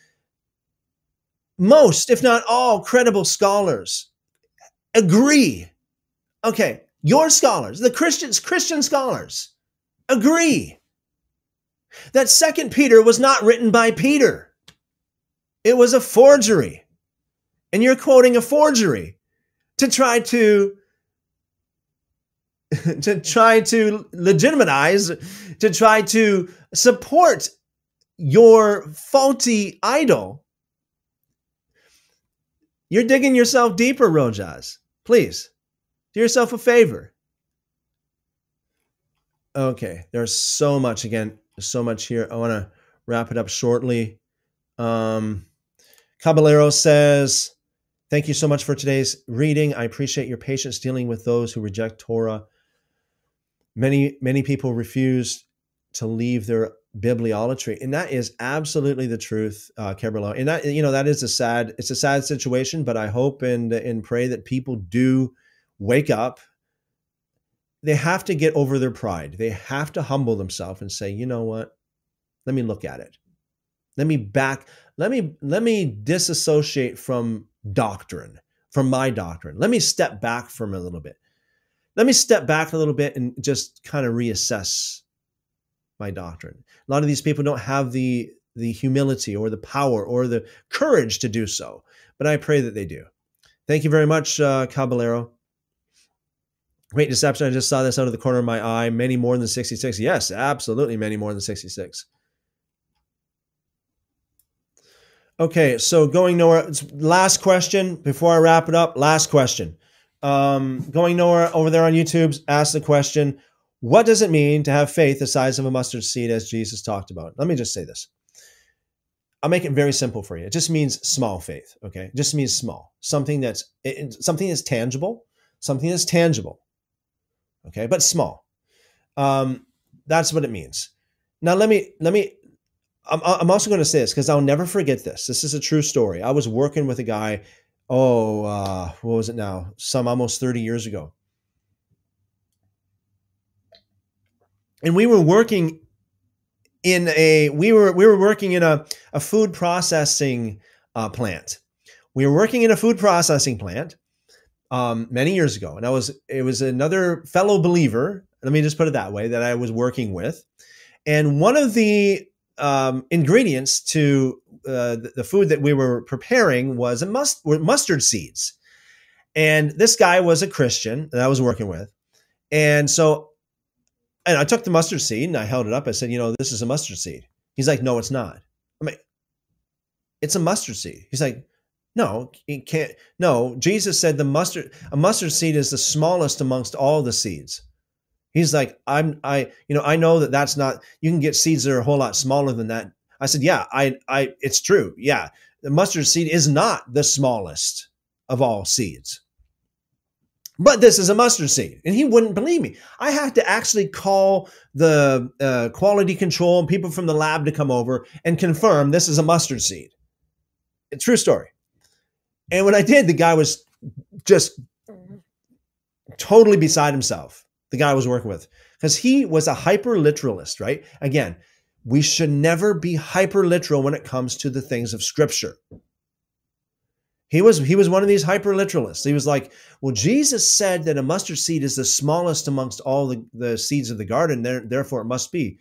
most, if not all, credible scholars agree. Okay, your scholars, the Christians, Christian scholars, agree that Second Peter was not written by Peter. It was a forgery. And you're quoting a forgery to try to, to try to legitimize, to try to support your faulty idol. You're digging yourself deeper, Rojas. Please. Do yourself a favor. Okay, there's so much again, so much here. I want to wrap it up shortly. Um, Caballero says, thank you so much for today's reading. I appreciate your patience dealing with those who reject Torah. Many, many people refuse to leave their bibliolatry, and that is absolutely the truth, uh, Caballero. And that, you know, that is a sad, it's a sad situation, but I hope and and pray that people do wake up they have to get over their pride. They have to humble themselves and say, you know what? Let me look at it. Let me back, let me, let me disassociate from doctrine, from my doctrine. Let me step back from a little bit. Let me step back a little bit and just kind of reassess my doctrine. A lot of these people don't have the, the humility or the power or the courage to do so, but I pray that they do. Thank you very much, uh, Caballero. Great deception. I just saw this out of the corner of my eye. Many more than sixty-six. Yes, absolutely. Many more than sixty-six. Okay, so going nowhere. Last question before I wrap it up. Last question. Um, going nowhere over there on YouTube, ask the question, what does it mean to have faith the size of a mustard seed as Jesus talked about? Let me just say this. I'll make it very simple for you. It just means small faith, okay? It just means small. Something that's, it, something that's tangible. Something that's tangible. Okay, but small. Um, that's what it means. Now, let me, let me, I'm, I'm also going to say this because I'll never forget this. This is a true story. I was working with a guy, oh, uh, what was it now? Some almost thirty years ago. And we were working in a, we were, we were working in a, a food processing uh, plant. We were working in a food processing plant. Um, many years ago. And I was, it was another fellow believer, let me just put it that way, that I was working with. And one of the um, ingredients to uh, the food that we were preparing was a must, were mustard seeds. And this guy was a Christian that I was working with. And so, and I took the mustard seed and I held it up. I said, you know, this is a mustard seed. He's like, no, it's not. I'm like, it's a mustard seed. He's like, no, it can't. No, Jesus said the mustard, a mustard seed is the smallest amongst all the seeds. He's like, I'm, I, you know, I know that that's not, you can get seeds that are a whole lot smaller than that. I said, yeah, I, I, it's true. Yeah. The mustard seed is not the smallest of all seeds, but this is a mustard seed. And he wouldn't believe me. I had to actually call the uh, quality control and people from the lab to come over and confirm this is a mustard seed. A true story. And when I did, the guy was just totally beside himself, the guy I was working with, because he was a hyper-literalist, right? Again, we should never be hyper-literal when it comes to the things of Scripture. He was, he was one of these hyper-literalists. He was like, well, Jesus said that a mustard seed is the smallest amongst all the, the seeds of the garden, there, therefore it must be.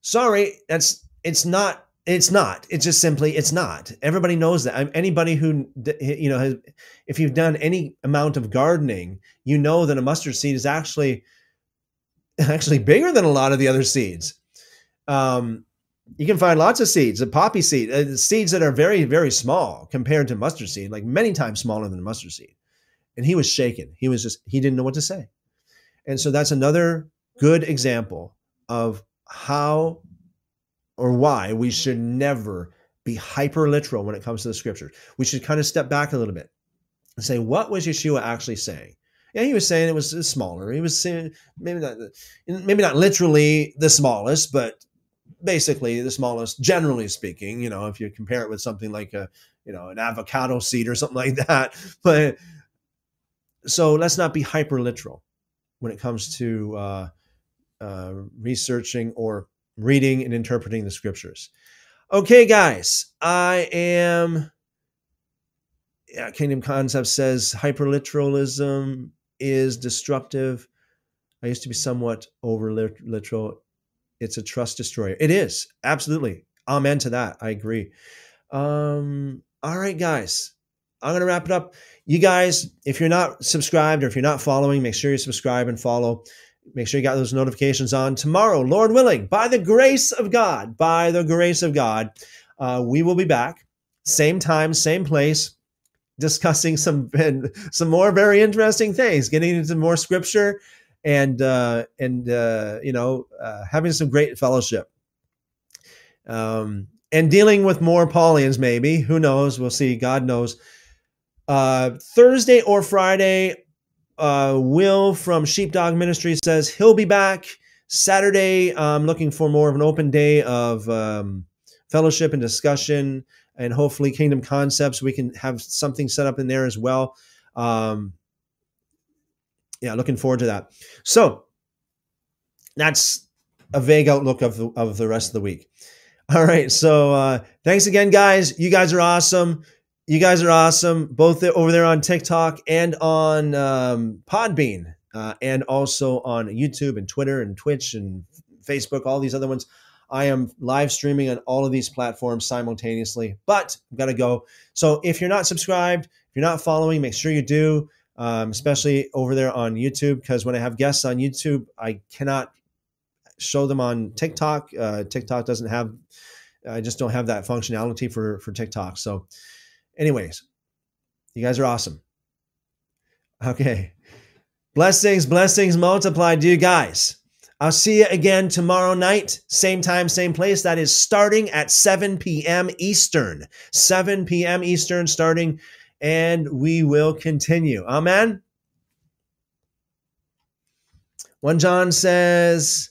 Sorry, that's, it's not. It's not. It's just simply, it's not. Everybody knows that. I'm, anybody who, you know, has, if you've done any amount of gardening, you know that a mustard seed is actually, actually bigger than a lot of the other seeds. Um, you can find lots of seeds, a poppy seed, uh, seeds that are very, very small compared to mustard seed, like many times smaller than a mustard seed. And he was shaken. He was just, he didn't know what to say. And so that's another good example of how or why we should never be hyper-literal when it comes to the Scriptures. We should kind of step back a little bit and say, what was Yeshua actually saying? Yeah, he was saying it was smaller. He was saying, maybe not, maybe not literally the smallest, but basically the smallest, generally speaking, you know, if you compare it with something like a, you know, an avocado seed or something like that. But so let's not be hyper-literal when it comes to uh, uh, researching or reading and interpreting the Scriptures. Okay, guys, I am, yeah, Kingdom Concept says hyperliteralism is destructive. I used to be somewhat over-literal. It's a trust destroyer. It is, absolutely. Amen to that. I agree. Um, all right, guys, I'm going to wrap it up. You guys, if you're not subscribed or if you're not following, make sure you subscribe and follow. Make sure you got those notifications on. Tomorrow, Lord willing, by the grace of God, by the grace of God, uh, we will be back, same time, same place, discussing some and some more very interesting things, getting into more Scripture, and uh, and uh, you know, uh, having some great fellowship, um, and dealing with more Paulians. Maybe, who knows? We'll see. God knows. Uh, Thursday or Friday. Uh, Will from Sheepdog Ministry says he'll be back Saturday. I'm um, looking for more of an open day of um, fellowship and discussion, and hopefully Kingdom Concepts. We can have something set up in there as well. Um, yeah, looking forward to that. So that's a vague outlook of the, of the rest of the week. All right. So uh, thanks again, guys. You guys are awesome. You guys are awesome. Both over there on TikTok and on um, Podbean uh, and also on YouTube and Twitter and Twitch and Facebook, all these other ones. I am live streaming on all of these platforms simultaneously, but I've got to go. So if you're not subscribed, if you're not following, make sure you do, um, especially over there on YouTube, because when I have guests on YouTube, I cannot show them on TikTok. Uh, TikTok doesn't have, I just don't have that functionality for, for TikTok. So anyways, you guys are awesome. Okay. Blessings, blessings multiplied to you guys. I'll see you again tomorrow night, same time, same place. That is starting at seven p m Eastern, seven p m Eastern starting, and we will continue. Amen. First John says,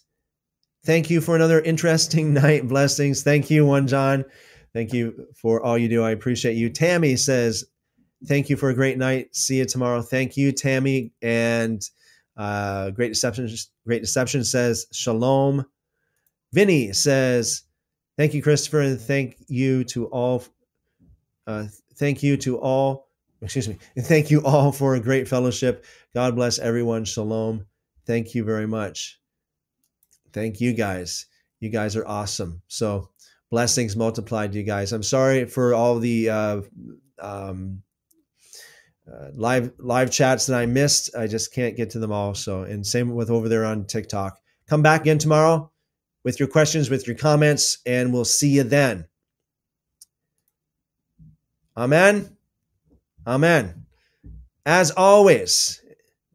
thank you for another interesting night. Blessings. Thank you, First John. Thank you for all you do. I appreciate you. Tammy says, thank you for a great night. See you tomorrow. Thank you, Tammy. And Uh, Great Deception, Great Deception says, Shalom. Vinny says, thank you, Christopher, and thank you to all, uh, thank you to all, excuse me, and thank you all for a great fellowship. God bless everyone. Shalom. Thank you very much. Thank you, guys. You guys are awesome. So blessings multiplied to you guys. I'm sorry for all the uh, um, Uh, live live chats that I missed. I just can't get to them all. So, and same with over there on TikTok. Come back again tomorrow with your questions, with your comments, and we'll see you then. Amen. Amen. As always,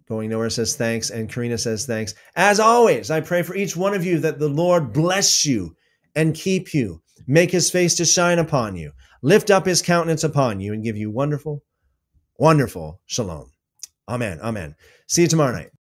Going Nowhere says thanks, and Karina says thanks. As always, I pray for each one of you that the Lord bless you and keep you, make his face to shine upon you, lift up his countenance upon you, and give you wonderful, wonderful shalom. Amen. Amen. See you tomorrow night.